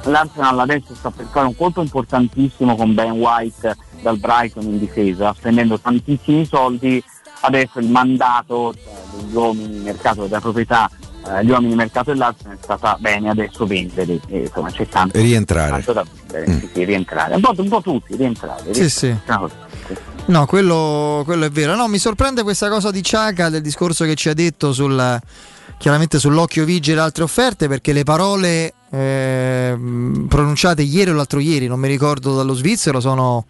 l'Arsenal adesso sta per fare un colpo importantissimo con Ben White dal Brighton in difesa, spendendo tantissimi soldi. Adesso il mandato cioè, degli uomini mercato, della proprietà, eh, gli uomini mercato dell'Arsenal è stata bene adesso vendere, e, insomma c'è tanto, rientrare. tanto da vendere, mm. sì, sì, rientrare, un po', un po' tutti, rientrare. rientrare. Sì, sì. No, sì. No, quello, quello è vero. No, mi sorprende questa cosa di Xhaka, del discorso che ci ha detto sul, chiaramente sull'occhio vigile altre offerte, perché le parole eh, pronunciate ieri o l'altro ieri, non mi ricordo, dallo svizzero sono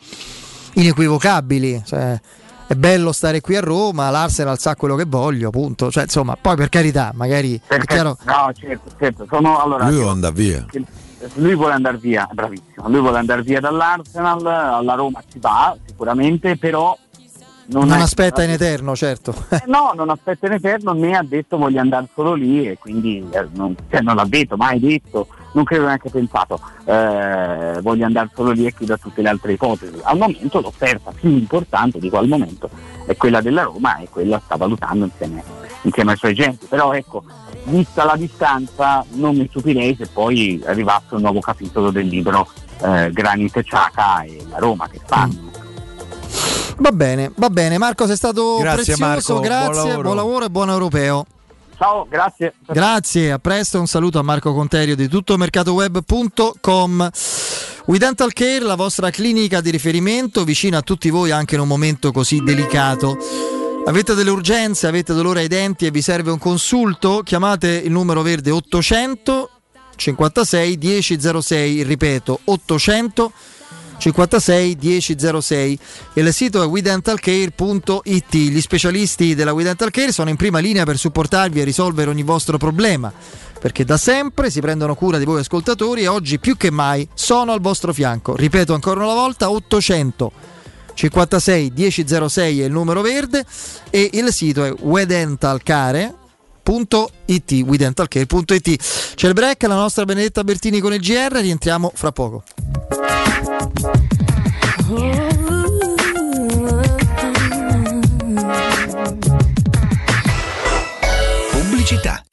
inequivocabili. Cioè, è bello stare qui a Roma, l'Arsenal sa quello che voglio, punto. Cioè, insomma, poi per carità, magari perché, è chiaro... No, certo, certo. Sono, allora, lui andare via. Lui vuole andare via, bravissimo. Lui vuole andare via dall'Arsenal, alla Roma ci va sicuramente, però non, non è... aspetta in eterno, certo. Eh no, non aspetta in eterno, né ha detto voglio andare solo lì, e quindi eh, non, cioè, non l'ha detto, mai detto, non credo neanche pensato, eh, voglio andare solo lì e chiudo tutte le altre ipotesi. Al momento l'offerta più importante, dico al momento, è quella della Roma, e quella sta valutando insieme, insieme ai suoi agenti. Però ecco, vista la distanza, non mi stupirei se poi arrivasse un nuovo capitolo del libro eh, Granit Xhaka e la Roma che fanno. Va bene, va bene. Marco, sei stato grazie, prezioso, Marco, grazie, buon lavoro. buon lavoro e buon europeo. Ciao, grazie. Grazie, a presto, un saluto a Marco Conterio di tuttomercatoweb punto com. We Dental Care, la vostra clinica di riferimento, vicina a tutti voi anche in un momento così delicato. Avete delle urgenze, avete dolore ai denti e vi serve un consulto? Chiamate il numero verde ottocento cinquantasei dieci zero sei, ripeto ottocento cinquantasei dieci zero sei, e il sito è we dental care punto it. Gli specialisti della We Dental Care sono in prima linea per supportarvi e risolvere ogni vostro problema, perché da sempre si prendono cura di voi ascoltatori e oggi più che mai sono al vostro fianco. Ripeto ancora una volta, ottocento cinquantasei dieci zero sei è il numero verde e il sito è we dental care punto it, we dental care punto it. C'è il break, la nostra Benedetta Bertini con il G R, rientriamo fra poco. Pubblicità.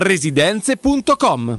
residenze punto com.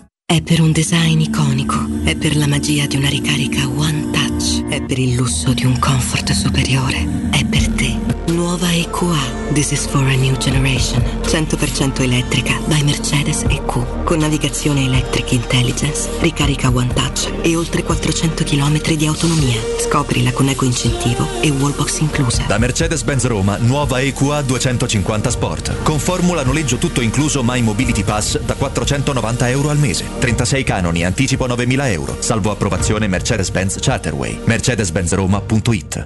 È per un design iconico, è per la magia di una ricarica One Touch, è per il lusso di un comfort superiore, è per te. Nuovo Nuova E Q A. This is for a new generation. cento per cento elettrica by Mercedes E Q. Con navigazione Electric Intelligence, ricarica One Touch e oltre quattrocento chilometri di autonomia. Scoprila con eco incentivo e wallbox inclusa. Da Mercedes-Benz Roma, nuova E Q A duecentocinquanta Sport. Con formula noleggio tutto incluso My Mobility Pass da quattrocentonovanta euro al mese. trentasei canoni, anticipo novemila euro. Salvo approvazione Mercedes-Benz Charterway. Mercedes-Benz Roma.it.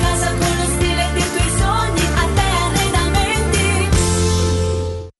casa con lo stile dei tuoi sogni.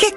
Che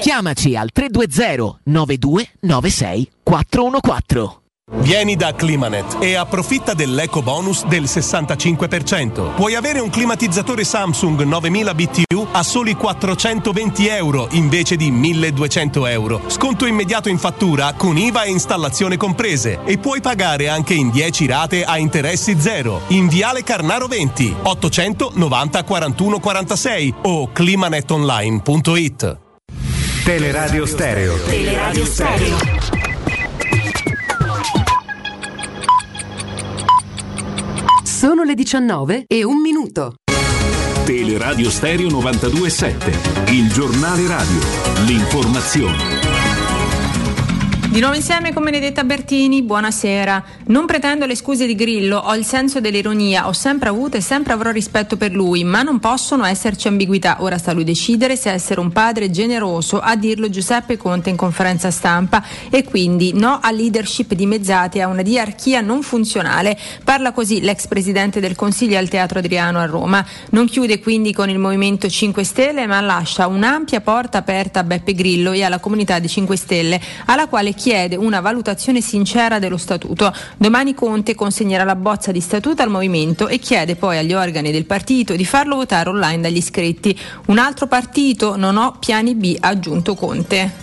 Chiamaci al tre due zero nove due nove sei quattro uno quattro. Vieni da Climanet e approfitta dell'eco bonus del sessantacinque per cento. Puoi avere un climatizzatore Samsung novemila B T U a soli quattrocentoventi euro invece di milleduecento euro. Sconto immediato in fattura con I V A e installazione comprese. E puoi pagare anche in dieci rate a interessi zero. In Viale Carnaro venti, ottocento novanta quarantuno quarantasei o climanetonline punto i t. Teleradio Stereo. Teleradio Stereo. Sono le diciannove e un minuto. Teleradio Stereo novantadue sette, il giornale radio, l'informazione. Di nuovo insieme con Benedetta Bertini, buonasera. Non pretendo le scuse di Grillo, ho il senso dell'ironia, ho sempre avuto e sempre avrò rispetto per lui, ma non possono esserci ambiguità. Ora sta lui decidere se essere un padre generoso, a dirlo Giuseppe Conte in conferenza stampa. E quindi no a leadership dimezzate e a una diarchia non funzionale. Parla così l'ex presidente del Consiglio al Teatro Adriano a Roma. Non chiude quindi con il Movimento cinque Stelle, ma lascia un'ampia porta aperta a Beppe Grillo e alla comunità di cinque Stelle, alla quale chiede una valutazione sincera dello statuto. Domani Conte consegnerà la bozza di statuto al movimento e chiede poi agli organi del partito di farlo votare online dagli iscritti. Un altro partito, non ho piani B, ha aggiunto Conte.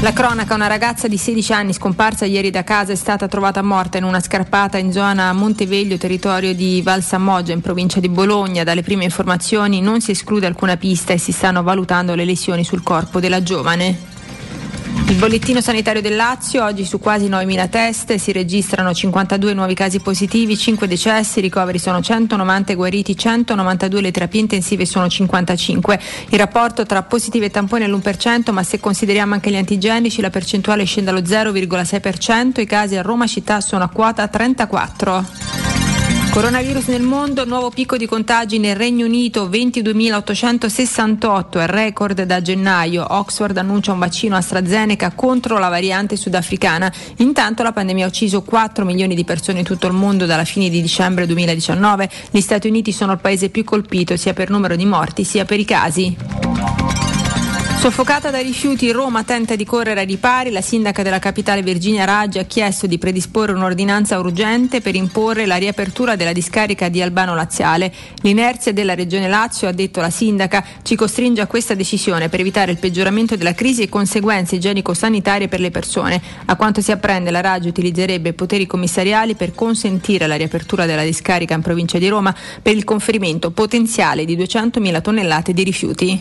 La cronaca: una ragazza di sedici anni scomparsa ieri da casa è stata trovata morta in una scarpata in zona Monteveglio, territorio di Valsamoggia, in provincia di Bologna. Dalle prime informazioni non si esclude alcuna pista e si stanno valutando le lesioni sul corpo della giovane. Il bollettino sanitario del Lazio, oggi su quasi novemila teste si registrano cinquantadue nuovi casi positivi, cinque decessi, i ricoveri sono centonovanta, guariti centonovantadue, le terapie intensive sono cinquantacinque. Il rapporto tra positivi e tamponi è l'uno per cento, ma se consideriamo anche gli antigenici la percentuale scende allo zero virgola sei per cento, i casi a Roma città sono a quota trentaquattro. Coronavirus nel mondo, nuovo picco di contagi nel Regno Unito, ventiduemilaottocentosessantotto, è record da gennaio. Oxford annuncia un vaccino AstraZeneca contro la variante sudafricana. Intanto la pandemia ha ucciso quattro milioni di persone in tutto il mondo dalla fine di dicembre duemiladiciannove. Gli Stati Uniti sono il paese più colpito sia per numero di morti sia per i casi. Soffocata dai rifiuti, Roma tenta di correre ai ripari. La sindaca della capitale Virginia Raggi ha chiesto di predisporre un'ordinanza urgente per imporre la riapertura della discarica di Albano Laziale. L'inerzia della Regione Lazio, ha detto la sindaca, ci costringe a questa decisione per evitare il peggioramento della crisi e conseguenze igienico-sanitarie per le persone. A quanto si apprende, la Raggi utilizzerebbe poteri commissariali per consentire la riapertura della discarica in provincia di Roma per il conferimento potenziale di duecentomila tonnellate di rifiuti.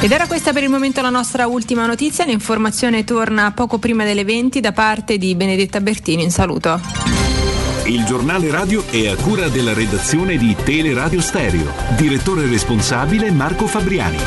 Ed era questa per il momento la nostra ultima notizia. L'informazione torna poco prima delle venti da parte di Benedetta Bertini. Un saluto. Il giornale radio è a cura della redazione di Teleradio Stereo. Direttore responsabile Marco Fabriani.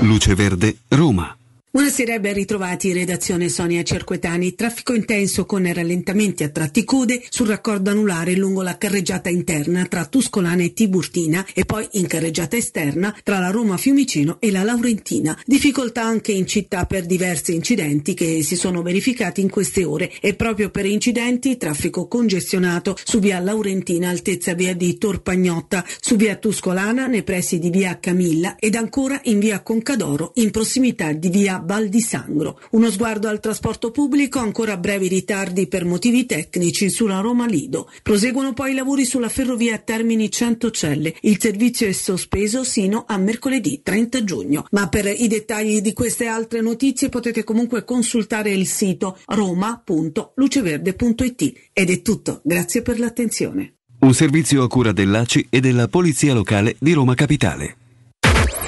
Luce Verde, Roma. Buonasera e ben ritrovati, redazione Sonia Cerquetani. Traffico intenso con rallentamenti a tratti code sul raccordo anulare lungo la carreggiata interna tra Tuscolana e Tiburtina e poi in carreggiata esterna tra la Roma Fiumicino e la Laurentina. Difficoltà anche in città per diversi incidenti che si sono verificati in queste ore e proprio per incidenti traffico congestionato su via Laurentina altezza via di Torpagnotta, su via Tuscolana nei pressi di via Camilla ed ancora in via Concadoro in prossimità di via Val di Sangro. Uno sguardo al trasporto pubblico, ancora brevi ritardi per motivi tecnici sulla Roma Lido. Proseguono poi i lavori sulla ferrovia Termini Centocelle. Il servizio è sospeso sino a mercoledì trenta giugno. Ma per i dettagli di queste altre notizie potete comunque consultare il sito roma punto luceverde punto it. Ed è tutto, grazie per l'attenzione. Un servizio a cura dell'A C I e della Polizia Locale di Roma Capitale.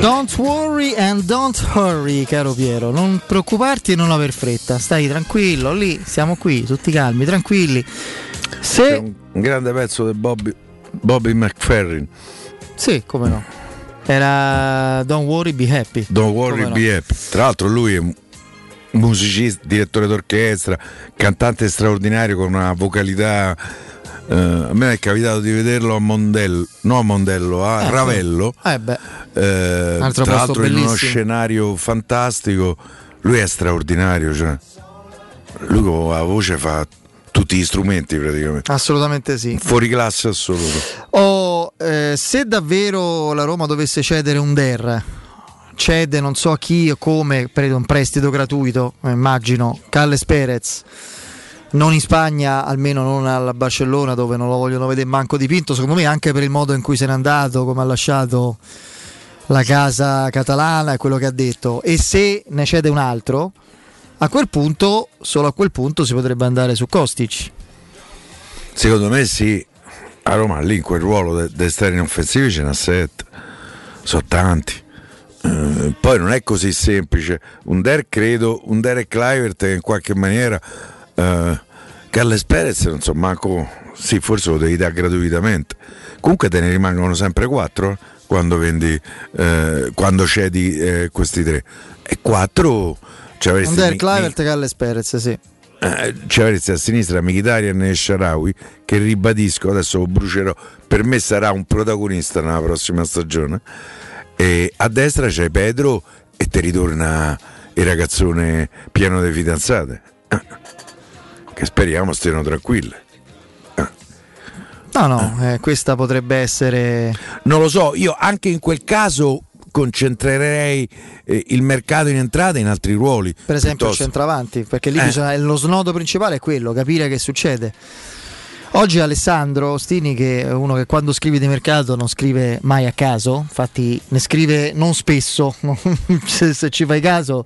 Don't worry and don't hurry, caro Piero, non preoccuparti e non aver fretta, stai tranquillo, lì siamo qui, tutti calmi, tranquilli. Se... C'è un grande pezzo di Bobby, Bobby McFerrin. Sì, come no. Era Don't worry, be happy. Don't worry, come be no. happy. Tra l'altro lui è musicista, direttore d'orchestra, cantante straordinario con una vocalità... Uh, a me è capitato di vederlo a Mondello, no a Mondello, a eh, Ravello, eh beh. Eh, altro tra l'altro bellissimo. In uno scenario fantastico. Lui è straordinario, cioè. Lui con la voce fa tutti gli strumenti praticamente. Assolutamente sì. Fuori classe assoluto. Oh, eh, se davvero la Roma dovesse cedere Ünder, cede non so a chi o come, prende un prestito gratuito, immagino, Carles Perez. Non in Spagna, almeno non alla Barcellona, dove non lo vogliono vedere manco dipinto, secondo me anche per il modo in cui se n'è andato, come ha lasciato la casa catalana e quello che ha detto. E se ne cede un altro, a quel punto, solo a quel punto si potrebbe andare su Kostic. Secondo me sì, a Roma lì quel ruolo di esterni offensivi ce n'ha sette, sono tanti. Eh, poi non è così semplice. Ünder credo, Ünder e Kluivert in qualche maniera. eh, Carles Perez non so manco, sì forse lo devi dare gratuitamente, comunque te ne rimangono sempre quattro quando vendi, eh, quando cedi eh, questi tre, e quattro Ünder, Kluivert e Carles Perez, sì. Ci avresti a sinistra Mkhitaryan e Shaarawy, che ribadisco adesso lo brucerò, per me sarà un protagonista nella prossima stagione, e a destra c'è Pedro e te ritorna il ragazzone pieno di fidanzate, che speriamo stiano tranquille. No no, eh, questa potrebbe essere, non lo so, io anche in quel caso concentrerei eh, il mercato in entrata in altri ruoli, per esempio piuttosto. Il centravanti, perché lì eh. bisogna, lo snodo principale è quello, capire che succede. Oggi Alessandro Ostini, che è uno che quando scrive di mercato non scrive mai a caso, infatti ne scrive non spesso se, se ci fai caso,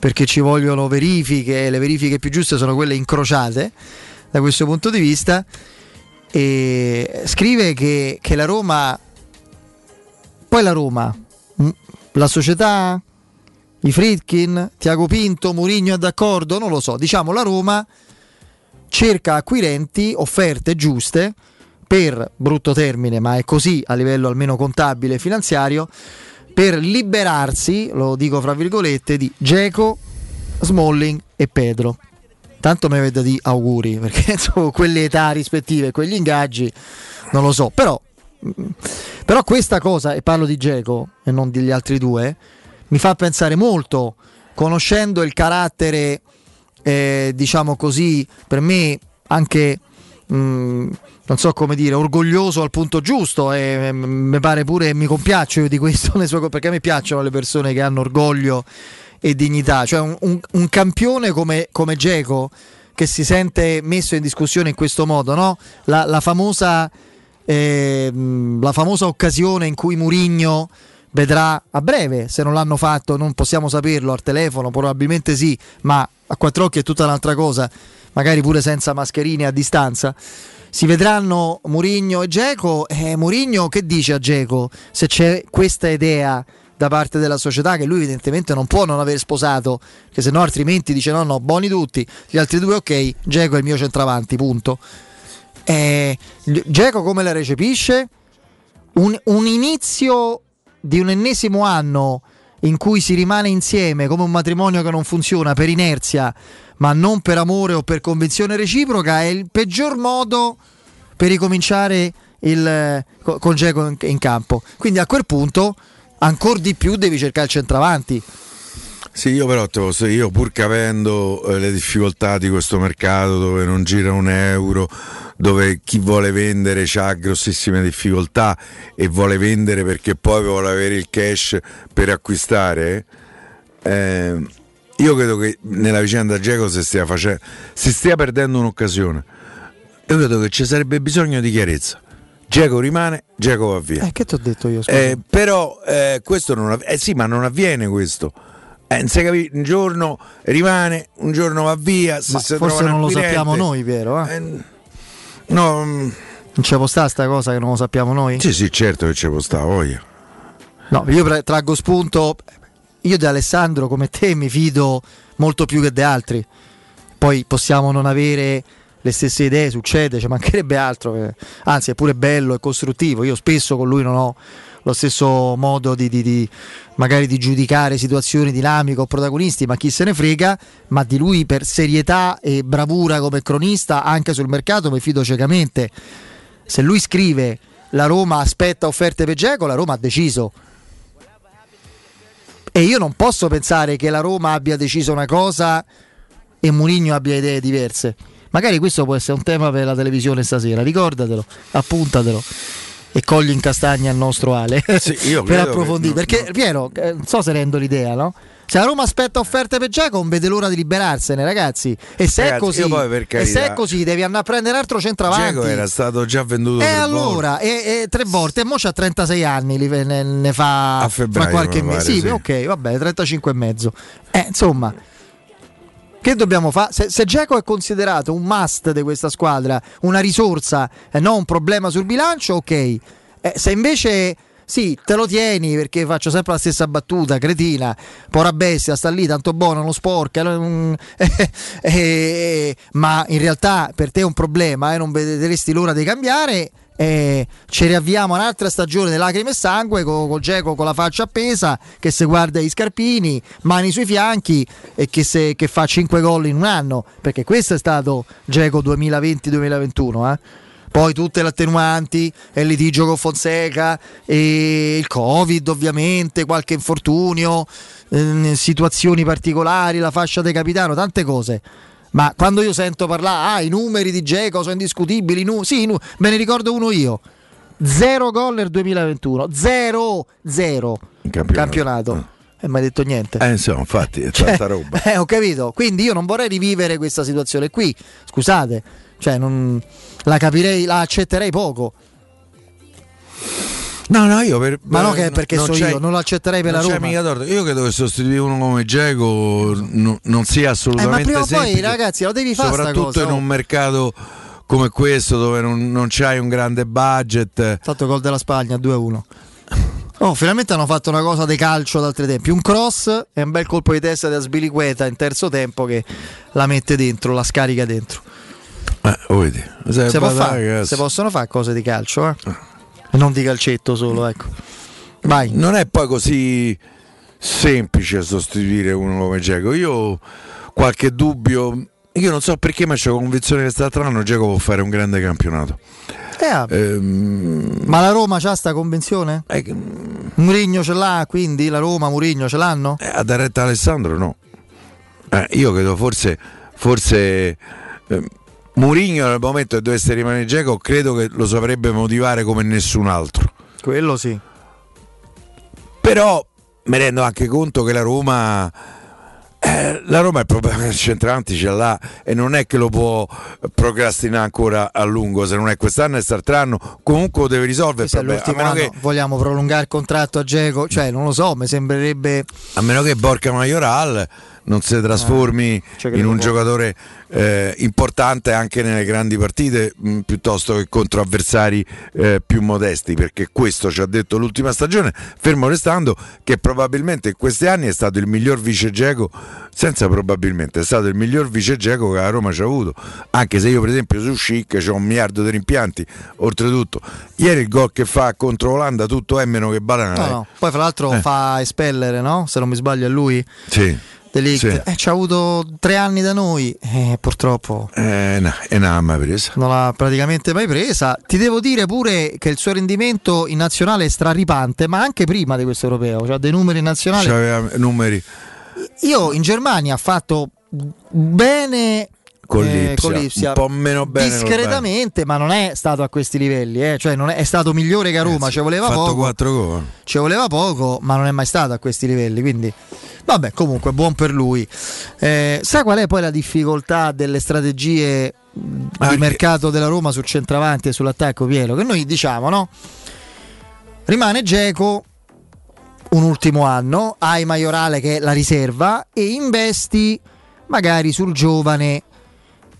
perché ci vogliono verifiche, le verifiche più giuste sono quelle incrociate da questo punto di vista, e scrive che, che la Roma, poi la Roma, la società, i Friedkin, Tiago Pinto, Mourinho è d'accordo, non lo so, diciamo la Roma cerca acquirenti, offerte giuste per, brutto termine ma è così a livello almeno contabile e finanziario, per liberarsi, lo dico fra virgolette, di Dzeko, Smalling e Pedro. Tanto mi avete di auguri, perché insomma, quelle età rispettive, quegli ingaggi non lo so, però però questa cosa, e parlo di Dzeko e non degli altri due, mi fa pensare molto, conoscendo il carattere eh, diciamo così, per me anche mh, non so come dire, orgoglioso al punto giusto, e mi pare pure, mi compiaccio io di questo, perché a me piacciono le persone che hanno orgoglio e dignità, cioè un, un, un campione come, come Dzeko, che si sente messo in discussione in questo modo, no? la, la famosa Eh, la famosa occasione in cui Mourinho vedrà a breve, se non l'hanno fatto non possiamo saperlo, al telefono probabilmente sì, ma a quattro occhi è tutta un'altra cosa, magari pure senza mascherine a distanza, si vedranno Mourinho e Dzeko, e eh, Mourinho che dice a Dzeko se c'è questa idea da parte della società, che lui evidentemente non può non aver sposato, che se no altrimenti dice no no, buoni tutti, gli altri due ok, Dzeko è il mio centravanti, punto. Eh, Dzeko come la recepisce? Un, un inizio di un ennesimo anno in cui si rimane insieme come un matrimonio che non funziona per inerzia, ma non per amore o per convinzione reciproca, è il peggior modo per ricominciare il, con Dzeko in, in campo. Quindi a quel punto ancor di più devi cercare il centravanti. Sì, io però io pur capendo le difficoltà di questo mercato dove non gira un euro, dove chi vuole vendere ha grossissime difficoltà e vuole vendere perché poi vuole avere il cash per acquistare, eh, io credo che nella vicenda Dzeko si stia facendo, si stia perdendo un'occasione. Io credo che ci sarebbe bisogno di chiarezza. Dzeko rimane, Dzeko va via. Eh, che ti ho detto io? Eh, però eh, questo non av- eh, sì, ma non avviene questo. Eh, se capi, un giorno rimane, un giorno va via. Se se forse non lo sappiamo noi, vero? Eh? Eh, no, non c'è postata sta cosa che non lo sappiamo noi? Sì, sì, certo che c'è postata, voglio. No, io traggo spunto. Io di Alessandro come te mi fido molto più che di altri. Poi possiamo non avere le stesse idee, succede, ci mancherebbe altro. Che, anzi, è pure bello e costruttivo. Io spesso con lui non ho lo stesso modo di, di, di magari di giudicare situazioni, dinamiche o protagonisti, ma chi se ne frega, ma di lui per serietà e bravura come cronista anche sul mercato mi fido ciecamente. Se lui scrive la Roma aspetta offerte per Dzeko, la Roma ha deciso, e io non posso pensare che la Roma abbia deciso una cosa e Mourinho abbia idee diverse. Magari questo può essere un tema per la televisione stasera, ricordatelo, appuntatelo e cogli in castagna il nostro Ale, sì, io per approfondire, che... perché Piero, non so se rendo l'idea, no? Se la Roma aspetta offerte per Dzeko non vede l'ora di liberarsene, ragazzi, e se ragazzi, è così carità, e se è così devi andare a prendere altro centravanti. Dzeko era stato già venduto e tre allora volte. E, e tre volte, e mo c'ha trentasei anni, li, ne, ne fa a febbraio, fra qualche mese, sì, sì, ok, vabbè, trentacinque e mezzo, eh, insomma Che dobbiamo fare? Se, se Dzeko è considerato un must di questa squadra, una risorsa e eh, non un problema sul bilancio, ok. Eh, se invece sì, te lo tieni, perché faccio sempre la stessa battuta, cretina, pora bestia, sta lì, tanto buono, non sporca, non... eh, eh, ma in realtà per te è un problema e eh, non vedresti l'ora di cambiare. Eh, ci riavviamo un'altra stagione delle lacrime e sangue con, con Dzeko con la faccia appesa che se guarda i scarpini, mani sui fianchi e che, se, che fa cinque gol in un anno, perché questo è stato Dzeko duemilaventi duemilaventuno eh. Poi tutte le attenuanti e il litigio con Fonseca e il Covid, ovviamente qualche infortunio, eh, situazioni particolari, la fascia del capitano, tante cose. Ma quando io sento parlare, ah, i numeri di Dzeko sono indiscutibili, nu- sì, nu- me ne ricordo uno io. Zero gol nel duemilaventuno, zero, zero in campionato. campionato. Ah. E mi hai detto niente. Eh, insomma, infatti è tanta cioè, roba. Eh, ho capito. Quindi io non vorrei rivivere questa situazione qui. Scusate, cioè non la capirei, la accetterei poco. No, no, io per, ma no, che è perché so io, non lo accetterei per la Roma. Io credo che sostituire uno come Dzeko no, non sia assolutamente eh, ma prima semplice. Poi, ragazzi, lo devi fare soprattutto sta cosa, in un oh. mercato come questo dove non, non c'hai un grande budget. Fatto gol della Spagna due a uno. Oh, finalmente hanno fatto una cosa di calcio ad altri tempi, un cross e un bel colpo di testa da Sbiliqueta in terzo tempo che la mette dentro, la scarica dentro. Eh, vedi, se, può fare, se possono fare cose di calcio, eh. eh. Non di calcetto solo, ecco. Vai. Non è poi così semplice sostituire uno come Dzeko. Io ho qualche dubbio. Io non so perché, ma c'ho la convinzione che sta tra l'anno Dzeko può fare un grande campionato. Eh, ehm... Ma la Roma c'ha sta convinzione? Eh, Mourinho ce l'ha, quindi la Roma, Mourinho ce l'hanno? Eh, a dare retta Alessandro no. Eh, io credo forse forse.. Ehm... Mourinho nel momento che dovesse rimanere Dzeko credo che lo saprebbe motivare come nessun altro. Quello sì. Però mi rendo anche conto che la Roma eh, la Roma è il problema del centravanti ce l'ha e non è che lo può procrastinare ancora a lungo, se non è quest'anno è quest'anno, comunque lo deve risolvere. Se l'ultimo anno che... vogliamo prolungare il contratto a Dzeko, cioè non lo so, mi sembrerebbe, a meno che Borja Mayoral non si trasformi ah, in un giocatore eh, importante anche nelle grandi partite mh, piuttosto che contro avversari eh, più modesti, perché questo ci ha detto l'ultima stagione, fermo restando che probabilmente in questi anni è stato il miglior vice Dzeko, senza probabilmente è stato il miglior vice Dzeko che la Roma ci ha avuto, anche se io per esempio su Schick c'ho un miliardo di rimpianti. Oltretutto ieri il gol che fa contro Olanda tutto è meno che banale. No, no. Poi fra l'altro eh. fa espellere, no? Se non mi sbaglio è lui. Sì. Sì. Eh, ci ha avuto tre anni da noi eh, purtroppo eh, no, e non l'ha mai presa. Non l'ha praticamente mai presa. Ti devo dire pure che il suo rendimento in nazionale è straripante, ma anche prima di questo europeo, cioè dei numeri nazionali. C'aveva numeri. Io in Germania ho fatto bene con eh, l'Ipsia, un po' meno bene discretamente, ma non è stato a questi livelli, eh. Cioè non è, è stato migliore che a Roma, eh, ci voleva fatto poco. quattro gol. Ci voleva poco, ma non è mai stato a questi livelli, quindi vabbè, comunque buon per lui. Eh, sa qual è poi la difficoltà delle strategie di mercato della Roma sul centravanti e sull'attacco, Piero? Che noi diciamo, no? Rimane Dzeko un ultimo anno, hai Maiorale che è la riserva e investi magari sul giovane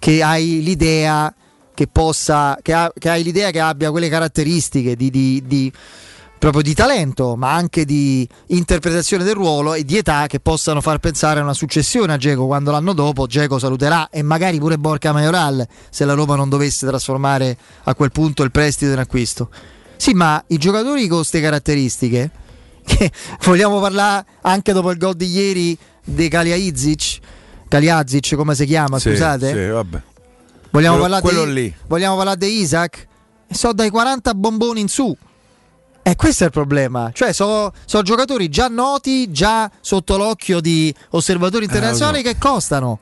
che hai l'idea che possa, che, ha, che hai l'idea che abbia quelle caratteristiche di, di, di proprio di talento, ma anche di interpretazione del ruolo e di età che possano far pensare a una successione a Dzeko, quando l'anno dopo Dzeko saluterà e magari pure Borja Mayoral, se la Roma non dovesse trasformare a quel punto il prestito in acquisto. Sì, ma i giocatori con queste caratteristiche, che vogliamo parlare anche dopo il gol di ieri di Kaliazic, Kaliazic come si chiama, sì, scusate? Sì, vabbè. Vogliamo quello, parlare quello di, lì. Vogliamo parlare di Isaac? So dai quaranta bomboni in su. E eh, questo è il problema, cioè sono so giocatori già noti, già sotto l'occhio di osservatori internazionali eh, che costano,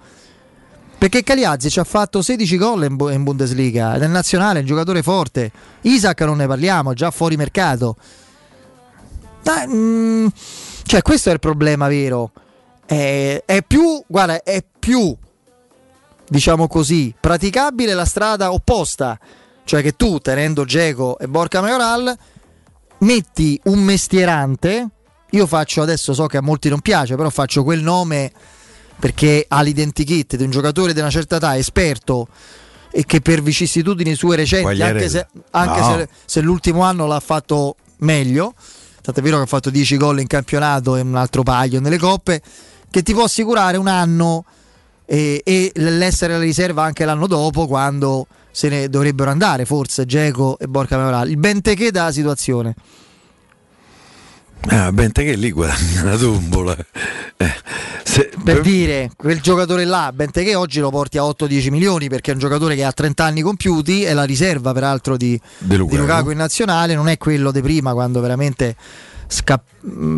perché Kaliazzi ci ha fatto sedici gol in, in Bundesliga, nel nazionale è un giocatore forte. Isaac non ne parliamo, già fuori mercato. Dai, mh, cioè questo è il problema vero, è, è più, guarda, è più, diciamo così, praticabile la strada opposta, cioè che tu tenendo Dzeko e Borja Mayoral metti un mestierante. Io faccio adesso, so che a molti non piace, però faccio quel nome perché ha l'identikit di un giocatore di una certa età, esperto, e che per vicissitudini sue recenti, anche, se, anche no. se, se l'ultimo anno l'ha fatto meglio, tanto è vero che ha fatto dieci gol in campionato e un altro paio nelle coppe, che ti può assicurare un anno e, e l'essere alla riserva anche l'anno dopo, quando se ne dovrebbero andare forse Dzeko e Borja Mayoral. Il Benteke dà la situazione. Ah, Benteke lì guadagna una tombola, eh, se, per beh... dire, quel giocatore là Benteke oggi lo porti a otto dieci milioni, perché è un giocatore che ha trenta anni compiuti, è la riserva peraltro di, di Lukaku in nazionale, non è quello di prima quando veramente sca-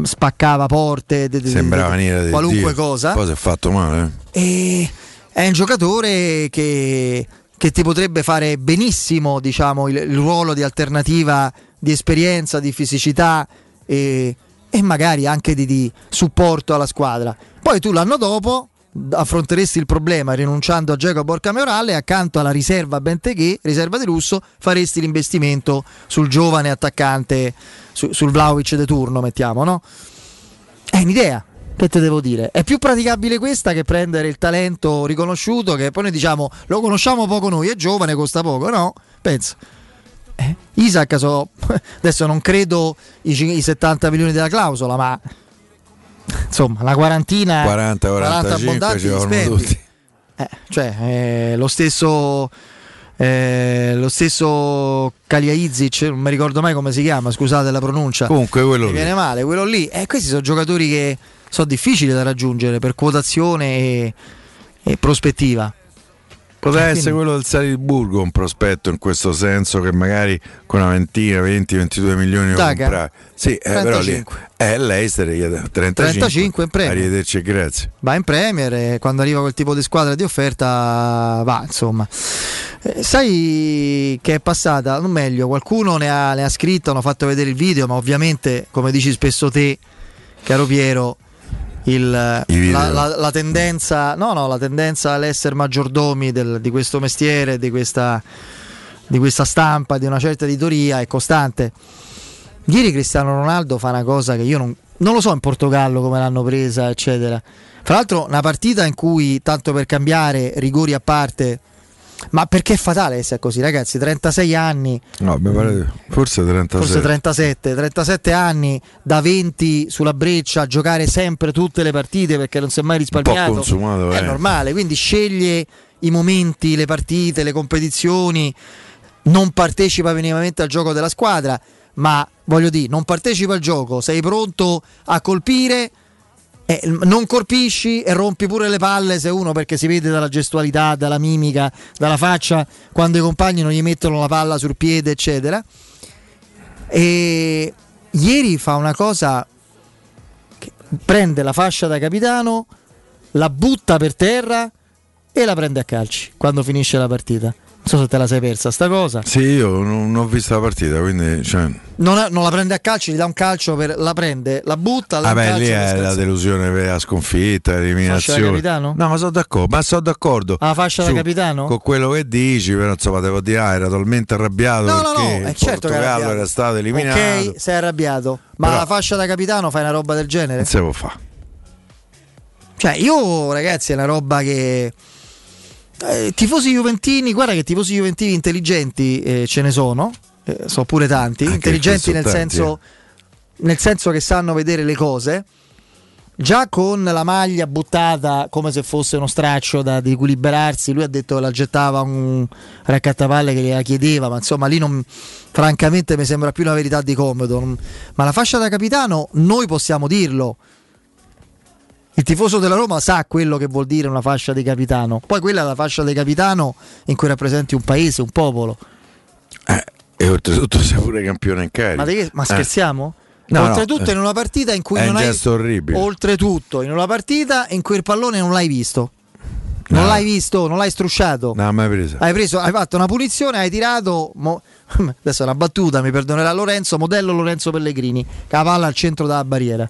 spaccava porte de, de, sembrava de, de, de, qualunque cosa, poi si è fatto male, eh. E è un giocatore che, che ti potrebbe fare benissimo, diciamo, il, il ruolo di alternativa, di esperienza, di fisicità E, e magari anche di, di supporto alla squadra. Poi tu l'anno dopo affronteresti il problema rinunciando a Dzeko, Borja Mayoral, e accanto alla riserva Benteke, riserva di lusso, faresti l'investimento sul giovane attaccante, su, sul Vlahovic de turno, mettiamo, no? È un'idea, che te devo dire, è più praticabile questa che prendere il talento riconosciuto, che poi noi diciamo lo conosciamo poco noi, è giovane, costa poco, no? Penso Isaac, so, adesso non credo i, i settanta milioni della clausola, ma insomma la quarantina, quaranta quarantacinque abbondanti ci spendi tutti. Eh, cioè eh, lo stesso eh, lo stesso Kaliaizic, non mi ricordo mai come si chiama, scusate la pronuncia, comunque quello mi lì viene male, quello lì, eh, questi sono giocatori che sono difficili da raggiungere per quotazione e, e prospettiva. Potrebbe ah, essere quello del Salisburgo un prospetto in questo senso, che magari con una ventina, venti ventidue milioni compra. Sì, eh, però lì è eh, l'Eister trentacinque, trentacinque in Premier. Arrivederci, grazie. Va in Premier e quando arriva quel tipo di squadra di offerta va, insomma. Eh, sai che è passata, non meglio, qualcuno ne ha, ne ha scritto, hanno fatto vedere il video, ma ovviamente, come dici spesso te, caro Piero, Il, la, la, la tendenza no no la tendenza all'essere maggiordomi del, di questo mestiere, di questa, di questa stampa, di una certa editoria è costante. Ieri Cristiano Ronaldo fa una cosa che io non, non lo so in Portogallo come l'hanno presa, eccetera. Fra l'altro una partita in cui, tanto per cambiare, rigori a parte, ma perché è fatale essere così, ragazzi, trentasei anni, no, mi pare, forse trentasei, forse trentasette trentasette anni, da venti sulla breccia, a giocare sempre tutte le partite perché non si è mai risparmiato, un po' consumato, è eh. normale, quindi sceglie i momenti, le partite, le competizioni, non partecipa minimamente al gioco della squadra, ma voglio dire, non partecipa al gioco, sei pronto a colpire, Eh, non colpisci e rompi pure le palle se uno, perché si vede dalla gestualità, dalla mimica, dalla faccia, quando i compagni non gli mettono la palla sul piede, eccetera. E ieri fa una cosa che prende la fascia da capitano, la butta per terra e la prende a calci quando finisce la partita. Non so se te la sei persa sta cosa. Sì, io non ho visto la partita, quindi cioè... non, è, non la prende a calcio, gli dà un calcio per, la prende, la butta, la ah beh, lì è la delusione per la sconfitta, l'eliminazione. No, ma sono d'accordo, ma sono d'accordo. La fascia su, da capitano? Con quello che dici, però insomma devo dire, era talmente arrabbiato no, perché no, no, il certo Portogallo era stato eliminato. Ok, sei arrabbiato, ma però, la fascia da capitano, fai una roba del genere? Non si può fare. Cioè, io ragazzi, è una roba che Eh, tifosi juventini, guarda che tifosi juventini intelligenti eh, ce ne sono, eh, sono pure tanti, anche intelligenti nel tanti, senso eh. nel senso che sanno vedere le cose, già con la maglia buttata come se fosse uno straccio da, di cui liberarsi, lui ha detto che la gettava un raccattavalle che gliela chiedeva, ma insomma lì non, francamente mi sembra più una verità di comodo, non, ma la fascia da capitano noi possiamo dirlo. Il tifoso della Roma sa quello che vuol dire una fascia di capitano. Poi quella è la fascia di capitano in cui rappresenti un paese, un popolo. Eh, e oltretutto sei pure campione in carica. Ma, che, ma eh. scherziamo? No, oltretutto no. in una partita in cui è non hai orribile. Oltretutto in una partita in cui il pallone non l'hai visto. Non no. l'hai visto, non l'hai strusciato. No, mai preso. Hai preso, hai fatto una punizione, hai tirato mo... adesso è una battuta, mi perdonerà Lorenzo, modello Lorenzo Pellegrini, cavalla al centro della barriera.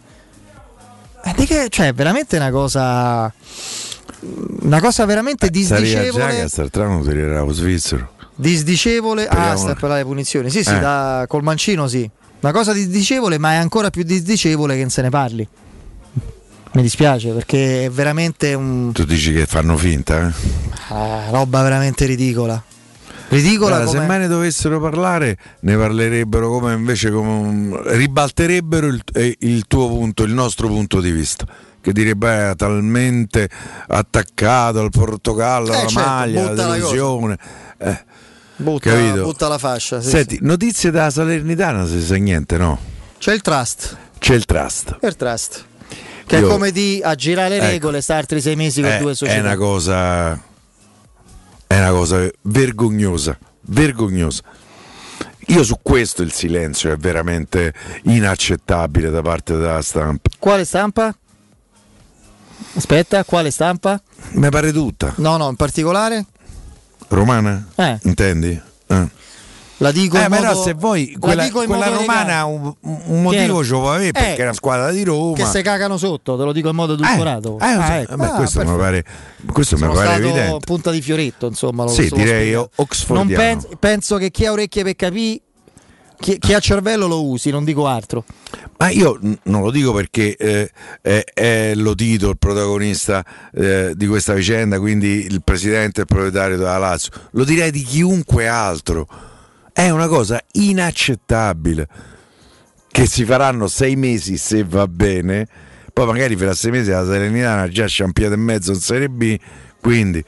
Che, cioè è veramente una cosa una cosa veramente eh, disdicevole. Xhaka non era lo svizzero. Disdicevole, ah, sta per le punizioni. Sì, eh. sì, da, col mancino sì. Una cosa disdicevole, ma è ancora più disdicevole che non se ne parli. Mi dispiace perché è veramente un... Tu dici che fanno finta? Eh? Ah, roba veramente ridicola. Ridicola. Guarda, se mai ne dovessero parlare, ne parlerebbero come invece come un... ribalterebbero il, il tuo punto, il nostro punto di vista. Che direbbe talmente attaccato al Portogallo, eh, alla certo, maglia, alla televisione. Eh, butta, butta la fascia. Sì, senti, sì. Notizie da Salernitana, se sai niente, no? C'è il trust. C'è il trust. C'è il trust. Che Io, è come di aggirare le regole, ecco, sta altri sei mesi con è, due società. È una cosa... È una cosa vergognosa, vergognosa. Io su questo il silenzio è veramente inaccettabile da parte della stampa. Quale stampa? Aspetta, quale stampa? Mi pare tutta. No, no, in particolare? Romana? Eh. Intendi? Eh. La dico eh, in però modo... se voi quella, quella romana un, un motivo ce lo aveva, perché è una squadra di Roma che se cagano sotto, te lo dico in modo edulcorato. Eh, eh, ah, ecco. Beh, ah, questo mi pare, questo mi pare evidente. Punta di fioretto, insomma, lo Sì, lo direi oxfordiano. Non penso, penso che chi ha orecchie per capire, chi, chi ha cervello lo usi, non dico altro. Ma io n- non lo dico perché eh, è, è Lotito il protagonista eh, di questa vicenda, quindi il presidente e il proprietario della Lazio. Lo direi di chiunque altro. È una cosa inaccettabile che si faranno sei mesi se va bene, poi magari fra sei mesi la Salernitana già sciampiata e mezzo in Serie B, quindi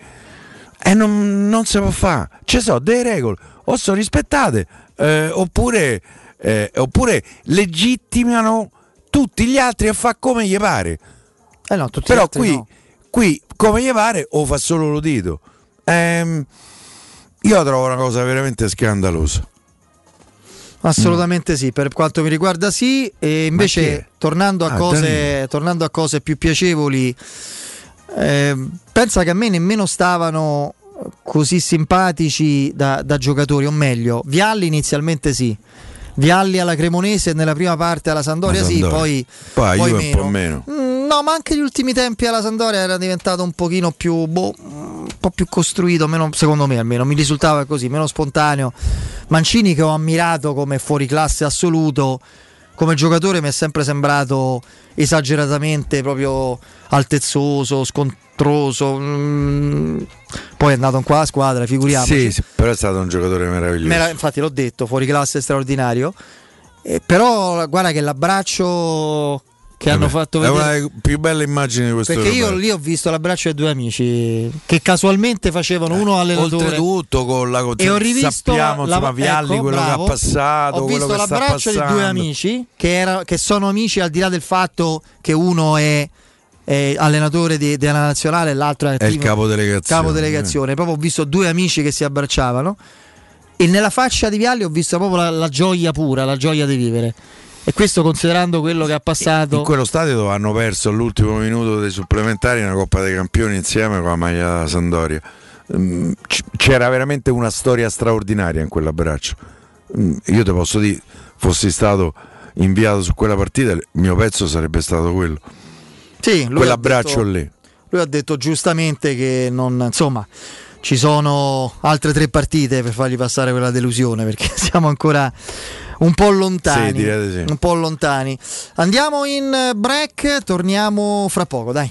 eh, non, non si può fare. Ci sono delle regole, o sono rispettate eh, oppure, eh, oppure legittimano tutti gli altri a fare come gli pare. Eh no, tutti però gli altri qui, no. Qui come gli pare o fa solo Lotito. Ehm... Io la trovo una cosa veramente scandalosa. Assolutamente mm. sì, per quanto mi riguarda sì. E invece tornando a, ah, cose, tornando a cose più piacevoli, eh, pensa che a me nemmeno stavano così simpatici da, da giocatori, o meglio Vialli inizialmente sì. Vialli alla Cremonese, nella prima parte alla Sampdoria sì, poi, poi, poi meno. Un po' meno. No, ma anche gli ultimi tempi alla Sampdoria era diventato un pochino più boh, un po' più costruito, meno, secondo me almeno mi risultava così, meno spontaneo. Mancini, che ho ammirato come fuoriclasse assoluto, come giocatore mi è sempre sembrato esageratamente proprio altezzoso, scontroso. Mm. Poi è andato in qua la squadra, figuriamoci. Sì, però è stato un giocatore meraviglioso. Mera- infatti l'ho detto, fuori classe straordinario. Eh, però guarda che l'abbraccio che eh hanno beh, fatto vedere... È una delle più belle immagini di questo. Perché europeo. Io lì ho visto l'abbraccio di due amici che casualmente facevano eh, uno allenatore. Oltretutto con la e ho rivisto sappiamo la... insomma, Vialli, ecco, quello bravo. Che ha passato. Ho visto che l'abbraccio di due amici che, era... che sono amici al di là del fatto che uno è... Eh, allenatore di, della nazionale, l'altro è, è il capodelegazione. capodelegazione. Eh. Proprio ho visto due amici che si abbracciavano e nella faccia di Vialli ho visto proprio la, la gioia pura, la gioia di vivere. E questo considerando quello che ha passato. In quello stadio dove hanno perso all'ultimo minuto dei supplementari una Coppa dei Campioni insieme con la maglia della Sampdoria. C'era veramente una storia straordinaria in quell'abbraccio. Io te posso dire, fossi stato inviato su quella partita, il mio pezzo sarebbe stato quello. Sì, lui quell'abbraccio detto, lì. Lui ha detto giustamente che non, insomma, ci sono altre tre partite per fargli passare quella delusione, perché siamo ancora un po' lontani. Sì, sì. Un po' lontani. Andiamo in break, torniamo fra poco, dai.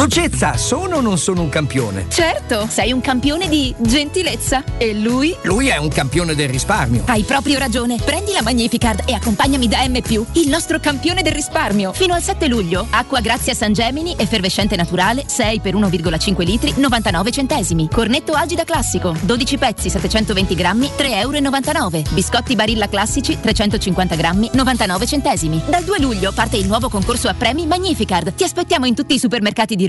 Dolcezza, sono o non sono un campione? Certo, sei un campione di gentilezza. E lui? Lui è un campione del risparmio. Hai proprio ragione. Prendi la Magnificard e accompagnami da M+, il nostro campione del risparmio. Fino al sette luglio, acqua Grazia San Gemini, effervescente naturale, sei per uno virgola cinque litri, novantanove centesimi. Cornetto Agida Classico, dodici pezzi, settecentoventi grammi, tre virgola novantanove euro. Biscotti Barilla Classici, trecentocinquanta grammi, novantanove centesimi. Dal due luglio parte il nuovo concorso a premi Magnificard. Ti aspettiamo in tutti i supermercati di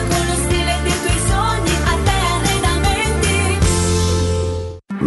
con lo stile dei tuoi sogni.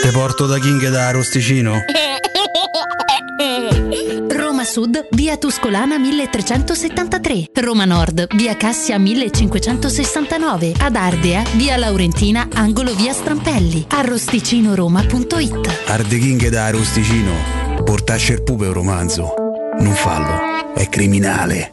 Te porto da King e da Arosticino. Roma Sud, via Tuscolana milletrecentosettantatré. Roma Nord, via Cassia millecinquecentosessantanove. Ad Ardea, via Laurentina, angolo via Strampelli. Arrosticinoroma.it. Arde King e da Arosticino. Portasce il pupe un romanzo. Non fallo, è criminale.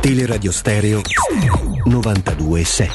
Teleradio Stereo novantadue sette.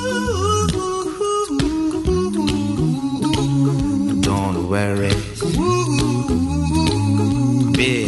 Worry, be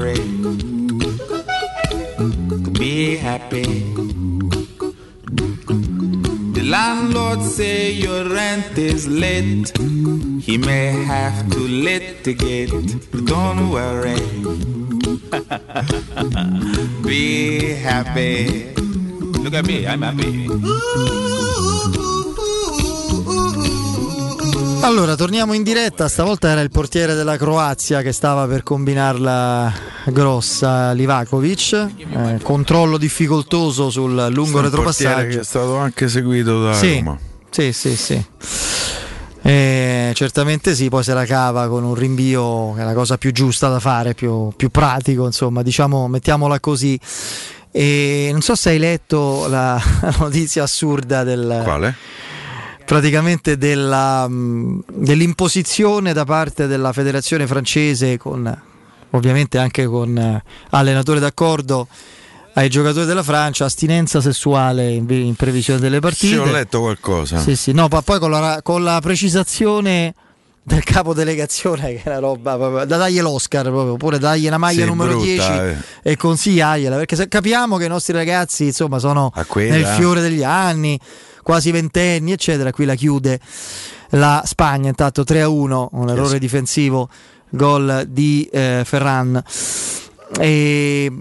be happy. The landlord say your rent is late. He may have to litigate. Don't worry, be happy. Look at me, I'm happy. Allora, torniamo in diretta. Stavolta era il portiere della Croazia che stava per combinarla grossa, Livakovic, eh, controllo difficoltoso sul lungo retropassaggio. Che è stato anche seguito da sì, Roma. Sì, sì, sì. Eh, certamente sì, poi se la cava con un rinvio, che è la cosa più giusta da fare, più, più pratico, insomma, diciamo, mettiamola così. E non so se hai letto la notizia assurda del... Quale? Praticamente della, dell'imposizione da parte della federazione francese, con ovviamente anche con allenatore d'accordo, ai giocatori della Francia, astinenza sessuale in, in previsione delle partite. Sì, ho letto qualcosa. Sì, sì, no, ma poi con la, con la precisazione del capodelegazione, che è una roba proprio, da dargli l'Oscar proprio, oppure dargli una maglia sì, numero brutta, dieci eh. e consigliargliela, perché se capiamo che i nostri ragazzi insomma sono nel fiore degli anni, quasi ventenni eccetera. Qui la chiude la Spagna intanto tre a uno, un errore yes. difensivo, gol di eh, Ferran, e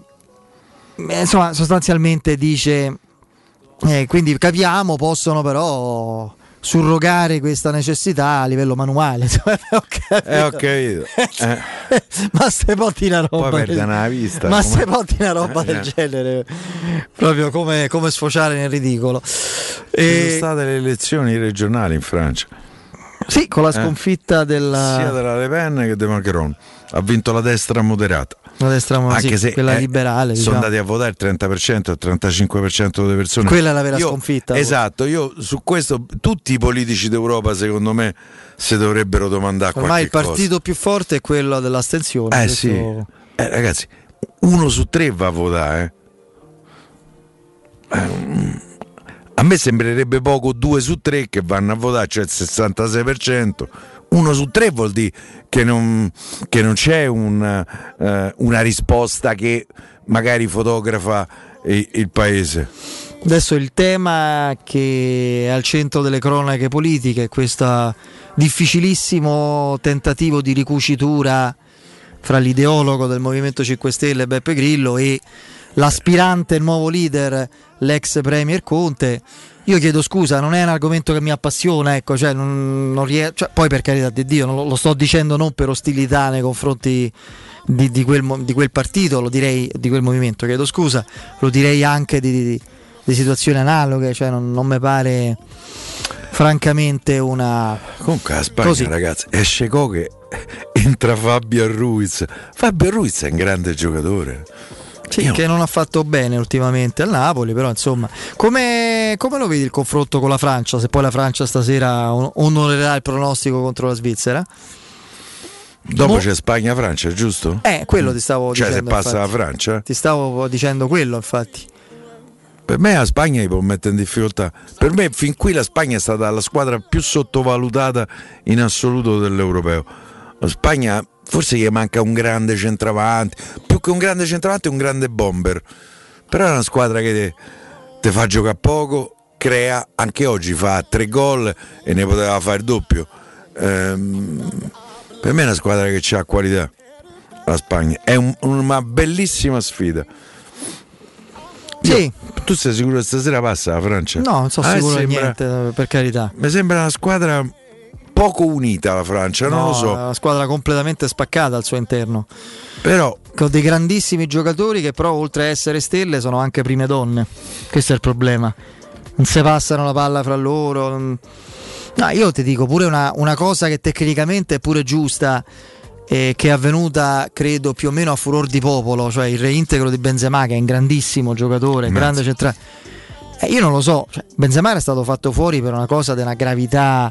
insomma sostanzialmente dice eh, quindi capiamo, possono però surrogare questa necessità a livello manuale. Ho capito, eh, ho capito. Eh. ma se porti una roba poi perde una vista, ma come... se porti una roba eh, del eh. genere, proprio come, come sfociare nel ridicolo. E... sono state le elezioni regionali in Francia, sì, con la sconfitta eh. della... sia della Le Pen che di Macron. Ha vinto la destra moderata, la destra, anche sì, se quella eh, liberale, diciamo. Sono andati a votare il trenta per cento, il trentacinque per cento delle persone. Quella è la vera io, sconfitta. Esatto, io su questo tutti i politici d'Europa secondo me si dovrebbero domandare ormai qualche cosa. Ma il partito più forte è quello dell'astensione. Eh questo... sì, eh, ragazzi, uno su tre va a votare. Eh. Eh, a me sembrerebbe poco due su tre che vanno a votare, cioè il sessantasei per cento. Uno su tre vuol dire che non, che non c'è un, uh, una risposta che magari fotografa il, il paese. Adesso il tema che è al centro delle cronache politiche è questo difficilissimo tentativo di ricucitura fra l'ideologo del Movimento cinque Stelle Beppe Grillo e l'aspirante nuovo leader, l'ex premier Conte. Io chiedo scusa, non è un argomento che mi appassiona, ecco, cioè non, non riesco, cioè, poi per carità di Dio, non, lo sto dicendo non per ostilità nei confronti di, di, quel, di quel partito, lo direi, di quel movimento, chiedo scusa, lo direi anche di, di, di situazioni analoghe, cioè non, non mi pare francamente una... Comunque la Spagna, così. Ragazzi, esce Coque, entra Fabio Ruiz, Fabio Ruiz è un grande giocatore. Sì, che non ha fatto bene ultimamente al Napoli, però insomma, come, come lo vedi il confronto con la Francia? Se poi la Francia stasera onorerà il pronostico contro la Svizzera, dopo Mo... c'è Spagna-Francia, giusto? Eh, quello ti stavo cioè, dicendo. Cioè, se passa infatti, la Francia, ti stavo dicendo quello, infatti. Per me la Spagna li può mettere in difficoltà. Per me, fin qui, la Spagna è stata la squadra più sottovalutata in assoluto dell'Europeo. La Spagna. Forse gli manca un grande centravanti, più che un grande centravanti un grande bomber, però è una squadra che ti fa giocare poco, crea, anche oggi fa tre gol e ne poteva fare il doppio. Ehm, per me è una squadra che ha qualità, la Spagna, è un, una bellissima sfida. Sì. Io, tu sei sicuro che stasera passa la Francia? No, non sono ah, sicuro di niente, per carità. Mi sembra una squadra... poco unita la Francia, no, non lo so. Una squadra completamente spaccata al suo interno. Però con dei grandissimi giocatori che però oltre a essere stelle sono anche prime donne. Questo è il problema. Non si passano la palla fra loro. No, io ti dico pure una, una cosa che tecnicamente è pure giusta, eh, che è avvenuta credo più o meno a furor di popolo, cioè il reintegro di Benzema, che è un grandissimo giocatore, Mazz- grande centrale. Eh, io non lo so, cioè, Benzema era stato fatto fuori per una cosa di una gravità,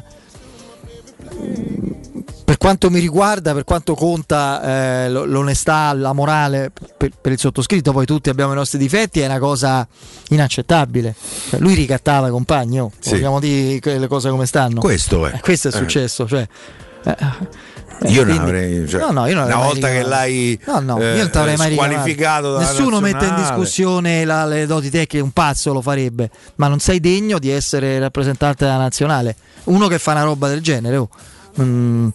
per quanto mi riguarda, per quanto conta eh, l'onestà, la morale per, per il sottoscritto, poi tutti abbiamo i nostri difetti, è una cosa inaccettabile. Cioè, lui ricattava i compagni, oh, sì. Vogliamo dire le cose come stanno. Questo è, eh, questo è successo. Eh. Cioè, eh, Io non avrei, cioè, no, no, io non una volta che l'hai no, no, eh, io non mai squalificato, nessuno mette in discussione la, le doti tecniche, un pazzo lo farebbe, ma non sei degno di essere rappresentante della nazionale, uno che fa una roba del genere. Oh. Mm,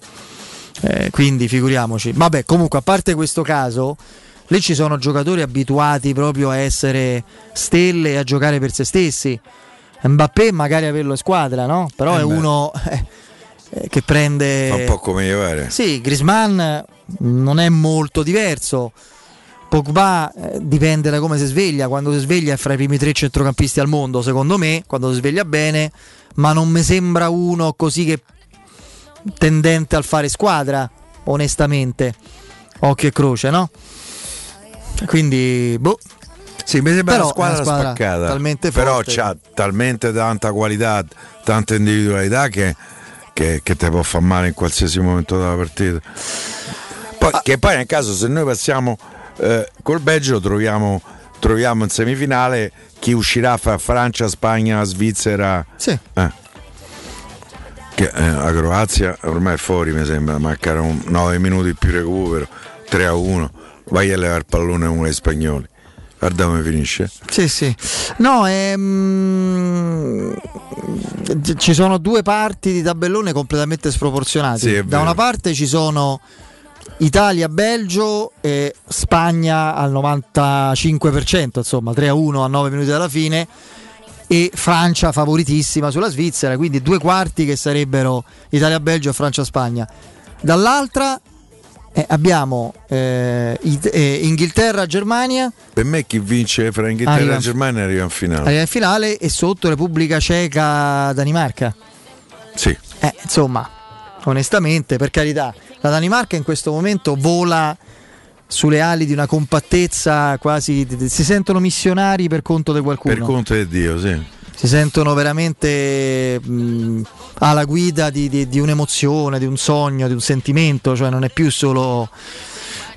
eh, quindi figuriamoci. Vabbè, comunque, a parte questo caso, lì ci sono giocatori abituati proprio a essere stelle e a giocare per se stessi. Mbappé magari averlo in squadra, no? Però eh è beh. uno... Eh, che prende un po' come Iovare. Sì, Griezmann non è molto diverso. Pogba eh, dipende da come si sveglia. Quando si sveglia è fra i primi tre centrocampisti al mondo, secondo me, quando si sveglia bene, ma non mi sembra uno così che tendente al fare squadra, onestamente, occhio e croce, no? Quindi boh. Sì, mi sembra però, una squadra, una squadra spaccata, talmente però c'ha talmente tanta qualità, tanta individualità che Che, che te può far male in qualsiasi momento della partita. Poi, ah. Che poi nel caso, se noi passiamo eh, col Belgio, troviamo, troviamo in semifinale chi uscirà fra Francia, Spagna, Svizzera. Sì. Eh. Che, eh, la Croazia ormai è fuori, mi sembra, mancano nove minuti più recupero, tre a uno, vai a levare il pallone uno agli spagnoli. Guarda come finisce. Sì, sì. No, ehm... ci sono due parti di tabellone completamente sproporzionate. Sì, da una parte ci sono Italia, Belgio e Spagna al novantacinque per cento, insomma, tre a uno a nove minuti dalla fine, e Francia favoritissima sulla Svizzera, quindi due quarti che sarebbero Italia, Belgio e Francia, Spagna. Dall'altra Eh, abbiamo eh, It- eh, Inghilterra, Germania. Per me chi vince fra Inghilterra arriva, e Germania arriva in finale. Arriva in finale e sotto Repubblica Ceca, Danimarca. Sì. Eh, insomma, onestamente, per carità, la Danimarca in questo momento vola sulle ali di una compattezza quasi. Si sentono missionari per conto di qualcuno. Per conto di Dio, sì. Si sentono veramente mh, alla guida di, di, di un'emozione, di un sogno, di un sentimento, cioè non è più solo...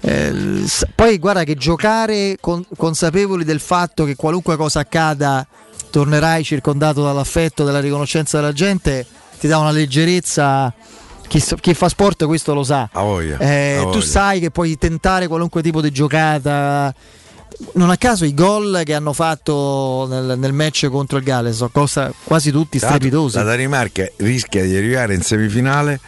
Eh, poi guarda che giocare con, consapevoli del fatto che qualunque cosa accada tornerai circondato dall'affetto, dalla riconoscenza della gente, ti dà una leggerezza... Chi, chi fa sport questo lo sa. A voglia, eh, a voglia. Tu sai che puoi tentare qualunque tipo di giocata... Non a caso i gol che hanno fatto nel, nel match contro il Galles sono cosa, quasi tutti strepitosi. La Danimarca rischia di arrivare in semifinale.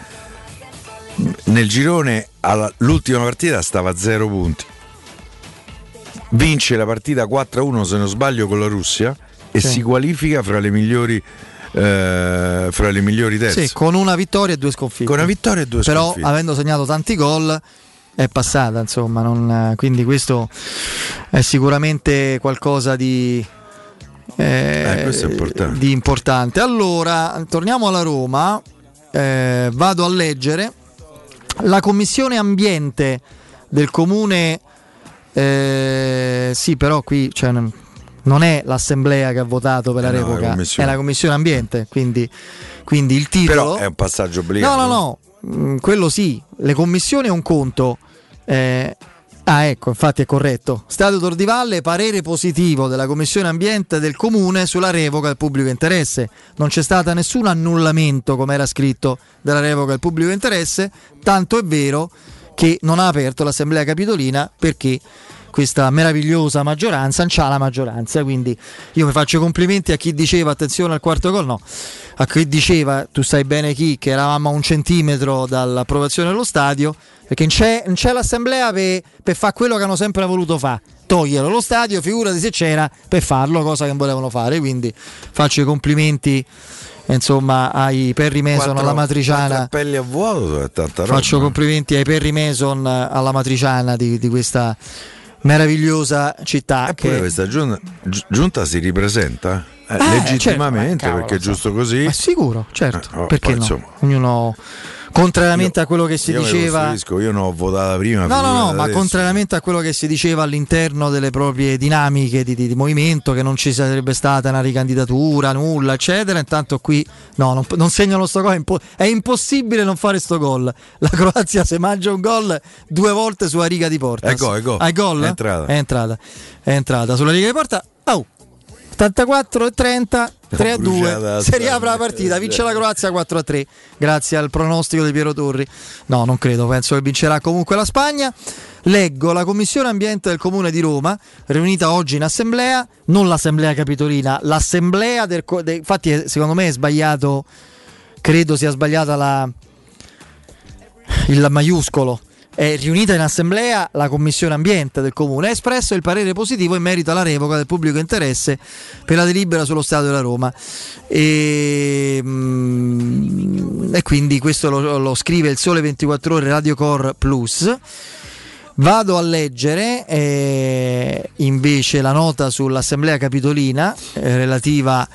Nel girone alla, l'ultima partita stava a zero punti. Vince la partita quattro a uno se non sbaglio con la Russia e sì. si qualifica fra le migliori eh, fra le migliori terze. Sì, con una vittoria e due sconfitte. Con una vittoria e due Però, sconfitte. Però avendo segnato tanti gol è passata, insomma, non, quindi questo è sicuramente qualcosa di, eh, eh, questo è importante. di importante. Allora, torniamo alla Roma, eh, vado a leggere. La commissione ambiente del comune, eh, sì, però qui cioè, non è l'assemblea che ha votato per eh la revoca, no, è la commissione ambiente, quindi, quindi il titolo... Però è un passaggio obbligato. No, no, no. Quello sì, le commissioni è un conto, eh, ah ecco, infatti è corretto. Stadio Tordivalle, parere positivo della commissione ambiente del comune sulla revoca del pubblico interesse. Non c'è stato nessun annullamento, come era scritto, della revoca del pubblico interesse, tanto è vero che non ha aperto l'assemblea capitolina perché questa meravigliosa maggioranza non c'ha la maggioranza. Quindi io mi faccio complimenti a chi diceva attenzione al quarto gol, no, a chi diceva tu sai bene chi, che eravamo a un centimetro dall'approvazione dello stadio, perché non c'è, non c'è l'assemblea per pe fare quello che hanno sempre voluto fare, toglierlo lo stadio, figurati se c'era per farlo, cosa che non volevano fare. Quindi faccio i complimenti, insomma, ai Perry Mason, alla matriciana. A vuoto, tanta roba. Faccio complimenti ai Perry Mason, alla matriciana di, di questa meravigliosa città. E poi che... questa giunta, giunta si ripresenta eh, eh, legittimamente, certo, cavolo, perché è giusto così. Ma sicuro, certo, eh, oh, perché no? Insomma, ognuno, contrariamente io, a quello che si io diceva, io non ho votato prima. No, no, no, ma adesso. Contrariamente a quello che si diceva all'interno delle proprie dinamiche di, di, di movimento, che non ci sarebbe stata una ricandidatura, nulla, eccetera. Intanto qui no, non, non segnano sto gol, è, impo- è impossibile non fare sto gol. La Croazia se mangia un gol due volte sulla riga di porta. È gol, è gol. È, gol, è, eh? entrata. è entrata, è entrata sulla riga di porta. Oh. ottantaquattro a trenta, tre a due, si riapre la partita, vince la Croazia quattro a tre grazie al pronostico di Piero Torri. No, non credo, penso che vincerà comunque la Spagna. Leggo, la Commissione Ambiente del Comune di Roma, riunita oggi in assemblea, non l'assemblea capitolina, l'assemblea del... De, infatti secondo me è sbagliato, credo sia sbagliata la, il maiuscolo. È riunita in assemblea la Commissione Ambiente del Comune, ha espresso il parere positivo in merito alla revoca del pubblico interesse per la delibera sullo stadio della Roma e, mm, e quindi questo lo, lo scrive il Sole ventiquattro Ore Radio Core Plus. Vado a leggere eh, invece la nota sull'assemblea capitolina eh, relativa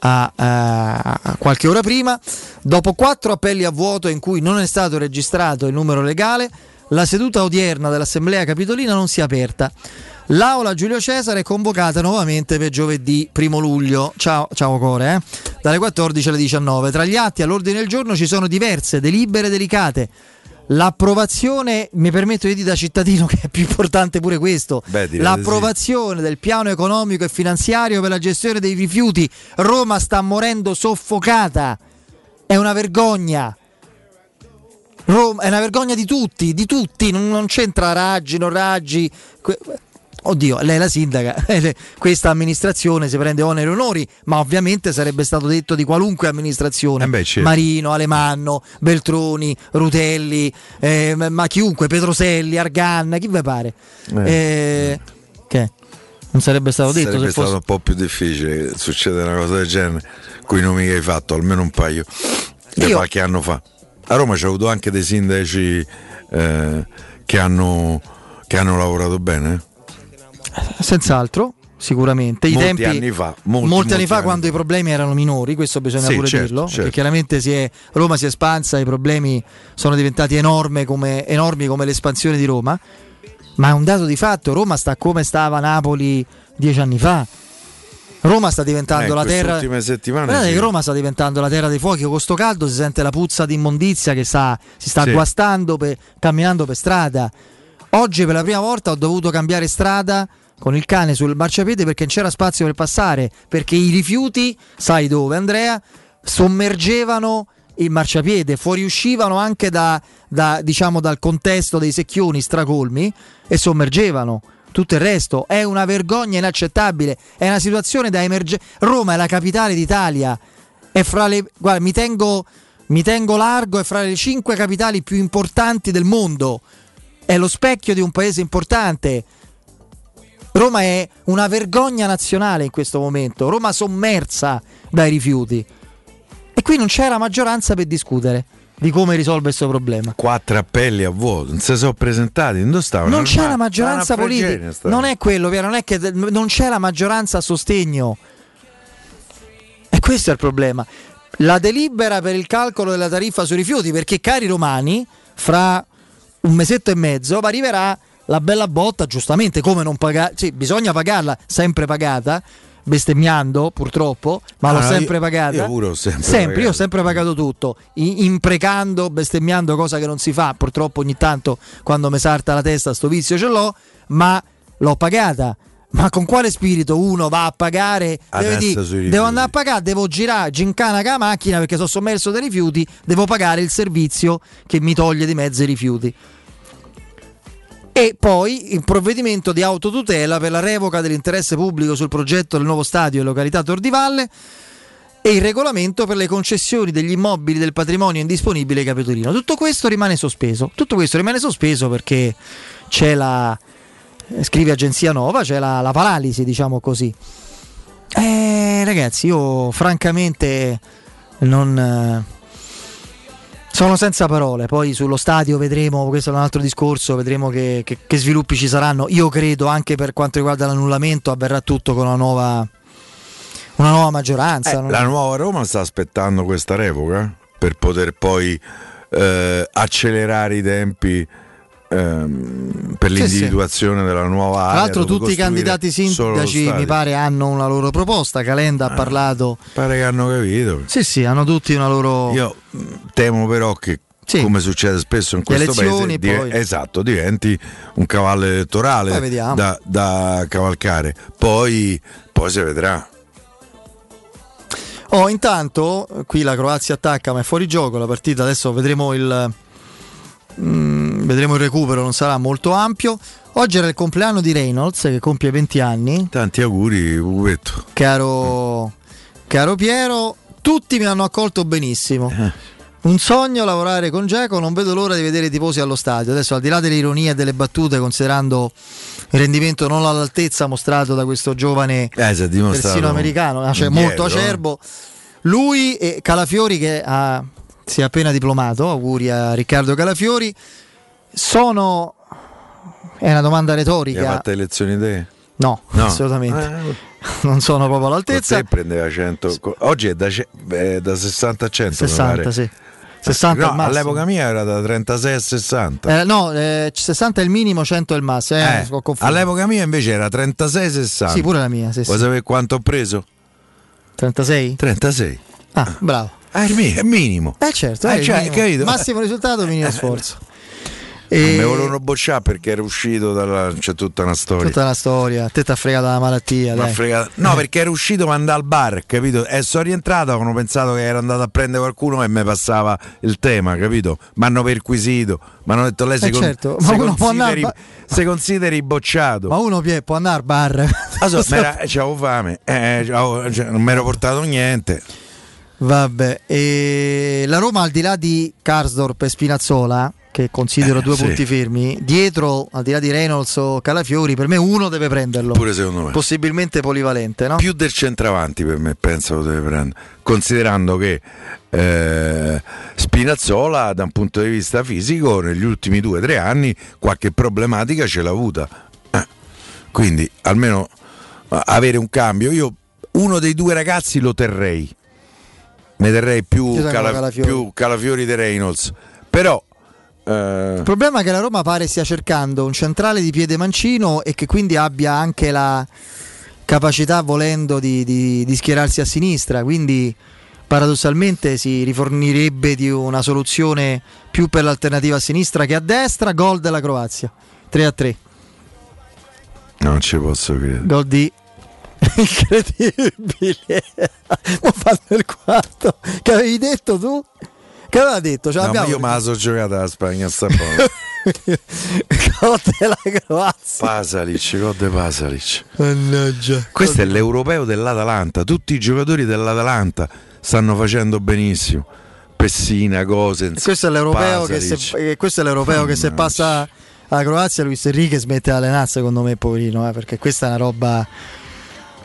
A, a, a qualche ora prima. Dopo quattro appelli a vuoto in cui non è stato registrato il numero legale, la seduta odierna dell'assemblea capitolina non si è aperta. L'aula Giulio Cesare è convocata nuovamente per giovedì primo luglio, ciao, ciao Core, eh? dalle quattordici alle diciannove. Tra gli atti all'ordine del giorno ci sono diverse delibere delicate. L'approvazione, mi permetto di dire da cittadino che è più importante pure questo, beh, l'approvazione sì. del piano economico e finanziario per la gestione dei rifiuti. Roma sta morendo soffocata, è una vergogna. Roma, è una vergogna di tutti, di tutti, non, non c'entra Raggi, non Raggi. Que- Oddio, lei è la sindaca, questa amministrazione si prende oneri e onori, ma ovviamente sarebbe stato detto di qualunque amministrazione, eh beh, certo. Marino, Alemanno, Beltroni, Rutelli, eh, ma chiunque, Petroselli, Arganna, chi vi pare? Eh. Eh, che? Non sarebbe stato detto. Sarebbe se stato fosse... un po' più difficile, succede una cosa del genere, quei nomi che hai fatto, almeno un paio, da Io... qualche anno fa. A Roma c'è avuto anche dei sindaci eh, che, hanno, che hanno lavorato bene, senz'altro, sicuramente i molti tempi anni fa, molti, molti, molti anni fa anni quando fa. I problemi erano minori, questo bisogna sì, pure certo, dirlo certo. Perché chiaramente si è, Roma si è espansa, i problemi sono diventati enormi come, enormi come l'espansione di Roma, ma è un dato di fatto, Roma sta come stava Napoli dieci anni fa. Roma sta diventando eh, la terra sì. Roma sta diventando la terra dei fuochi, con sto caldo si sente la puzza di immondizia che sta, si sta sì. guastando per, camminando per strada. Oggi per la prima volta ho dovuto cambiare strada con il cane sul marciapiede perché non c'era spazio per passare, perché i rifiuti, sai dove Andrea, sommergevano il marciapiede, fuoriuscivano anche da, da, diciamo, dal contesto dei secchioni stracolmi e sommergevano tutto il resto. È una vergogna inaccettabile, è una situazione da emergenza. Roma è la capitale d'Italia, è fra le, guarda, mi tengo, mi tengo largo, è fra le cinque capitali più importanti del mondo, è lo specchio di un paese importante. Roma è una vergogna nazionale in questo momento, Roma sommersa dai rifiuti, e qui non c'è la maggioranza per discutere di come risolve questo problema. Quattro appelli a vuoto, non si sono presentati, non stavano. Non c'è la maggioranza politica, non è quello, non è che non c'è la maggioranza a sostegno, e questo è il problema. La delibera per il calcolo della tariffa sui rifiuti, perché cari romani, fra un mesetto e mezzo arriverà la bella botta, giustamente, come non pagare? Sì, bisogna pagarla, sempre pagata, bestemmiando purtroppo, ma ah, l'ho sempre io, pagata. Io pure ho sempre, sempre pagato. Io ho sempre pagato tutto, I, imprecando, bestemmiando, cosa che non si fa, purtroppo ogni tanto quando mi salta la testa sto vizio ce l'ho, ma l'ho pagata. Ma con quale spirito uno va a pagare? Deve dire, devo andare a pagare, devo girare gincana con la macchina perché sono sommerso dai rifiuti, devo pagare il servizio che mi toglie di mezzo i rifiuti. E poi il provvedimento di autotutela per la revoca dell'interesse pubblico sul progetto del nuovo stadio e località Tor di Valle e il regolamento per le concessioni degli immobili del patrimonio indisponibile capitolino. Tutto questo rimane sospeso, tutto questo rimane sospeso perché c'è la... scrive Agenzia Nova, c'è la, la paralisi, diciamo così. Eh, ragazzi, io francamente non eh, sono senza parole. Poi sullo stadio vedremo, questo è un altro discorso, vedremo che, che, che sviluppi ci saranno. Io credo anche per quanto riguarda l'annullamento avverrà tutto con una nuova una nuova maggioranza. Eh, non... La nuova Roma sta aspettando questa revoca per poter poi eh, accelerare i tempi Ehm, per sì, l'individuazione sì. della nuova area. Tra l'altro tutti i candidati sindaci mi pare hanno una loro proposta, Calenda ah, ha parlato, pare che hanno capito. Sì sì, hanno tutti una loro. Io temo però che sì. come succede spesso in questo elezioni, paese poi... di... esatto, diventi un cavallo elettorale da, da cavalcare, poi, poi si vedrà. Oh, intanto qui la Croazia attacca ma è fuori gioco la partita, adesso vedremo il mm, vedremo il recupero, non sarà molto ampio. Oggi era il compleanno di Reynolds che compie venti anni. Tanti auguri, Pucchetto. Caro caro Piero, tutti mi hanno accolto benissimo. Eh. Un sogno lavorare con Dzeko, non vedo l'ora di vedere i tifosi allo stadio. Adesso, al di là delle ironie e delle battute, considerando il rendimento non all'altezza mostrato da questo giovane eh, persino americano, cioè molto acerbo, lui e Calafiori, che ha, si è appena diplomato, auguri a Riccardo Calafiori, sono, è una domanda retorica, ha fatto le lezioni idee? No, no, assolutamente eh. non sono proprio all'altezza. Per te prendeva cento, oggi è da, è da sessanta a cento, sessanta, sì. sessanta no, al all'epoca mia era da trentasei a sessanta. Eh, no, eh, sessanta è il minimo, cento è il massimo. Eh, eh, all'epoca mia invece era trentasei sessanta. Sì, pure la mia. Sì, vuoi sì. sapere quanto ho preso? trentasei? trentasei. Ah, bravo. È il minimo. Eh certo, eh, cioè, minimo. Capito? Massimo risultato, minimo sforzo. E... mi volevano bocciare perché ero uscito dalla... c'è tutta una storia. Tutta una storia. Te t'ha fregata la malattia. Dai. Fregata... No, perché ero uscito ma andavo al bar, capito? E sono rientrato, avevano pensato che ero andato a prendere qualcuno e mi passava il tema, capito? Mi hanno perquisito, mi hanno detto lei eh si, certo. con... si, consideri... Bar... si consideri bocciato. Ma uno può andare al bar. So, era... c'avevo fame, eh, non mi ero portato niente. Vabbè, e... la Roma, al di là di Karsdorp e Spinazzola, che considero eh, due sì. punti fermi, dietro, al di là di Reynolds o Calafiori, per me uno deve prenderlo. Pure secondo me. Possibilmente polivalente, no? Più del centravanti per me, penso lo deve prendere, considerando che eh, Spinazzola da un punto di vista fisico negli ultimi due o tre anni qualche problematica ce l'ha avuta. Eh. Quindi almeno avere un cambio, io uno dei due ragazzi lo terrei. Ne terrei più, Cala- Calafiori. più Calafiori di Reynolds. Però il problema è che la Roma pare stia cercando un centrale di piede mancino e che quindi abbia anche la capacità, volendo, di, di, di schierarsi a sinistra, quindi paradossalmente si rifornirebbe di una soluzione più per l'alternativa a sinistra che a destra. Gol della Croazia, tre a tre. Non ci posso credere. Gol di... incredibile. Ho fatto il quarto che avevi detto tu? Che aveva detto? No, io me la sono giocata la Spagna sta buona. Gol della Croazia. Pasalic, gol de Pasalic. Mannaggia. Questo è l'europeo dell'Atalanta. Tutti i giocatori dell'Atalanta stanno facendo benissimo. Pessina, Gosens. Questo è l'europeo Pasalic. che se, questo è l'europeo Mannaggia. che se passa alla Croazia Luis Enrique smette di allenarsi, secondo me, poverino, eh, perché questa è una roba.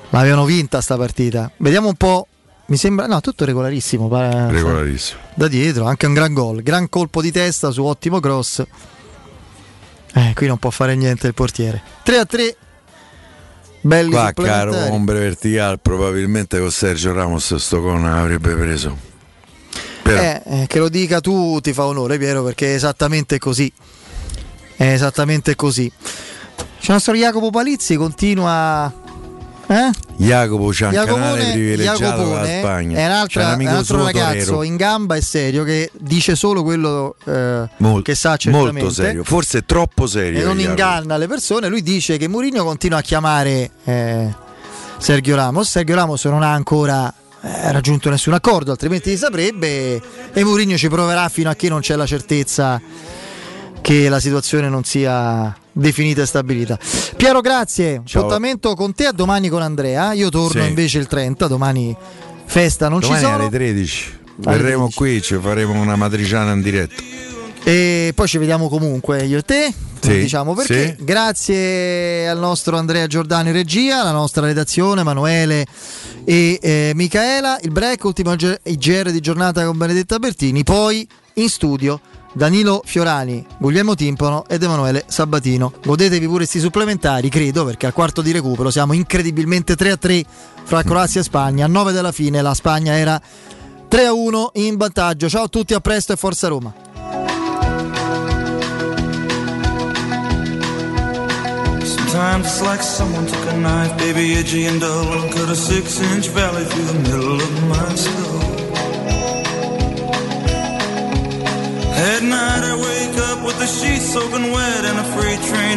L'avevano vinta sta partita. Vediamo un po'. Mi sembra, no, tutto regolarissimo, regolarissimo. Da dietro, anche un gran gol, gran colpo di testa su ottimo cross. Eh, qui non può fare niente il portiere. tre a tre. Belli qua, caro ombre verticale, probabilmente con Sergio Ramos Stocona avrebbe preso. Però... Eh, eh, che lo dica tu ti fa onore, Piero, perché è esattamente così. È esattamente così. C'è il nostro Jacopo Palizzi, continua. Eh? Jacopo c'ha un canale privilegiato dalla Spagna. È un altro, un altro ragazzo torero. In gamba e serio, che dice solo quello eh, Mol, che sa certamente. Molto serio, forse troppo serio. E non Jacopo. Inganna le persone. Lui dice che Mourinho continua a chiamare eh, Sergio Ramos. Sergio Ramos non ha ancora eh, raggiunto nessun accordo, altrimenti si saprebbe. E Mourinho ci proverà fino a che non c'è la certezza che la situazione non sia definita e stabilita. Piero, grazie. Appuntamento con te a domani con Andrea. Io torno sì. invece il trenta, domani festa non domani ci sono. Alle tredici. Alle verremo tredici. Qui, ci faremo una matriciana in diretta. E poi ci vediamo comunque io e te. Sì. Diciamo perché. Sì. Grazie al nostro Andrea Giordano in regia, alla nostra redazione Emanuele e eh, Micaela. Il break, ultimo I G R di giornata con Benedetta Bertini. Poi in studio Danilo Fiorani, Guglielmo Timpano ed Emanuele Sabatino. Godetevi pure sti supplementari, credo, perché al quarto di recupero siamo incredibilmente tre a tre fra Croazia e Spagna. A nove dalla fine la Spagna era tre a uno in vantaggio. Ciao a tutti, a presto e forza Roma. At night I wake up with the sheets soaking wet and a freight train